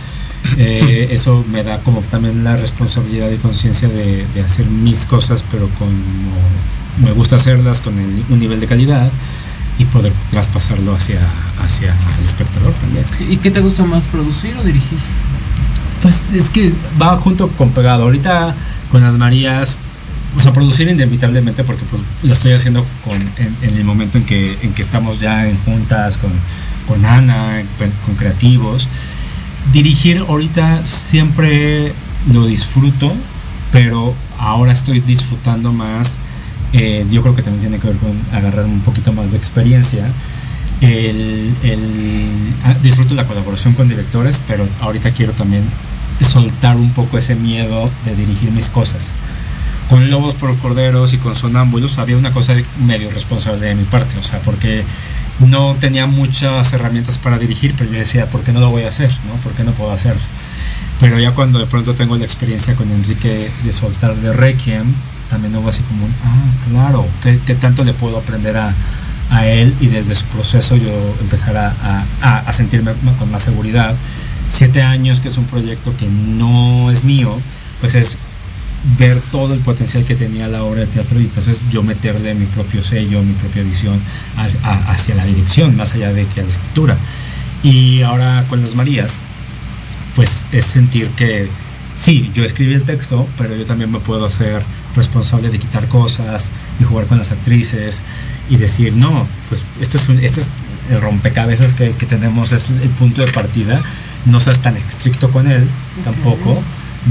eh, eso me da como también la responsabilidad y conciencia de, de hacer mis cosas, pero como me gusta hacerlas, con el, un nivel de calidad, y poder traspasarlo hacia, hacia el espectador también. ¿Y qué te gusta más, producir o dirigir? Pues es que va junto con pegado. Ahorita con Las Marías, o sea, producir inevitablemente porque pues, lo estoy haciendo con, en, en el momento en que, en que estamos ya en juntas con, con Ana, con, con creativos. Dirigir ahorita siempre lo disfruto, pero ahora estoy disfrutando más. Eh, yo creo que también tiene que ver con agarrar un poquito más de experiencia. El, el, disfruto la colaboración con directores, pero ahorita quiero también soltar un poco ese miedo de dirigir mis cosas. Con Lobos por Corderos y con Sonámbulos había una cosa medio responsable de mi parte, o sea, porque no tenía muchas herramientas para dirigir, pero yo decía, ¿por qué no lo voy a hacer? ¿No? ¿Por qué no puedo hacerlo? Pero ya cuando de pronto tengo la experiencia con Enrique de soltar de Requiem, también hubo así como, ah, claro, ¿qué, qué tanto le puedo aprender a, a él? Y desde su proceso yo empezar a, a, a sentirme con más seguridad. Siete años, que es un proyecto que no es mío, pues es ver todo el potencial que tenía la obra de teatro, y entonces yo meterle mi propio sello, mi propia visión a, a, hacia la dirección, más allá de que a la escritura. Y ahora con Las Marías, pues es sentir que sí, yo escribí el texto, pero yo también me puedo hacer responsable de quitar cosas y jugar con las actrices y decir, no, pues este es, un, este es el rompecabezas que, que tenemos, es el punto de partida, no seas tan estricto con él, okay, tampoco,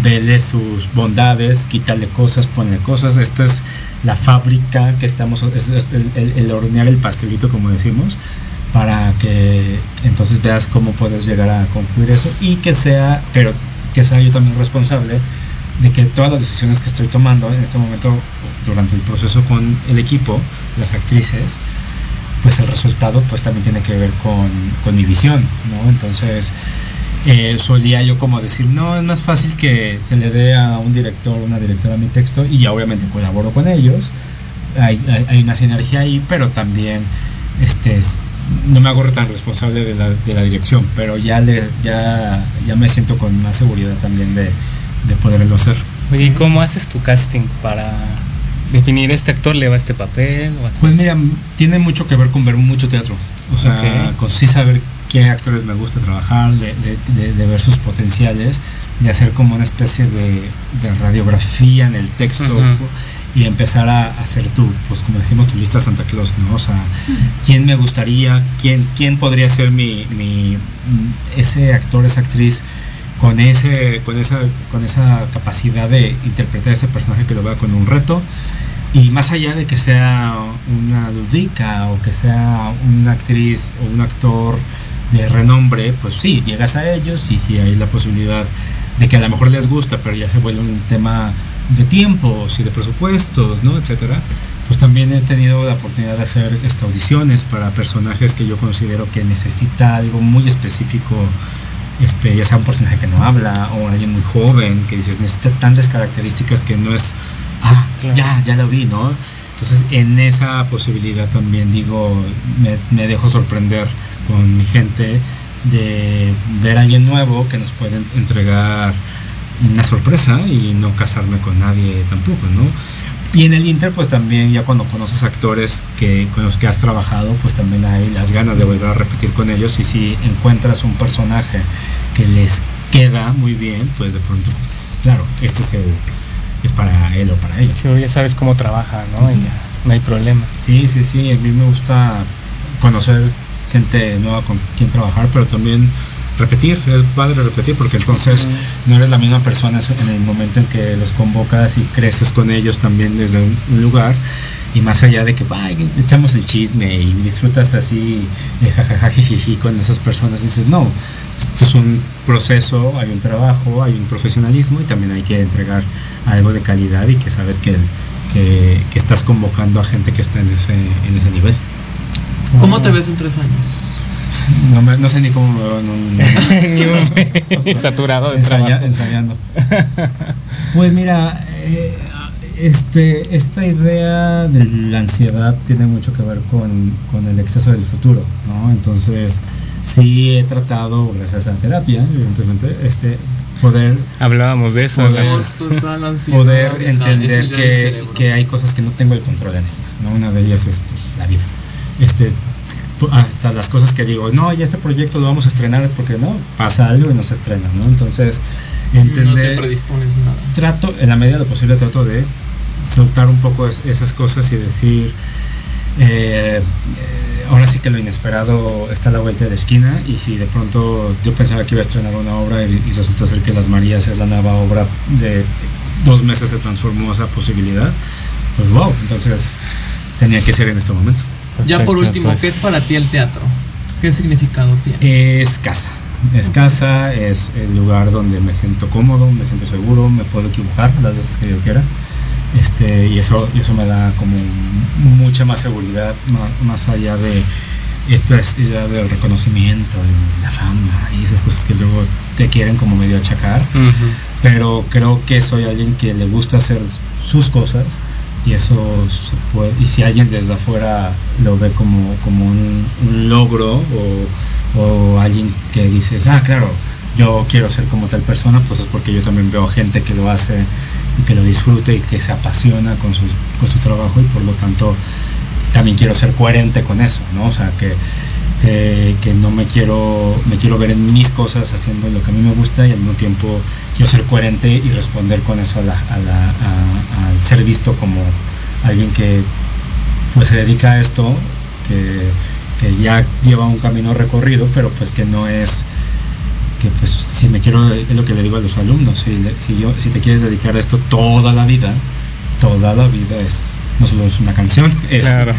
vele sus bondades, quítale cosas, ponle cosas, esta es la fábrica que estamos, es, es el, el, el hornear el pastelito, como decimos, para que entonces veas cómo puedes llegar a concluir eso, y que sea, pero que sea yo también responsable de que todas las decisiones que estoy tomando en este momento, durante el proceso con el equipo, las actrices, pues el resultado pues también tiene que ver con, con mi visión, ¿no? Entonces eh, solía yo como decir, no, es más fácil que se le dé a un director o una directora mi texto, y ya obviamente colaboro con ellos, hay, hay, hay una sinergia ahí, pero también este, no me hago tan responsable de la, de la dirección, pero ya, le, ya, ya me siento con más seguridad también de de poderlo hacer. ¿Y cómo haces tu casting para definir este actor le va a este papel? O así? Pues mira, tiene mucho que ver con ver mucho teatro, o sea, okay, con sí saber qué actores me gusta trabajar, de, de, de, de ver sus potenciales, de hacer como una especie de, de radiografía en el texto, uh-huh, y empezar a hacer tu, pues como decimos, tu lista Santa Claus, ¿no? O sea, uh-huh, quién me gustaría, quién, quién podría ser mi, mi ese actor, esa actriz, con ese con esa con esa capacidad de interpretar a ese personaje, que lo vea con un reto, y más allá de que sea una ludica o que sea una actriz o un actor de renombre, pues sí, llegas a ellos y si sí, hay la posibilidad de que a lo mejor les gusta, pero ya se vuelve un tema de tiempos y de presupuestos, ¿no?, etcétera, pues también he tenido la oportunidad de hacer estas audiciones para personajes que yo considero que necesita algo muy específico, este, ya sea un personaje que no habla o alguien muy joven que dices necesita tantas características que no es ah, claro. ya, ya lo vi, ¿no? Entonces en esa posibilidad también digo, me, me dejo sorprender con mi gente de ver a alguien nuevo que nos puede entregar una sorpresa y no casarme con nadie tampoco, ¿no? Y en el Inter, pues también ya cuando conoces actores que, con los que has trabajado, pues también hay las ganas de volver a repetir con ellos, y si encuentras un personaje que les queda muy bien, pues de pronto, pues, claro, este es, el, es para él o para ella. Sí, ya sabes cómo trabaja, ¿no? Uh-huh. Y ya, no hay problema. Sí, sí, sí, a mí me gusta conocer gente nueva con quien trabajar, pero también repetir, es padre repetir, porque entonces no eres la misma persona en el momento en que los convocas y creces con ellos también desde un lugar, y más allá de que ay, echamos el chisme y disfrutas así jajajajiji con esas personas, dices no, esto es un proceso, hay un trabajo, hay un profesionalismo y también hay que entregar algo de calidad y que sabes que, que, que estás convocando a gente que está en ese, en ese nivel. ¿Cómo te ves en tres años? No, me, no sé ni cómo me veo en un... Saturado de trabajo. Ensayando. Pues mira, eh, este, esta idea de la ansiedad tiene mucho que ver con, con el exceso del futuro, ¿no? Entonces, sí he tratado, gracias a la terapia, evidentemente, este... poder hablábamos de eso poder, poder entender que, que hay cosas que no tengo el control de ellas, ¿no? Una de ellas es pues, la vida. Este, hasta las cosas que digo, no, ya este proyecto lo vamos a estrenar porque no, pasa algo y no se estrena, ¿no? Entonces, entender, no te predispones nada. Trato, en la medida de lo posible, trato de soltar un poco es, esas cosas y decir, eh, eh, ahora sí que lo inesperado está a la vuelta de la esquina, y si de pronto yo pensaba que iba a estrenar una obra y, y resulta ser que Las Marías es la nueva obra de dos meses, se transformó esa posibilidad, pues wow, entonces tenía que ser en este momento. Perfecto, ya por último, pues, ¿qué es para ti el teatro? ¿Qué significado tiene? Es casa, es casa, es el lugar donde me siento cómodo, me siento seguro, me puedo equivocar las veces que yo quiera, este, y eso, eso me da como mucha más seguridad, más, más allá de esta idea del reconocimiento, de la fama y esas cosas que luego te quieren como medio achacar, uh-huh. Pero creo que soy alguien que le gusta hacer sus cosas. Y eso se puede, y si alguien desde afuera lo ve como, como un, un logro, o, o alguien que dices, ah, claro, yo quiero ser como tal persona, pues es porque yo también veo gente que lo hace, que lo disfrute y que se apasiona con su, con su trabajo, y por lo tanto también quiero ser coherente con eso, ¿no? O sea, que, que, que no me quiero, me quiero ver en mis cosas haciendo lo que a mí me gusta, y al mismo tiempo quiero ser coherente y responder con eso a la, a la, a, al ser visto como alguien que pues se dedica a esto, que, que ya lleva un camino recorrido, pero pues que no es, que pues si me quiero, es lo que le digo a los alumnos, si, si, yo, si te quieres dedicar a esto toda la vida, toda la vida es, no solo es una canción, es, claro.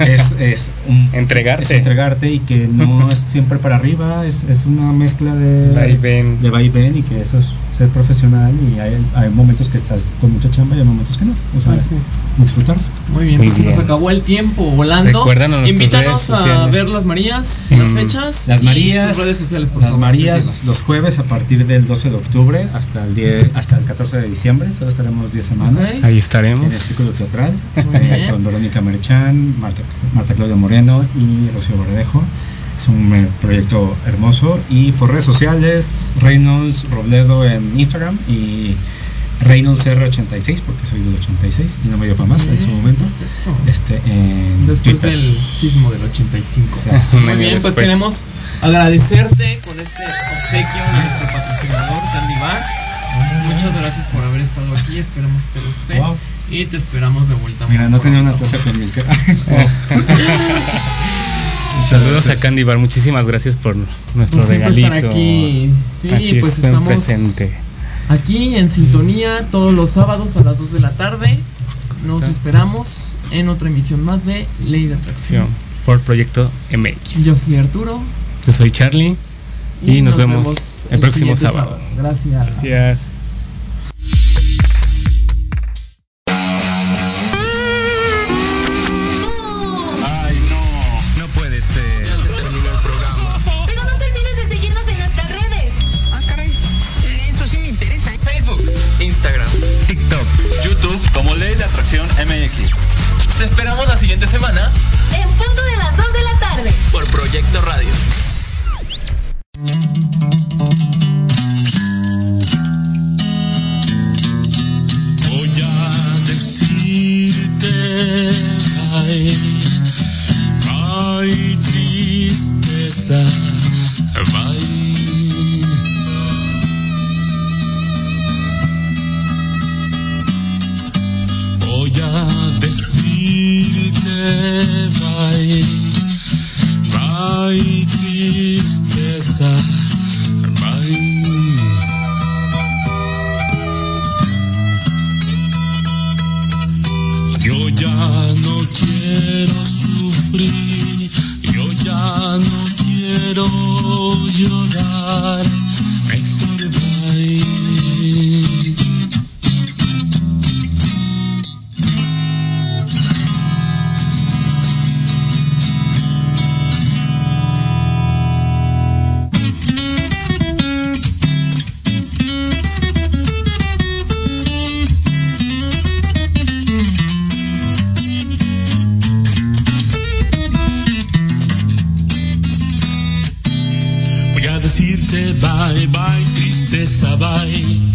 es, es un, entregarte. Es entregarte, y que no es siempre para arriba, es, es una mezcla de vaivén, de vaivén, y que eso es ser profesional, y hay, hay momentos que estás con mucha chamba y hay momentos que no, o sea, sí. Disfrutar. Muy bien, pues se nos acabó el tiempo volando. Invítanos a ver Las Marías, mm. las fechas, Las Marías, y redes sociales, por Las favor, Marías, decimos. Los jueves a partir del doce de octubre hasta el diez, hasta el catorce de diciembre, solo estaremos diez semanas. Okay. Ahí estaremos. En el Círculo Teatral, con Verónica Merchán, Marta, Marta Claudia Moreno y Rocío Verdejo. Es un proyecto hermoso, y por redes sociales, Reynolds Robledo en Instagram y Reynolds R ochenta y seis, porque soy del ochenta y seis y no me dio para más. Bien, en su momento, este, en después Twitter. Del sismo del ochenta y cinco. Exacto. Muy bien, después. Pues queremos agradecerte con este obsequio de nuestro patrocinador Candy Bar. Muchas gracias por haber estado aquí, esperamos que te guste. Wow. Y te esperamos de vuelta. Mira, no tenía una taza con mi cara. Saludos a Candy Bar, muchísimas gracias por nuestro pues regalito. Siempre están aquí. Sí, así pues es, estamos presente. Aquí en sintonía todos los sábados a las dos de la tarde. Nos esperamos en otra emisión más de Ley de Atracción por Proyecto M X. Yo fui Arturo. Yo soy Charlie. Y, y nos, nos vemos, vemos el próximo sábado. sábado. Gracias. Gracias. casa. Bye. Yo ya no quiero sufrir, yo ya no quiero llorar, mejor bye. Bye bye tristeza, bye.